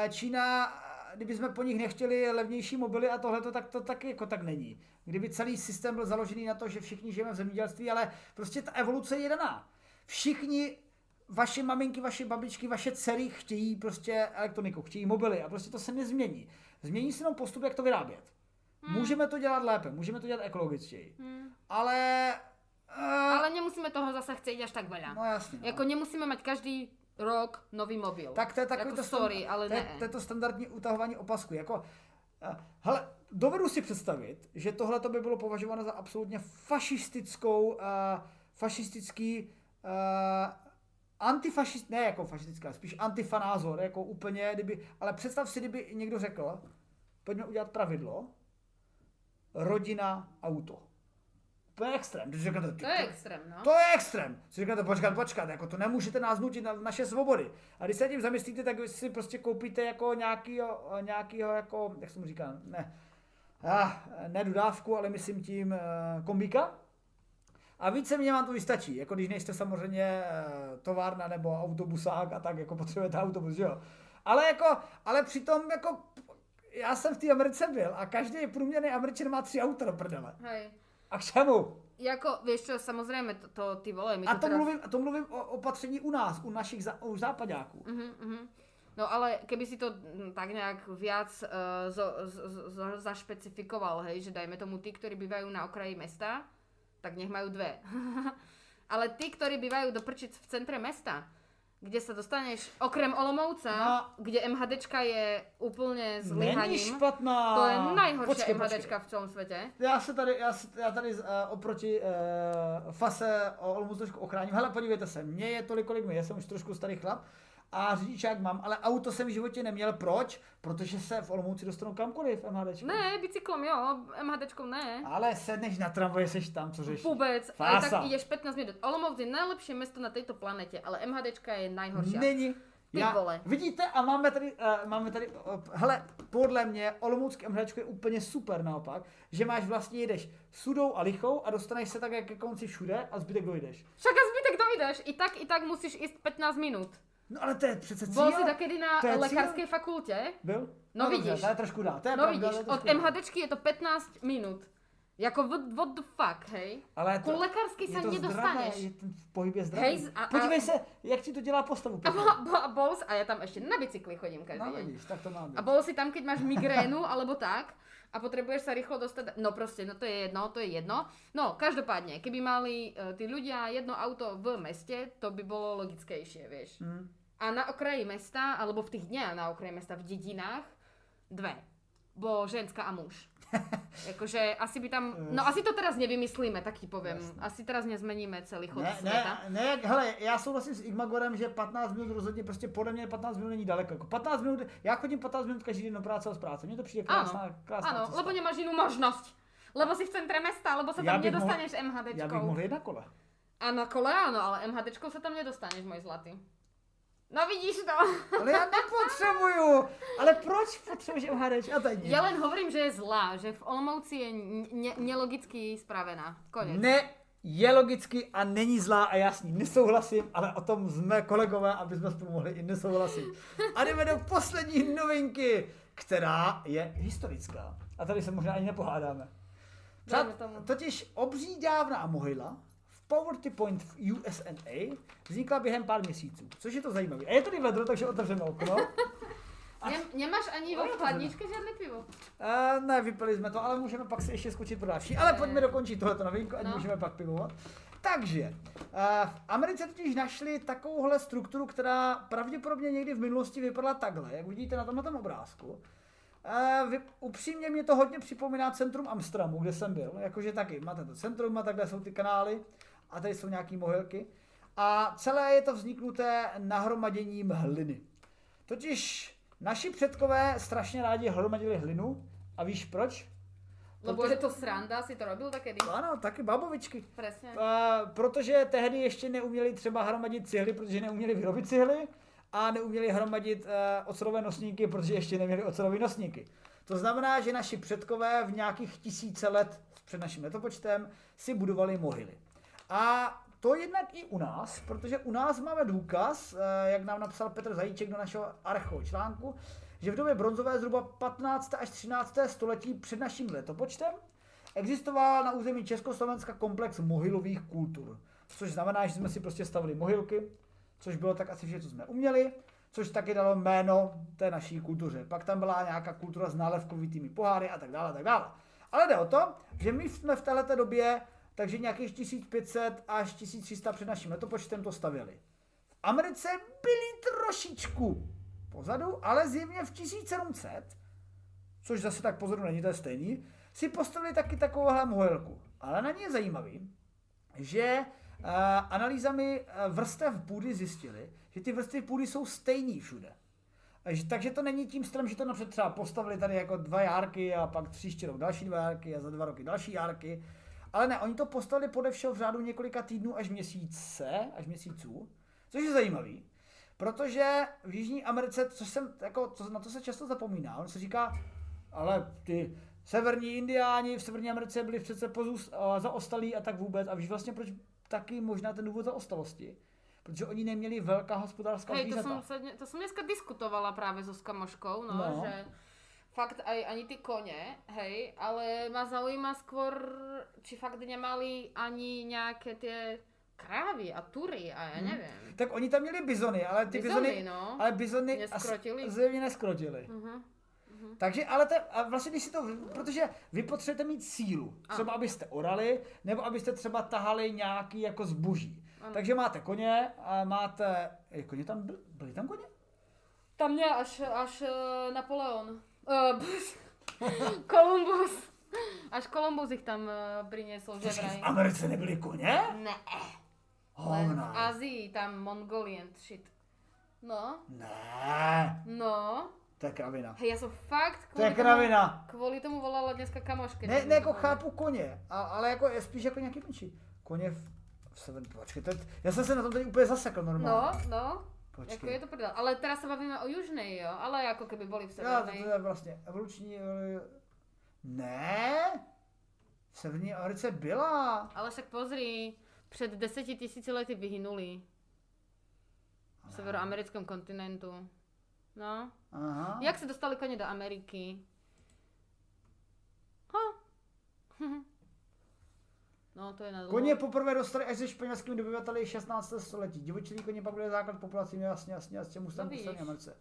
Čína, kdyby jsme po nich nechtěli levnější mobily a tohleto, tak to taky jako tak není. Kdyby celý systém byl založený na to, že všichni žijeme v zemědělství, ale prostě ta evoluce je daná. Všichni, vaše maminky, vaše babičky, vaše dcery chtějí prostě elektroniku, chtějí mobily a prostě to se nezmění. Změní se jenom postup, jak to vyrábět. Můžeme to dělat lépe, můžeme to dělat ekologičtěji, ale nemusíme toho zase chcít až tak veľa. No jasně. No. Jako nemusíme mať každý rok nový mobil. Tak to je takový jako to, sorry, ale ne. To je to standardní utahování opasku. Jako, hele, dovedu si představit, že tohle by bylo považováno za absolutně spíš antifanázor, jako úplně, ale představ si, kdyby někdo řekl, pojďme udělat pravidlo, rodina, auto. To je extrém. To je extrém, no. To je extrém. Si řeknete, počkat, jako to nemůžete nás nutit na naše svobody. A když se tím zamyslíte, tak si prostě koupíte jako nějakýho jako, jak se mu říká, ne dodávku, ale myslím tím kombíka. A víceméně vám to vystačí, jako když nejste samozřejmě továrna nebo autobusák a tak, jako potřebujete autobus, že jo. Ale přitom jako, já jsem v té Americe byl a každý průměrný Američan má 3 auta do prdele. Hej. A k čemu? Jako, víš čo, samozřejmě to ty vole. Mluvím o opatření u nás, u našich zápaďáků. No ale keby si to tak nějak viac zašpecifikoval, hej, že dajme tomu ty, ktorí bývajú na okraji mesta, tak nech majú 2. Ale ty, ktorí bývajú do prčic v centre mesta, kde sa dostaneš, okrem Olomouca, kde MHDčka je úplne zlyhaním. Není špatná. To je najhoršia MHDčka v celom svete. Já tady oproti Fase Olomouc trošku ochráním. Hele, podívejte se, mně je tolik, kolik mi, já jsem už trošku starý chlap a řidičák mám, ale auto jsem v životě neměl. Proč? Protože se v Olomouci dostanou kamkoliv MHDčkou. Ne, bicyklom jo, MHDčkou ne. Ale sedneš na tramvaje, seš tam, co řešíš. Vůbec, ale tak ideš 15 minut. Olomouc je nejlepší město na této planetě, ale MHDčka je nejhorší. Není. Vidíte, a máme tady, hele, podle mě olomoucký MHDčko je úplně super naopak, že máš vlastně jedeš sudou a lichou a dostaneš se tak jak ke konci všude a zbytek dojdeš. Však a zbytek dojdeš, i tak musíš jít 15 minut. No ale to je přece cíl. Bol si takedy na lékařské fakultě? Byl. No vidíš. Ale trošku dá. No pravda, vidíš, od MHDčky je to 15 minut. Jako what the fuck, hej? Ale ku lékařské se nedostaneš. Je to v pohybě zdravý. Hej, podívej se, jak ti to dělá postavu. A já tam ještě na bicykli chodím každý den. No vidíš, tak to mám. A bol si tam, keď máš migrénu, alebo tak, a potrebuješ sa rýchlo dostať, no proste, no to je jedno. No, každopádne, keby mali tí ľudia jedno auto v meste, to by bolo logickejšie, vieš. A na okraji mesta, alebo v tých dňach na okraji mesta, v dedinách, 2. bo ženská a muž. Jakože asi by tam, no asi to teraz nevymyslíme, tak ti povím. Jasne. Asi teraz nezmeníme celý chod světa. Ne, hele, já souhlasím s Igmagorem, že 15 minut rozhodně, prostě podle mě 15 minut není daleko. Jako 15 minut, já chodím 15 minut každý den do práce a z práce, mně to přijde krásná ano, cesta. Lebo nemáš jinou možnost, lebo si v centre mesta, lebo se tam nedostaneš MHDčkou. Já bych mohl jít na kole. A na kole ano, ale MHDčkou se tam nedostaneš, můj zlatý. No vidíš to. Ale já nepotřebuju. Ale proč potřebuješ MHDčku? Já len hovorím, že je zlá, že v Olomouci je nelogicky spravená. Konec. Ne, je logicky a není zlá a jasný. Nesouhlasím, ale o tom jsme kolegové, aby jsme spolu mohli i nesouhlasit. A jdeme do poslední novinky, která je historická. A tady se možná ani nepohádáme. Totiž obří dávná mohyla Poverty Point v USA vznikla během pár měsíců, což je to zajímavé. A je tady vedro, takže otevřeme okno. Nemáš ani v chladničce žádný pivo? Ne, vypili jsme to, ale můžeme pak si ještě skočit pro další. Ale pojďme dokončit tohleto novinku, ať můžeme pak pivovat. Takže, v Americe totiž našli takovouhle strukturu, která pravděpodobně někdy v minulosti vypadala takhle, jak vidíte na tomhle obrázku. Upřímně mě to hodně připomíná centrum Amsterdamu, kde jsem byl. Jakože taky, máte to centrum a takhle jsou ty kanály. A tady jsou nějaký mohylky. A celé je to vzniknuté nahromaděním hliny. Totiž naši předkové strašně rádi hromadili hlinu. A víš proč? Lebo je to sranda, si to robil taky. Ano, taky babovičky. Přesně. Protože tehdy ještě neuměli třeba hromadit cihly, protože neuměli vyrobit cihly. A neuměli hromadit ocelové nosníky, protože ještě neměli ocelové nosníky. To znamená, že naši předkové v nějakých tisíce let před naším letopočtem si budovali mohyly. A to jednak i u nás, protože u nás máme důkaz, jak nám napsal Petr Zajíček do našeho archeho článku, že v době bronzové zhruba 15. až 13. století před naším letopočtem existoval na území Československa komplex mohylových kultur. Což znamená, že jsme si prostě stavili mohylky, což bylo tak asi vše, co jsme uměli, což taky dalo jméno té naší kultuře. Pak tam byla nějaká kultura s nálevkovitými poháry a tak dále, tak dále. Ale jde o to, že my jsme v této době, takže nějakých 1500 až 1300 před naším letopočtem to stavěli. V Americe byli trošičku pozadu, ale zjevně v 1700, což zase tak pozadu není, to je stejný, si postavili taky takovouhle mohylku. Ale na ní je zajímavý, že analýzami vrstev půdy zjistili, že ty vrstvy půdy jsou stejný všude. Takže to není tím stylem, že to napřed třeba postavili tady jako 2 járky a pak příští rok další 2 járky a za 2 roky další járky. Ale ne, oni to postavili podle všeho v řádu několika týdnů až měsíců, což je zajímavý, protože v Jižní Americe, na to se často zapomíná, on se říká, ale ty severní Indiáni v Severní Americe byli přece zaostalí a tak vůbec, a víš vlastně proč taky možná ten důvod zaostalosti, protože oni neměli velká hospodářská význata. To jsem dneska diskutovala právě so skamoškou, no. Že fakt ani ty koně, hej, ale má zaujíma skôr, či fakt nemali ani nějaké ty krávy a tury a já nevím. Tak oni tam měli bizony, ale ty bizony zjevně neskrotili. Takže, ale vlastně když si to, protože vy potřebujete mít sílu, třeba abyste orali, nebo abyste třeba tahali nějaký jako zboží. Ano. Takže máte koně, a máte, koně tam byly tam koně? Tam ne, až Napoleon, Kolumbus, až Kolumbus jich tam přinesl. Že v Americe nebyly koně? Ne, v Azii tam Mongolian shit, no. Ne. No. To je kravina. Hej, já jsem fakt kvůli tomu volala dneska kamošky. Ne jako chápu koně, ale jako je spíš jako nějaký menší. Koně v severní, počkej, já jsem se na tom tady úplně zasekl normálně. No, počkej. Jako je to prdel, ale teraz se bavíme o južnej, jo, ale jako keby byli v severní. To je vlastně evoluční, ne, v Severní Americe byla. Ale však pozri, před 10 000 lety vyhynuli v severoamerickém kontinentu. No. Aha. Jak se dostali koně do Ameriky? No, to je na dlouho. Koně poprvé dostali až ze španělskými dobyvateli 16. století. Divočilí koně pak byly základ populace, jasně, musím v Americe.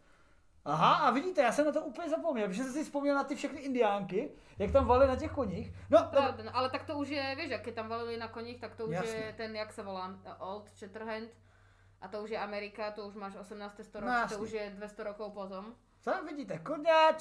Aha, a vidíte, já jsem na to úplně zapomněl, protože jsem si vzpomněl na ty všechny indiánky, jak tam valili na těch koních. No, pravda, ale tak to už je, víš, jak je tam valili na koních, tak to už jasně. Je ten, jak se volá, Old Shatterhand. A to už je Amerika, to už máš 18. století, to už je 200 rokov potom. Co vidíte, kurňa,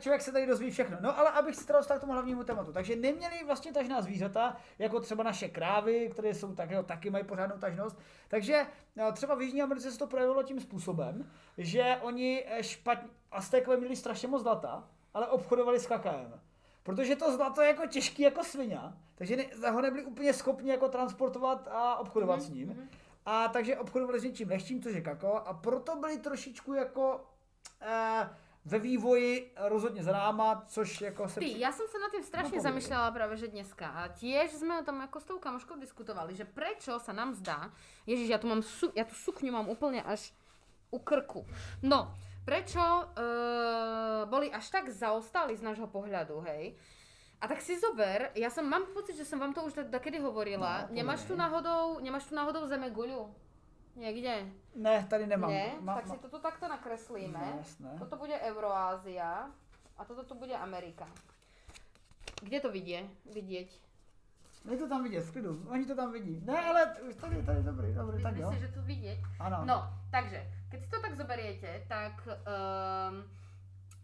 člověk se tady dozví všechno. No ale abych se teda dostal k tomu hlavnímu tématu. Takže neměli vlastně tažná zvířata, jako třeba naše krávy, které jsou tak, jo, taky mají pořádnou tažnost. Takže třeba v Jižní Americe se to projevilo tím způsobem, že oni špatně, Aztékové měli strašně moc zlata, ale obchodovali s kakaem. Protože to zlato je jako těžký jako svině, takže ho nebyli úplně schopni jako transportovat a obchodovat s ním. A takže obchodovali s něčím lehčím, což je kakao, a proto byli trošičku jako ve vývoji rozhodně známa, což jako se... Já jsem se nad tím strašně zamýšlela právě, že dneska. A tiež jsme o tom jako s tou kamoškou diskutovali, že prečo sa nám zdá, ježiš, ja tu sukňu mám úplne až u krku. No, prečo boli až tak zaostali z nášho pohľadu, hej? A tak si zober, ja som, mám pocit, že som vám to už takedy hovorila, no, nemáš tu náhodou zemeguľu? Někde? Ne, tady nemám. Ne? Tak si toto takto nakreslíme. Jasné. Toto bude Euroázia a toto tu bude Amerika. Kde to vidět? Ne to tam vidět, v klidu. Oni to tam vidí. Ne, ale tady dobrý, tak jo. Myslíš, že to vidět? Ano. No, takže, keď si to tak zoberiete, tak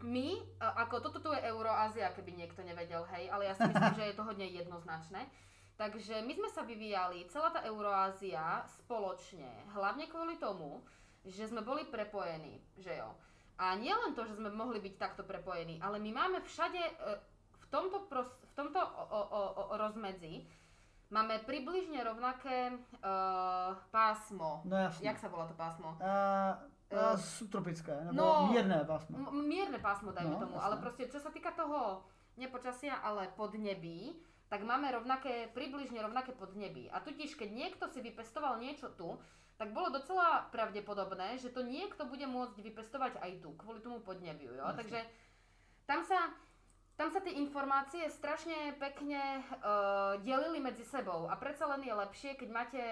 my, ako toto tu je Euroázia, keby někdo nevedel, hej, ale já si myslím, že je to hodně jednoznačné. Takže my sme sa vyvíjali, celá tá Eurázia spoločne, hlavne kvôli tomu, že sme boli prepojení, že jo. A nielen to, že sme mohli byť takto prepojení, ale my máme všade v tomto rozmedzi máme približne rovnaké pásmo. No jasne. Jak sa volá to pásmo? Subtropické, nebo no, mierné pásmo. Mierné pásmo, dajme tomu, jasne. Ale proste, čo sa týka toho, nie počasia, ale podnebí, tak máme rovnaké, približne rovnaké podnebí. A totiž, keď niekto si vypestoval niečo tu, tak bolo docela pravdepodobné, že to niekto bude môcť vypestovať aj tu, kvôli tomu podnebiu. Jo? Takže tam sa tie informácie strašne pekne delili medzi sebou. A predsa len je lepšie, keď máte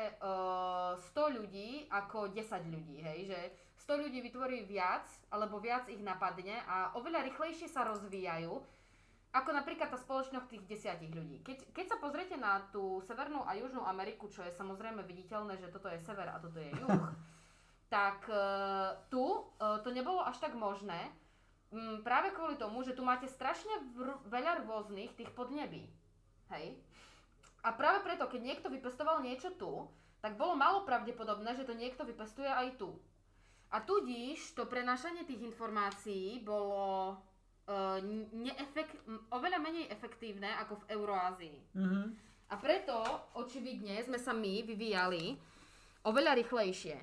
100 ľudí ako 10 ľudí. Hej? Že 100 ľudí vytvorí viac, alebo viac ich napadne a oveľa rýchlejšie sa rozvíjajú, ako napríklad tá spoločnosť tých 10 ľudí. Keď sa pozriete na tú Severnú a Južnú Ameriku, čo je samozrejme viditeľné, že toto je sever a toto je juh, tak tu to nebolo až tak možné, práve kvôli tomu, že tu máte strašne veľa rôznych tých podnebí. Hej? A práve preto, keď niekto vypestoval niečo tu, tak bolo málo pravdepodobné, že to niekto vypestuje aj tu. A tudíž to prenášanie tých informácií bolo... oveľa menej efektívne ako v Eurázii. Mm-hmm. A preto, očividne, sme sa my vyvíjali oveľa rýchlejšie,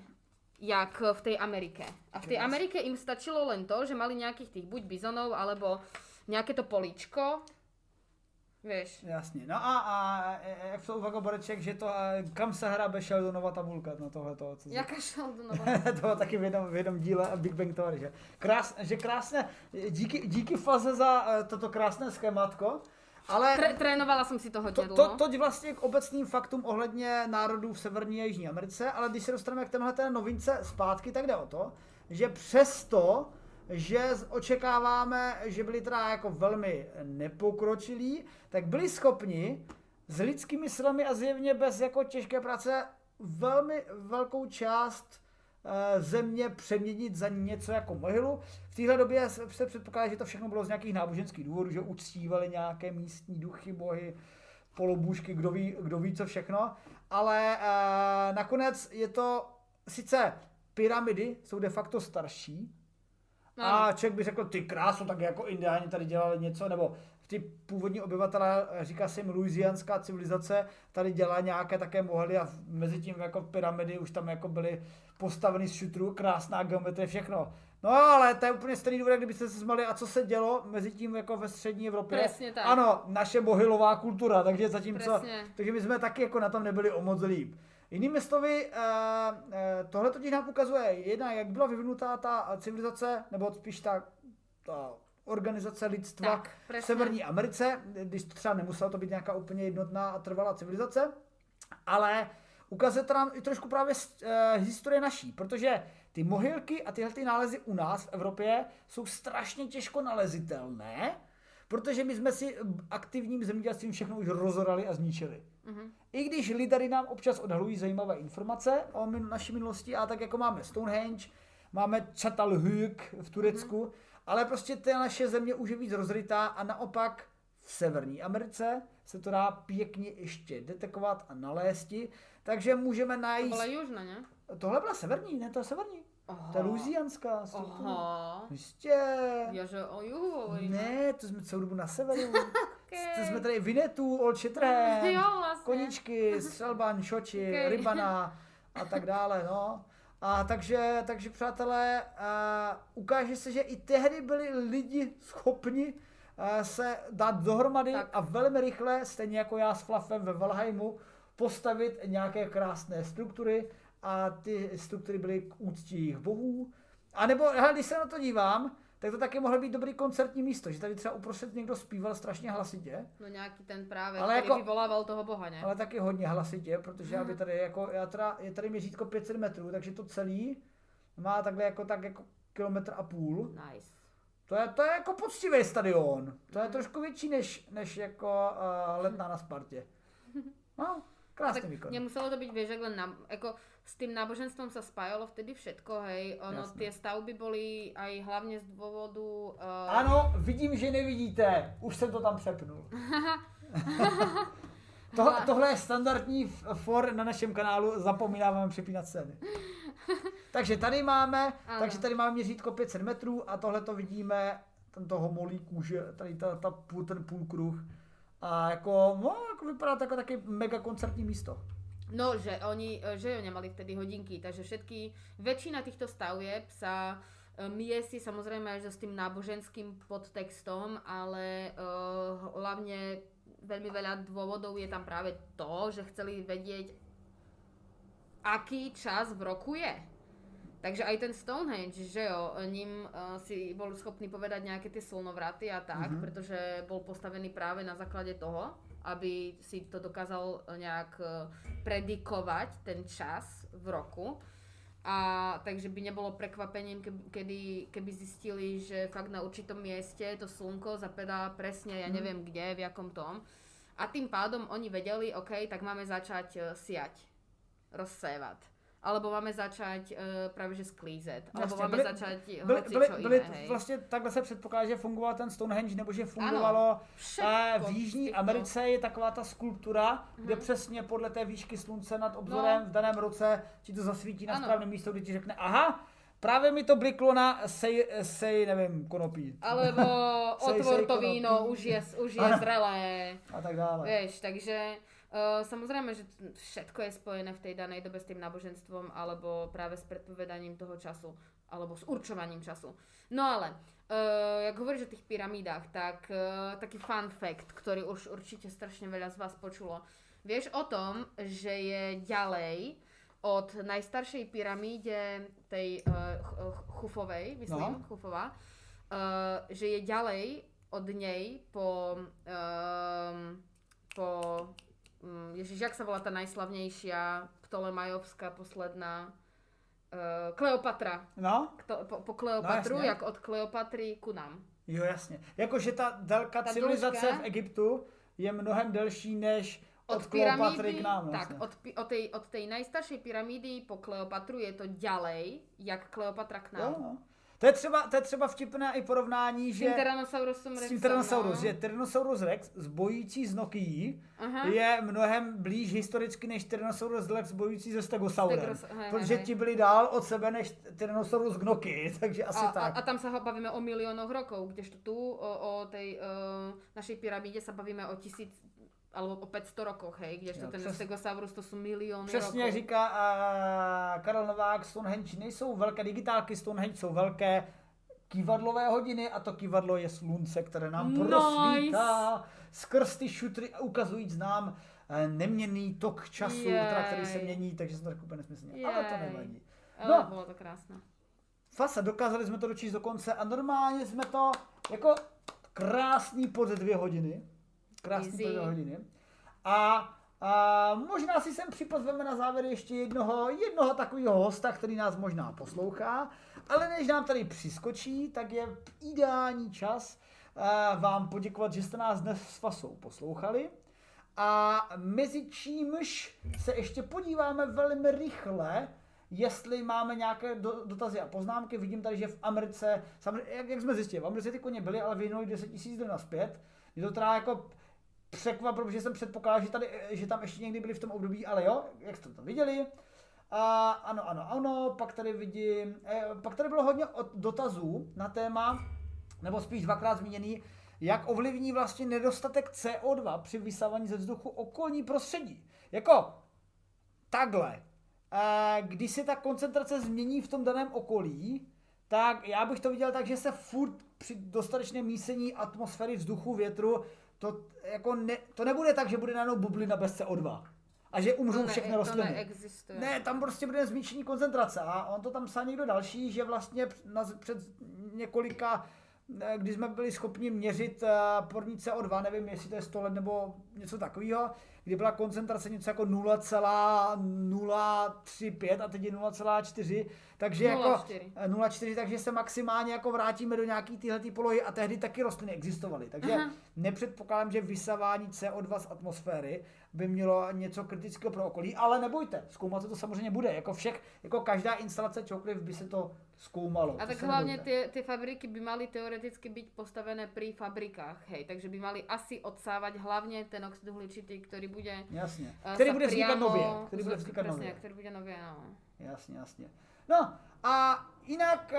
jak v tej Amerike. A v tej Amerike im stačilo len to, že mali nejakých tých buď bizonov, alebo nejaké to políčko. Vieš. Jasne. No a jak to uvago Boreček, že to kam se hrabe Sheldonova tabulka na tohleto? Jaká Sheldonova? To bylo taky v jednom díle Big Bang Theory, že? Krásně, díky Faze za toto krásné schématko. Ale trénovala jsem si toho dlouho. To vlastně k obecným faktům ohledně národů v Severní a Jižní Americe, ale když se dostaneme k témhle novince zpátky, tak jde o to, že přesto že očekáváme, že byli teda jako velmi nepokročilí, tak byli schopni s lidskými silami a zjevně bez jako těžké práce velmi velkou část země přeměnit za něco jako Mohylu. V téhle době se předpokládá, že to všechno bylo z nějakých náboženských důvodů, že uctívali nějaké místní duchy, bohy, polobůžky, kdo ví co všechno, ale nakonec je to sice pyramidy jsou de facto starší, a člověk by řekl, ty krásu, tak jako Indiáni tady dělali něco, nebo ty původní obyvatelé, říká se jim louisianská civilizace, tady dělá nějaké také mohyly a mezi tím jako pyramidy už tam jako byly postaveny z šutrů, krásná geometrie, všechno. No ale to je úplně stejný důvod, kdybyste se smali, a co se dělo mezi tím jako ve střední Evropě. Presně tak. Ano, naše mohylová kultura, takže zatímco, takže my jsme taky jako na tom nebyli o moc líp. Jinými slovy, tohle totiž nám ukazuje jedna, jak byla vyvinutá ta civilizace, nebo spíš ta organizace lidstva tak, v Severní Americe, když třeba nemusela to být nějaká úplně jednotná a trvalá civilizace, ale ukazuje to nám i trošku právě historie naší, protože ty mohylky a tyhle ty nálezy u nás v Evropě jsou strašně těžko nalezitelné, protože my jsme si aktivním zemědělstvím všechno už rozorali a zničili. Mm-hmm. I když lidé nám občas odhalují zajímavé informace o naší minulosti, a tak jako máme Stonehenge, máme Çatalhöyük v Turecku, ale prostě ta naše země už je víc rozrytá a naopak v Severní Americe se to dá pěkně ještě detekovat a nalézti, takže můžeme najít... To byla južná, ne? Tohle byla severní, ne? To je severní. Aha. Ta luzianská struktura. Jistě. Já že o juhu hovorím. Ne, to jsme celou dobu na severu. Okay. To jsme tady Vinetu, Old Shatterhand, vlastně. Koničky, Střelban, Šoči, okay. Rybana a tak dále, no. A takže přátelé, ukáže se, že i tehdy byli lidi schopni se dát dohromady tak. A velmi rychle, stejně jako já s Flafem ve Valheimu, postavit nějaké krásné struktury a ty struktury byly k úctě jejich bohů. A nebo, když se na to dívám, tak to taky mohlo být dobrý koncertní místo, že tady třeba uprostřed někdo zpíval strašně hlasitě. No nějaký ten právě, ale který jako, vyvolával toho boha, ne? Ale taky hodně hlasitě, protože já by tady jako, je tady měřítko 500 metrů, takže to celý má takhle jako tak jako 1,5 km. Nice. To je jako poctivý stadion. To je trošku větší než jako letná na Spartě. No, krásný tak výkon. Nemuselo to být vieš, jako s tým náboženstvom sa spájalo vtedy všetko, hej. Ono, tie stavby boli aj hlavne z dôvodu... Ano, vidím, že nevidíte. Už jsem to tam přepnul. Tohle je standardní for na našem kanálu, zapomínáme přepínat ceny. takže tady máme měřítko 500 metrů a tohle to vidíme, tento homolí kůže, tady ten půlkruh. A jako, no, jako vypadá to jako taky mega koncertní místo. No, že oni, že jo, nemali vtedy hodinky, takže všetky, väčšina týchto stavieb sa miesi samozrejme aj s tým náboženským podtextom, ale hlavne veľmi veľa dôvodov je tam práve to, že chceli vedieť, aký čas v roku je. Takže aj ten Stonehenge, že jo, ním si bol schopný povedať nejaké tie slnovraty a tak, pretože bol postavený práve na základe toho, aby si to dokázal nějak predikovat ten čas v roku. A takže by nebylo překvapením, keby zjistili, že fakt na určitom místě to slunko zapadá presne, ja neviem kde, v jakom tom. A tým pádom oni vedeli, OK, tak máme začať siať, rozsévat. Alebo máme začať právě že sklízet, alebo máme začať hocičo iné. Vlastně takhle se předpokládá, že fungoval ten Stonehenge, nebo že fungovalo ano, v Jižní Americe je taková ta skulptura, kde přesně podle té výšky slunce nad obzorem v daném roce ti to zasvítí na správné místo, kde ti řekne aha, právě mi to bliklo na sej nevím, konopí. Alebo otvor to víno, už je zrelé. A tak dále. Víš, takže... Samozrejme, že všetko je spojené v tej danej dobe s tým náboženstvom alebo práve s predpovedaním toho času alebo s určovaním času. No ale, jak hovoríš o tých pyramídach, tak taký fun fact, ktorý už určite strašne veľa z vás počulo. Vieš o tom, že je ďalej od najstaršej pyramíde tej Chufovej, myslím, no. Chufová, že je ďalej od nej po Ježiš, jak sa volá tá najslavnejšia Ptolemajovská posledná Kleopatra. No? Po Kleopatru, no, jak od Kleopatry ku nám. Jo, jasně. Jakože ta délka civilizace v Egyptu je mnohem delší než od Kleopatry k nám. Vlastně. Tak, od tej najstaršej pyramidy po Kleopatru je to ďalej, jak Kleopatra k nám. Jo, no. To je třeba vtipné i porovnání, že s tím Tyrannosaurus, že Tyrannosaurus Rex z bojící z Nokií je mnohem blíž historicky než Tyrannosaurus Rex bojící ze Stegosaurem, protože ti byli dál od sebe než Tyrannosaurus k Nokii, takže asi tak. A tam se bavíme o milionoch rokov, kdežto tu o tej našej pyramíde se bavíme o 1000 alebo o 500 rokoch, hej, kdežto ten Stegosaurus to sú milióny rokov. Přesně říká Karel Novák, Stonehenge nejsou velké digitálky, Stonehenge jsou velké kývadlové hodiny a to kývadlo je slunce, které nám prosvítá skrz ty šutry ukazujíc nám neměnný tok času, který se mění, takže jsem to tak úplně nesmyslně, ale to nevadí. No, bylo to krásné. Fasa, dokázali jsme to dočíst do konce a normálně jsme to jako krásný pod 2 hodiny. Krásný první hodiny. A možná si sem připozveme na závěr ještě jednoho takového hosta, který nás možná poslouchá, ale než nám tady přiskočí, tak je ideální čas vám poděkovat, že jste nás dnes s Fasou poslouchali. A mezi čímž se ještě podíváme velmi rychle jestli máme nějaké dotazy a poznámky. Vidím tady, že v Americe, jak jsme zjistili, v Americe ty koně byly, ale vyhnuli 10 000 nazpět. Je to teda jako překvap, protože jsem předpokládal, že tam ještě někdy byli v tom období, ale jo, jak jste to viděli. A ano, pak tady vidím, pak tady bylo hodně dotazů na téma, nebo spíš dvakrát zmíněný, jak ovlivní vlastně nedostatek CO2 při vysávání ze vzduchu okolní prostředí. Jako takhle, když se ta koncentrace změní v tom daném okolí, tak já bych to viděl tak, že se furt při dostatečném mísení atmosféry, vzduchu, větru, to nebude tak, že bude najednou bublina bez CO2. A že umřou všechny rostliny. Neexistuje. Ne, tam prostě bude zvýšení koncentrace. A on to tam psal někdo další, že vlastně před několika, když jsme byli schopni měřit porní CO2, nevím, jestli to je 100 let nebo něco takového, kdy byla koncentrace něco jako 0,035 a teď je 0,4, takže 0,4, takže se maximálně jako vrátíme do nějaký téhletý polohy a tehdy taky rostliny existovaly. Takže nepředpokládám, že vysávání CO2 z atmosféry by mělo něco kritického pro okolí, ale nebojte, zkoumat to samozřejmě bude, jako každá instalace čokoliv by se to zkoumalo. A tak hlavně ty fabriky by maly teoreticky být postavené pri fabrikách, hej, takže by maly asi odsávat hlavně ten oxid uhličitý, který bude Který bude vznikat nově. No. Jasně. No a jinak,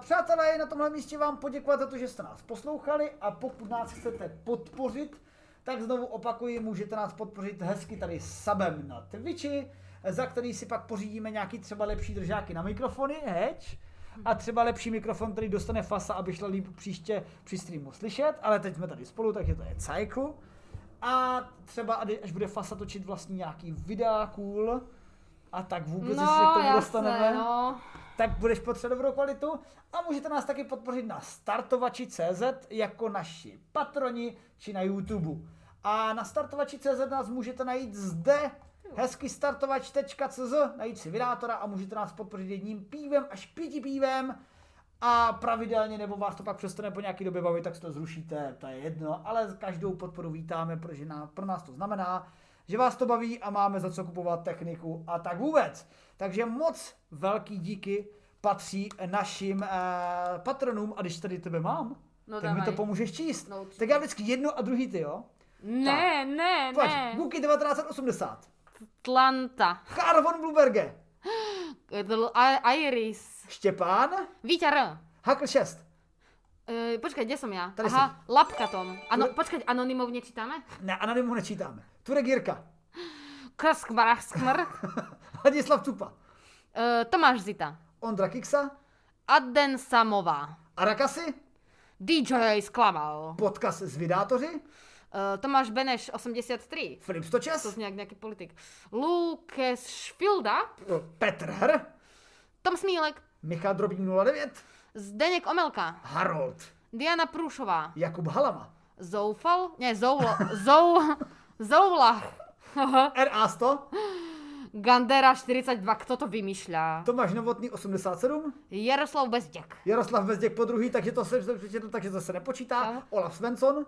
přátelé, na tomhle místě vám poděkovat za to, že jste nás poslouchali, a pokud nás chcete podpořit, tak znovu opakuji, můžete nás podpořit hezky tady subem na Twitchi, za který si pak pořídíme nějaký třeba lepší držáky na mikrofony, heč? A třeba lepší mikrofon, který dostane Fasa, aby šla líp příště při streamu slyšet, ale teď jsme tady spolu, takže to je cajku. A třeba, až bude Fasa točit vlastně nějaký videa, cool, a tak vůbec, jestli k tomu dostaneme, tak budeš potřebovat dobrou kvalitu. A můžete nás taky podpořit na startovači.cz jako naši patroni či na YouTube. A na startovači.cz nás můžete najít zde, hezky startovač.cz, najít si Vědátora a můžete nás podpořit jedním pívem až 5 pívem. A pravidelně, nebo vás to pak přestane po nějaký době bavit, tak si to zrušíte, to je jedno, ale každou podporu vítáme, protože pro nás to znamená, že vás to baví a máme za co kupovat techniku a tak vůbec. Takže moc velký díky patří našim patronům, a když tady tebe mám, no, tak dávaj. Mi to pomůžeš číst. No, tak já vždycky jedno a druhý ty, jo? Ne. Pojď, Buky 1980. Tlanta. Karvon Bluberge. Iris. Štěpán. Víťar. Hakl 6. Počkej, kde jsem já? Tady aha, jsi. Lapka Tom. Ano, počkej, anonymov nečítáme? Ne, anonymov nečítáme. Turek Jirka. Kraskmarachskmr. Ladislav Cupa. Tomáš Zita. Ondra Kiksa. Aden Samová. Arakasi. DJ Sklamal. Podcast s Vydátoři. Tomáš Beneš 83. Filip Stočes. To je nějaký politik. Lukas Švilda. Petr Hr. Tom Smílek. Michal Drobník 09. Zdeněk Omelka. Harold. Diana Průšová. Jakub Halama. Zoufal? Ne, Zoulach. RA100. Gandera 42. Kto to vymýšľa? Tomáš Novotný 87. Jaroslav Bezděk po druhý, takže to se přečetl, takže to se nepočítá. Olaf Svensson.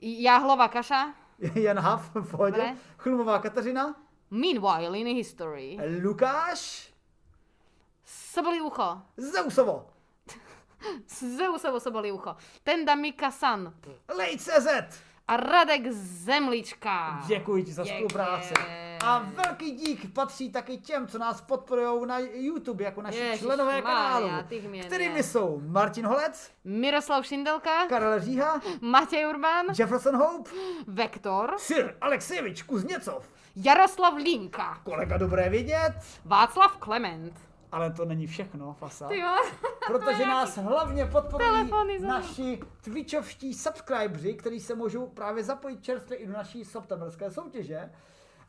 Jahlova Kaša. Jan Hav, v pohodě. Chlumová Kateřina. Meanwhile in history. Lukáš. Soboliucho. Zeusovo Soboliucho. Tenda Mikasan. Lej.cz. A Radek Zemlička. Děkuji ti za spolupráci. A velký dík patří taky těm, co nás podporujou na YouTube jako naši členové kanálu, kterými jsou Martin Holec, Miroslav Šindelka, Karel Říha, Matěj Urban, Jefferson Hope, Vektor, Sir Alexejevič Kuzněcov, Jaroslav Línka, kolega Dobré vidět, Václav Klement. Ale to není všechno, Fasa, protože nás hlavně podporují naši twitchovští subscribeři, kteří se můžou právě zapojit čerstvě i do naší septembrské soutěže.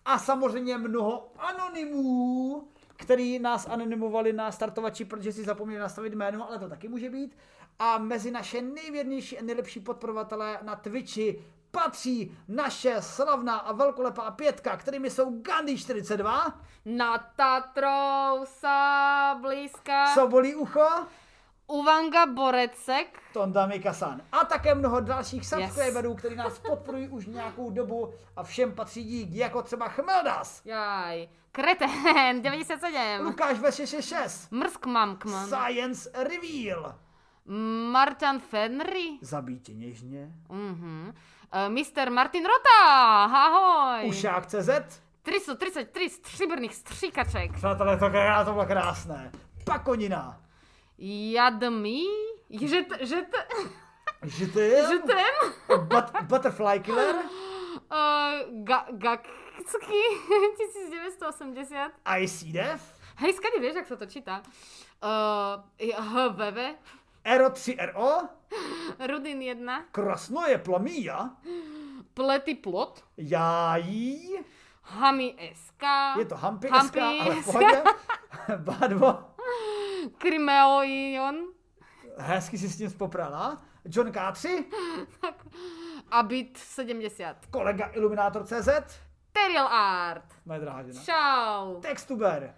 A samozřejmě mnoho anonymů, který nás anonymovali na startovači, protože si zapomněli nastavit jméno, ale to taky může být. A mezi naše nejvěrnější a nejlepší podporovatele na Twitchi patří naše slavná a velkolepá pětka, kterými jsou Gandhi 42. Nad Tatrou Sablízka. Sobolí ucho. Uvanga Borecek. Tonda Mikasan. A také mnoho dalších subscriberů, yes, kteří nás podporují už nějakou dobu a všem patří dík, jako třeba Chmeldas. Jaj. Kreten 97. Lukáš ve 666. Mrsk Mamkman. Science Reveal. Martin Fenry. Zabíti něžně. Mhm. Mr. Martin Rota. Ahoj. Ušák CZ. 333 stříbrných stříkaček. Přátelé, to bylo krásné. Pakonina. Jadmi? Žetem? Butterfly Killer? Gaksky 1980. Icy Death? Hej, skady vieš, jak sa to číta? HVV? RO3RO? Rudin 1. Krasnoje plamíja? Plety plot? Jají? Hami SK? Je to Hampi SK, ale pohodě. Badvo. Krimeoion. Hezky si s tím poprala. John K3. A byt 70. Kolega Iluminátor CZ. Steril Art. Moje drahážina. Čau. Textuber.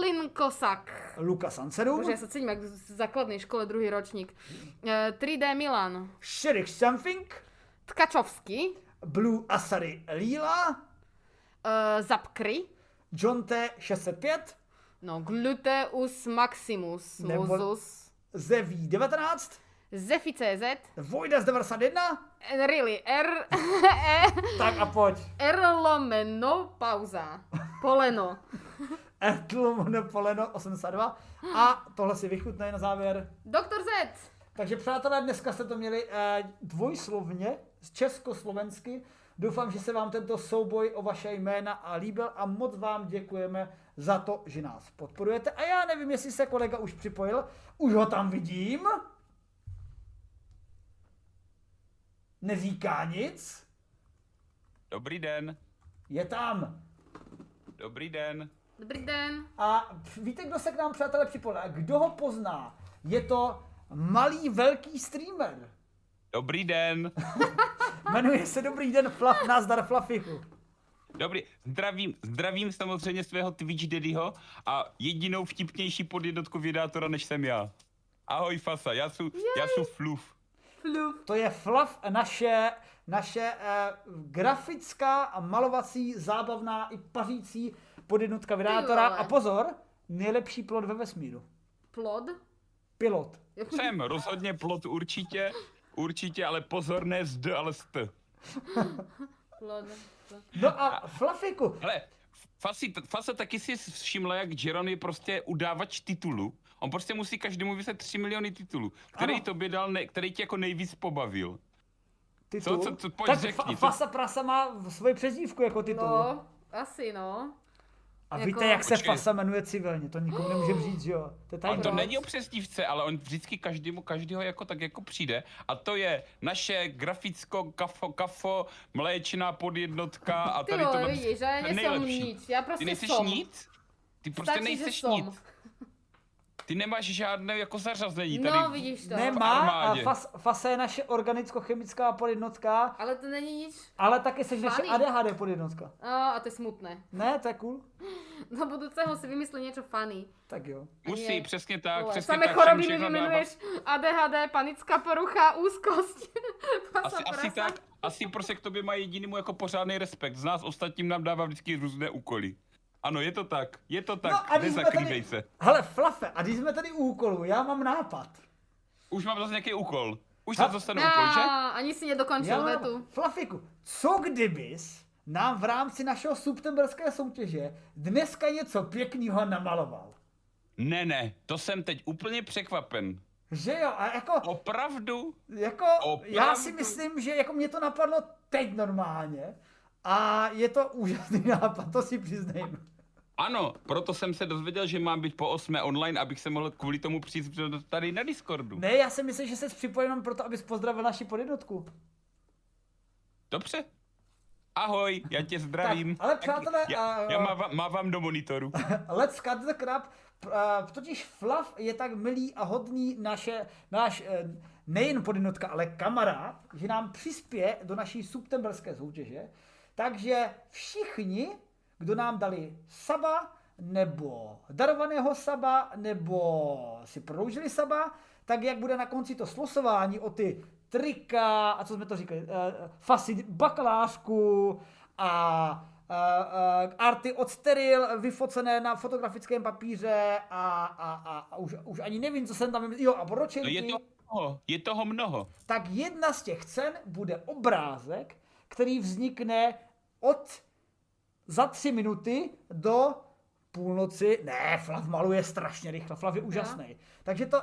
Linkosak. Lukas Anserum. Bože, já se cítím jak v základnej škole druhý ročník. 3D Milan. Šerik Something. Tkačovský. Blue Asari Lila. Zapkry. John T605. No, Gluteus Maximus Musus. Zeví 19. Zefi CZ. Vojda z 91. Really, tak a pojď. Erlomeno pauza. Poleno. Erlomeno poleno 82. A tohle si vychutnej na závěr. Doktor Z. Takže přátelé, dneska jste to měli dvojslovně, československy. Doufám, že se vám tento souboj o vaše jména a líbil a moc vám děkujeme za to, že nás podporujete. A já nevím, jestli se kolega už připojil. Už ho tam vidím. Neříká nic. Dobrý den. Je tam. Dobrý den. Dobrý den. A víte, kdo se k nám, přátelé, připojil? A kdo ho pozná? Je to malý velký streamer. Dobrý den. Jmenuje se Dobrý den Flaf, nazdar Flafiku. Dobrý, zdravím samozřejmě svého Twitch Daddyho a jedinou vtipnější podjednotku Vědátora než jsem já. Ahoj Fasa, já jsem Fluf. To je Flaf, naše grafická a malovací, zábavná i pařící podjednotka Vědátora. A pozor, nejlepší plod ve vesmíru. Plod? Pilot. Jsem, rozhodně plod určitě. Určitě, ale pozor, ne z D, ale z T. No a Flafiku. Ale Fasa taky si všimla, jak JaRon je prostě udávač titulu. On prostě musí každému vyslat 3 miliony titulů, který tobě dal, který tě jako nejvíc pobavil. Titul? Co pojď tak řekni. Fasa Prasa má svoji přezdívku jako titul. No, asi no. A jako... víte, jak se Fasa jmenuje civilně, to nikomu nemůžeme říct, že jo? On to není o přezdívce, ale on vždycky každýho jako tak jako přijde. A to je naše graficko-kafo, mléčná podjednotka a tady to... Ty jo, vidíš, já nejsem nic, já prostě ty nejseš som. Nic? Ty prostě stačí, nejseš nic. Ty nemáš žádné jako zařazení tady. No, vidíš to. Nemá, a Fasa je naše organicko-chemická podjednotka. Ale to není nic. Ale taky seš naše ADHD podjednotka. A to je smutné. Ne, to je cool. No budoucího si vymyslí něco funny. Tak jo. Musí, přesně tak, kole. Přesně samé tak. Samé choroby mi vyjmenuješ ADHD, panická porucha, úzkost. Asi tak, asi prostě k tobě má jedinému jako pořádný respekt. Z nás ostatním nám dává vždycky různé úkoly. Ano, je to tak, nezakrývej se. Hele, Flafe, a když jsme tady u úkolu, já mám nápad. Už mám zase nějaký úkol. Už se dostanu úkol, že? Ani si nedokončil vetu. Flafiku, co kdybys nám v rámci našeho septemberské soutěže dneska něco pěkného namaloval? Ne, to jsem teď úplně překvapen. Že jo, a jako... Opravdu? Jako, já si myslím, že jako mě to napadlo teď normálně. A je to úžasný nápad, to si přiznejme. Ano, proto jsem se dozvěděl, že mám být po 8 online, abych se mohl kvůli tomu přijít tady na Discordu. Ne, já si myslím, že se připojil jenom proto, abys pozdravil naši podjednotku. Dobře. Ahoj, já tě zdravím. Tak, ale přátelé... Já mávám do monitoru. Let's cut the crap. Totiž Flav je tak milý a hodný náš nejen podjednotka, ale kamarád, že nám přispěje do naší septemberské soutěže. Takže všichni, kdo nám dali saba, nebo darovaného saba, nebo si prodloužili saba, tak jak bude na konci to slosování o ty trika, a co jsme to říkali, fasy bakalářku a arty od Steril vyfocené na fotografickém papíře a už ani nevím, co jsem tam... Jo, a bročenky... No je toho mnoho. Tak jedna z těch cen bude obrázek, který vznikne od za 3 minuty do půlnoci. Ne, Flaf maluje strašně rychle, Flaf je úžasný. Takže to...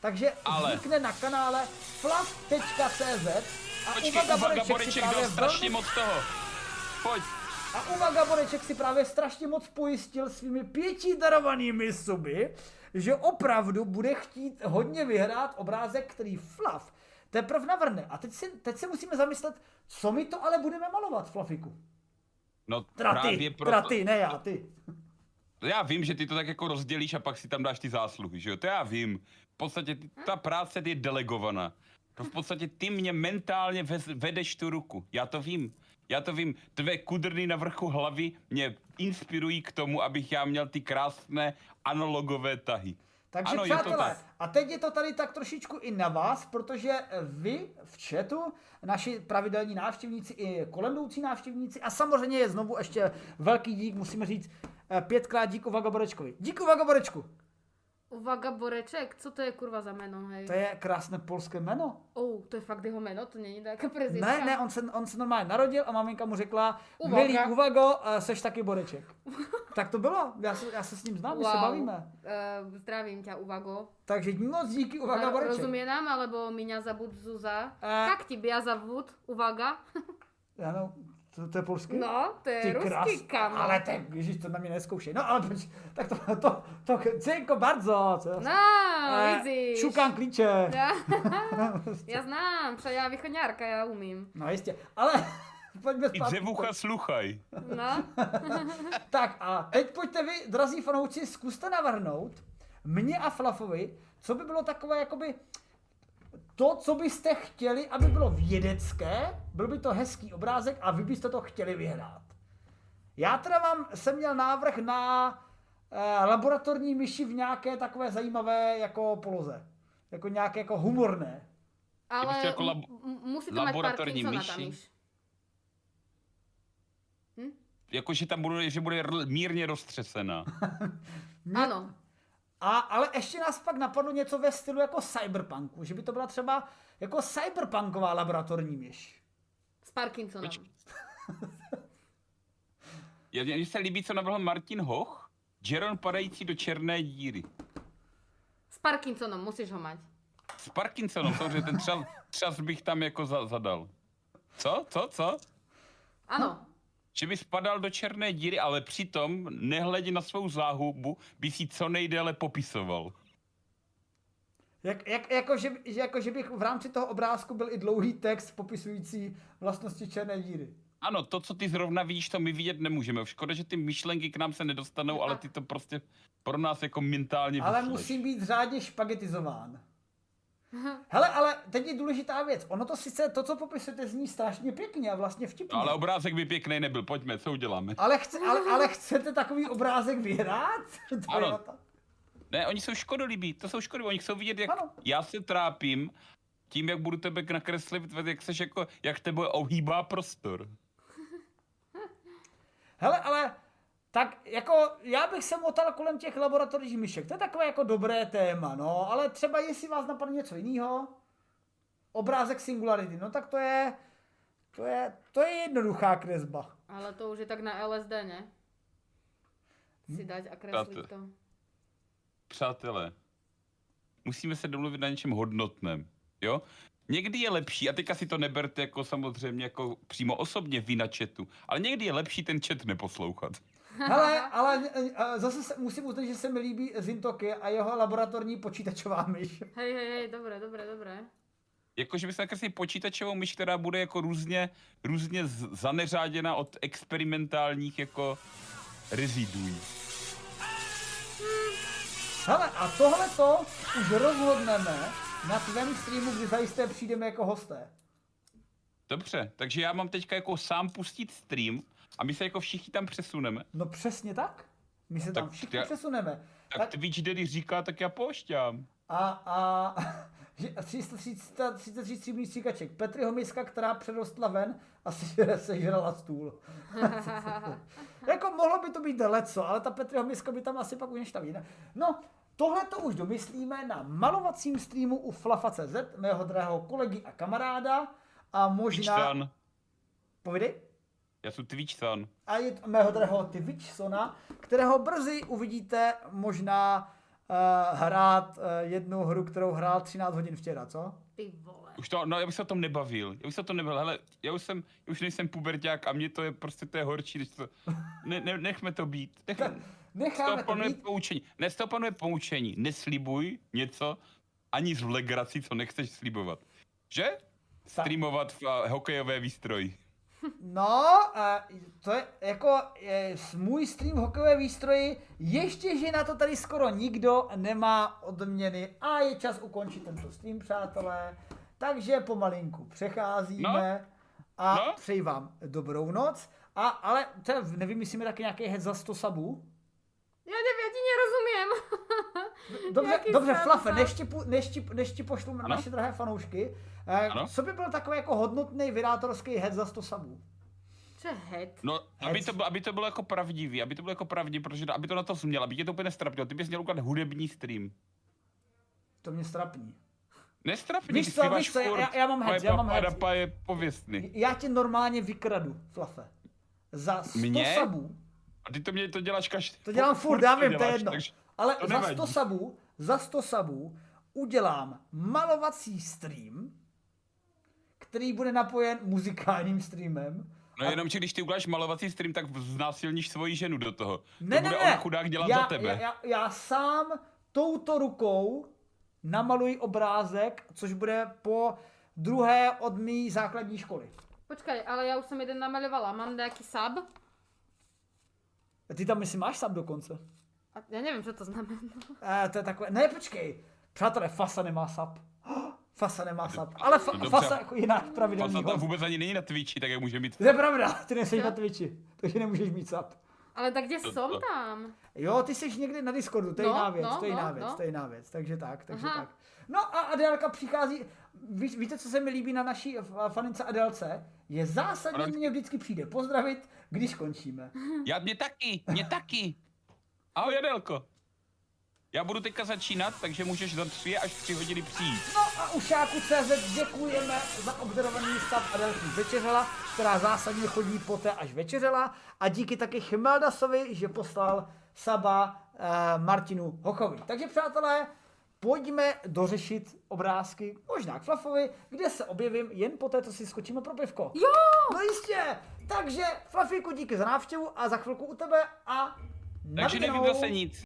Takže vznikne na kanále flaf.cz a Uvaga Boreček dal strašně moc toho. Pojď. A Uvaga Boreček si právě strašně moc pojistil svými 5 darovanými suby, že opravdu bude chtít hodně vyhrát obrázek, který Flaf teprve navrhne. A teď se musíme zamyslet, co my to ale budeme malovat, Flafiku. No ty. Já vím, že ty to tak jako rozdělíš a pak si tam dáš ty zásluhy, že jo? To já vím. V podstatě ta práce je delegovaná. To v podstatě ty mě mentálně vedeš tu ruku. Já to vím. Tvé kudrny na vrchu hlavy mě inspirují k tomu, abych já měl ty krásné analogové tahy. Takže ano, přátelé, a teď je to tady tak trošičku i na vás, protože vy v chatu, naši pravidelní návštěvníci i kolendoucí návštěvníci, a samozřejmě je znovu ještě velký dík, musíme říct 5krát dík Uvaga Borečkovi. Dík Uvaga Borečku! Uvaga Boreček, co to je kurva za jméno, hej? To je krásné polské jméno. To je fakt jeho jméno, to není nějaká prezidentka. Ne, on se normálně narodil a maminka mu řekla, Uvaga. Milý Uvago, seš taky Boreček. Tak to bylo, já se s ním znám, my se bavíme. Zdravím tě, Uvago. Takže moc díky, Uvaga Boreček. Rozumie nám, alebo mě zabud Zuza. Jak ti já zabud, Uvaga? Ano. To je polský? No, to je ruský, kamo. Ale tak, ježiš, to na mě neskoušej. No, ale tak to cienko bardzo. Co? No, vidíš. Šukám klíče. Já znám, protože já východňárka, já umím. No, jistě, ale pojďme zpátky. I dřevucha sluchaj. No. Tak a teď pojďte vy, drazí fanouci, zkuste navrhnout mně a Flafovi, co by bylo takové, jakoby... To, co byste chtěli, aby bylo vědecké, byl by to hezký obrázek a vy byste to chtěli vyhrát. Já teda jsem měl návrh na laboratorní myši v nějaké takové zajímavé jako poloze. Jako nějaké jako humorné. Ale jako musíte mít laboratorní myši. Jakože tam bude mírně roztřesená. Ano. Ale ještě nás pak napadlo něco ve stylu jako cyberpunku, že by to byla třeba jako cyberpunková laboratorní myš. S Parkinsonem. Mně se líbí, co navrhl Martin Hoch, JaRon padající do černé díry. S Parkinsonem, musíš ho mať. S Parkinsonem, samozřejmě ten třas bych tam jako zadal. Co? Ano. Že by spadal do černé díry, ale přitom, nehledě na svou záhubu, by si co nejdéle popisoval. Že bych v rámci toho obrázku byl i dlouhý text popisující vlastnosti černé díry. Ano, to, co ty zrovna vidíš, to my vidět nemůžeme. Škoda, že ty myšlenky k nám se nedostanou, ale ty to prostě pro nás jako mentálně vysleš. Ale musím být řádně špagetizován. Hele, ale teď je důležitá věc. Ono to sice, to, co popisujete, zní strašně pěkně a vlastně vtipně. Ale obrázek by pěkný nebyl, pojďme, co uděláme? Ale chcete takový obrázek vyhrát? Ano. Ne, oni jsou škodolibí, to jsou škodolibí, oni chcou vidět, jak já se trápím tím, jak budu tebe nakreslit, jak seš jako, jak tebe ohýbá prostor. Hele, ale tak jako já bych se motal kolem těch laboratorních myšek. To je takové jako dobré téma, no, ale třeba jestli vás napadne něco jiného, obrázek singularity, no tak to je jednoduchá kresba. Ale to už je tak na LSD, ne? Si dať a kreslit to. Přátelé, musíme se domluvit na něčem hodnotném, jo? Někdy je lepší, a teďka si to neberte jako samozřejmě jako přímo osobně vy na chatu, ale někdy je lepší ten chat neposlouchat. Ale zase musím uznat, že se mi líbí Zintoky a jeho laboratorní počítačová myš. Hej, dobré. Jakože by se nakreslili počítačovou myš, která bude jako různě zaneřáděna od experimentálních jako reziduí. Hele, a tohleto už rozhodneme na tvém streamu, kdy zajisté přijdeme jako hosté. Dobře, takže já mám teďka jako sám pustit stream a my se jako všichni tam přesuneme. No přesně tak. My se tak tam všichni přesuneme. Tak Twitch Daddy říká, tak já poušťám. A 333 stříbrných stříkaček. Petryho miska, která přerostla ven a sežrala stůl. Jako mohlo by to být leco, ale ta Petryho miska by tam asi pak už neštaví. No, tohle to už domyslíme na malovacím streamu u Flafa.cz, mého drahého kolegy a kamaráda. A možná... Povídej. Já jsem Twitchson. A je to mého drahého Twitchsona, kterého brzy uvidíte možná hrát jednu hru, kterou hrál 13 hodin včera, co? Ty vole. Už to, no, já bych se o tom nebavil. Hele, já už nejsem puberťák a mě to je prostě to je horší, než to... Nechme to být. Necháme to být. Poučení. Z toho panuje poučení. Neslibuj něco ani z legrací, co nechceš slibovat. Že? Tak. Streamovat v hokejové výstroji. No, to je jako můj stream hokejové výstroji, ještě že na to tady skoro nikdo nemá odměny a je čas ukončit tento stream, přátelé, takže pomalinku přecházíme přeji vám dobrou noc, ale nevím, jestli mi taky nějaký head za 100 sabů. Já ti nerozumím. Dobře, Flafe, než ti pošlu naše drahé fanoušky. Co by byl takový jako hodnotný vydátorský head za 100 sabů? Co je head? No, aby to bylo jako pravdivý, protože aby to na to směl, aby tě to úplně nestrapnilo. Ty bys měl udělat hudební stream. To mě strapní. Nestrapní, víš co, já mám head, Padapa je pověstný. Já tě normálně vykradu, Flafe. Za 100 sabů. A ty to děláš každý. To dělám furt, já vím, to je jedno. Ale za 100 sabů udělám malovací stream, který bude napojen muzikálním streamem. No jenom, že když ty uděláš malovací stream, tak znásilníš svoji ženu do toho. Ne, on chudák dělat za tebe. Já sám touto rukou namaluji obrázek, což bude po druhé od mý základní školy. Počkej, ale já už jsem jeden namalovala. Mám nějaký sub? A ty tam myslím máš sub dokonce. Já nevím, co to znamená. To je takové... Ne, počkej. Přátelé, Fasa nemá sub. Fasa nemá sub. Ale Fasa jako jinak pravidelný. Fasa tam vůbec ani není na Twitchi, tak jak může mít. To je pravda, ty nejseš na Twitchi, takže nemůžeš mít sub. Ale tak kde jsem tam? Jo, ty jsi někde na Discordu, to je jiná věc, takže tak. No a Adélka přichází, víte, co se mi líbí na naší fanince Adélce? Je zásadně, mě vždycky přijde pozdravit, když končíme. Já mě taky. Ahoj, Adelko. Já budu teďka začínat, takže můžeš za 3 až 3 hodiny přijít. No a u Šáku.cz děkujeme za obdarovaný stav Adelky Večeřela, která zásadně chodí poté, až večeřela. A díky taky Chmeldasovi, že poslal saba Martinu Hochovi. Takže přátelé, pojďme dořešit obrázky, možná k Flafovi, kde se objevím jen poté, co si skočíme pro pivko. Jo! No jistě! Takže Flafíku, díky za návštěvu a za chvilku u tebe a... Takže nevím zase nic.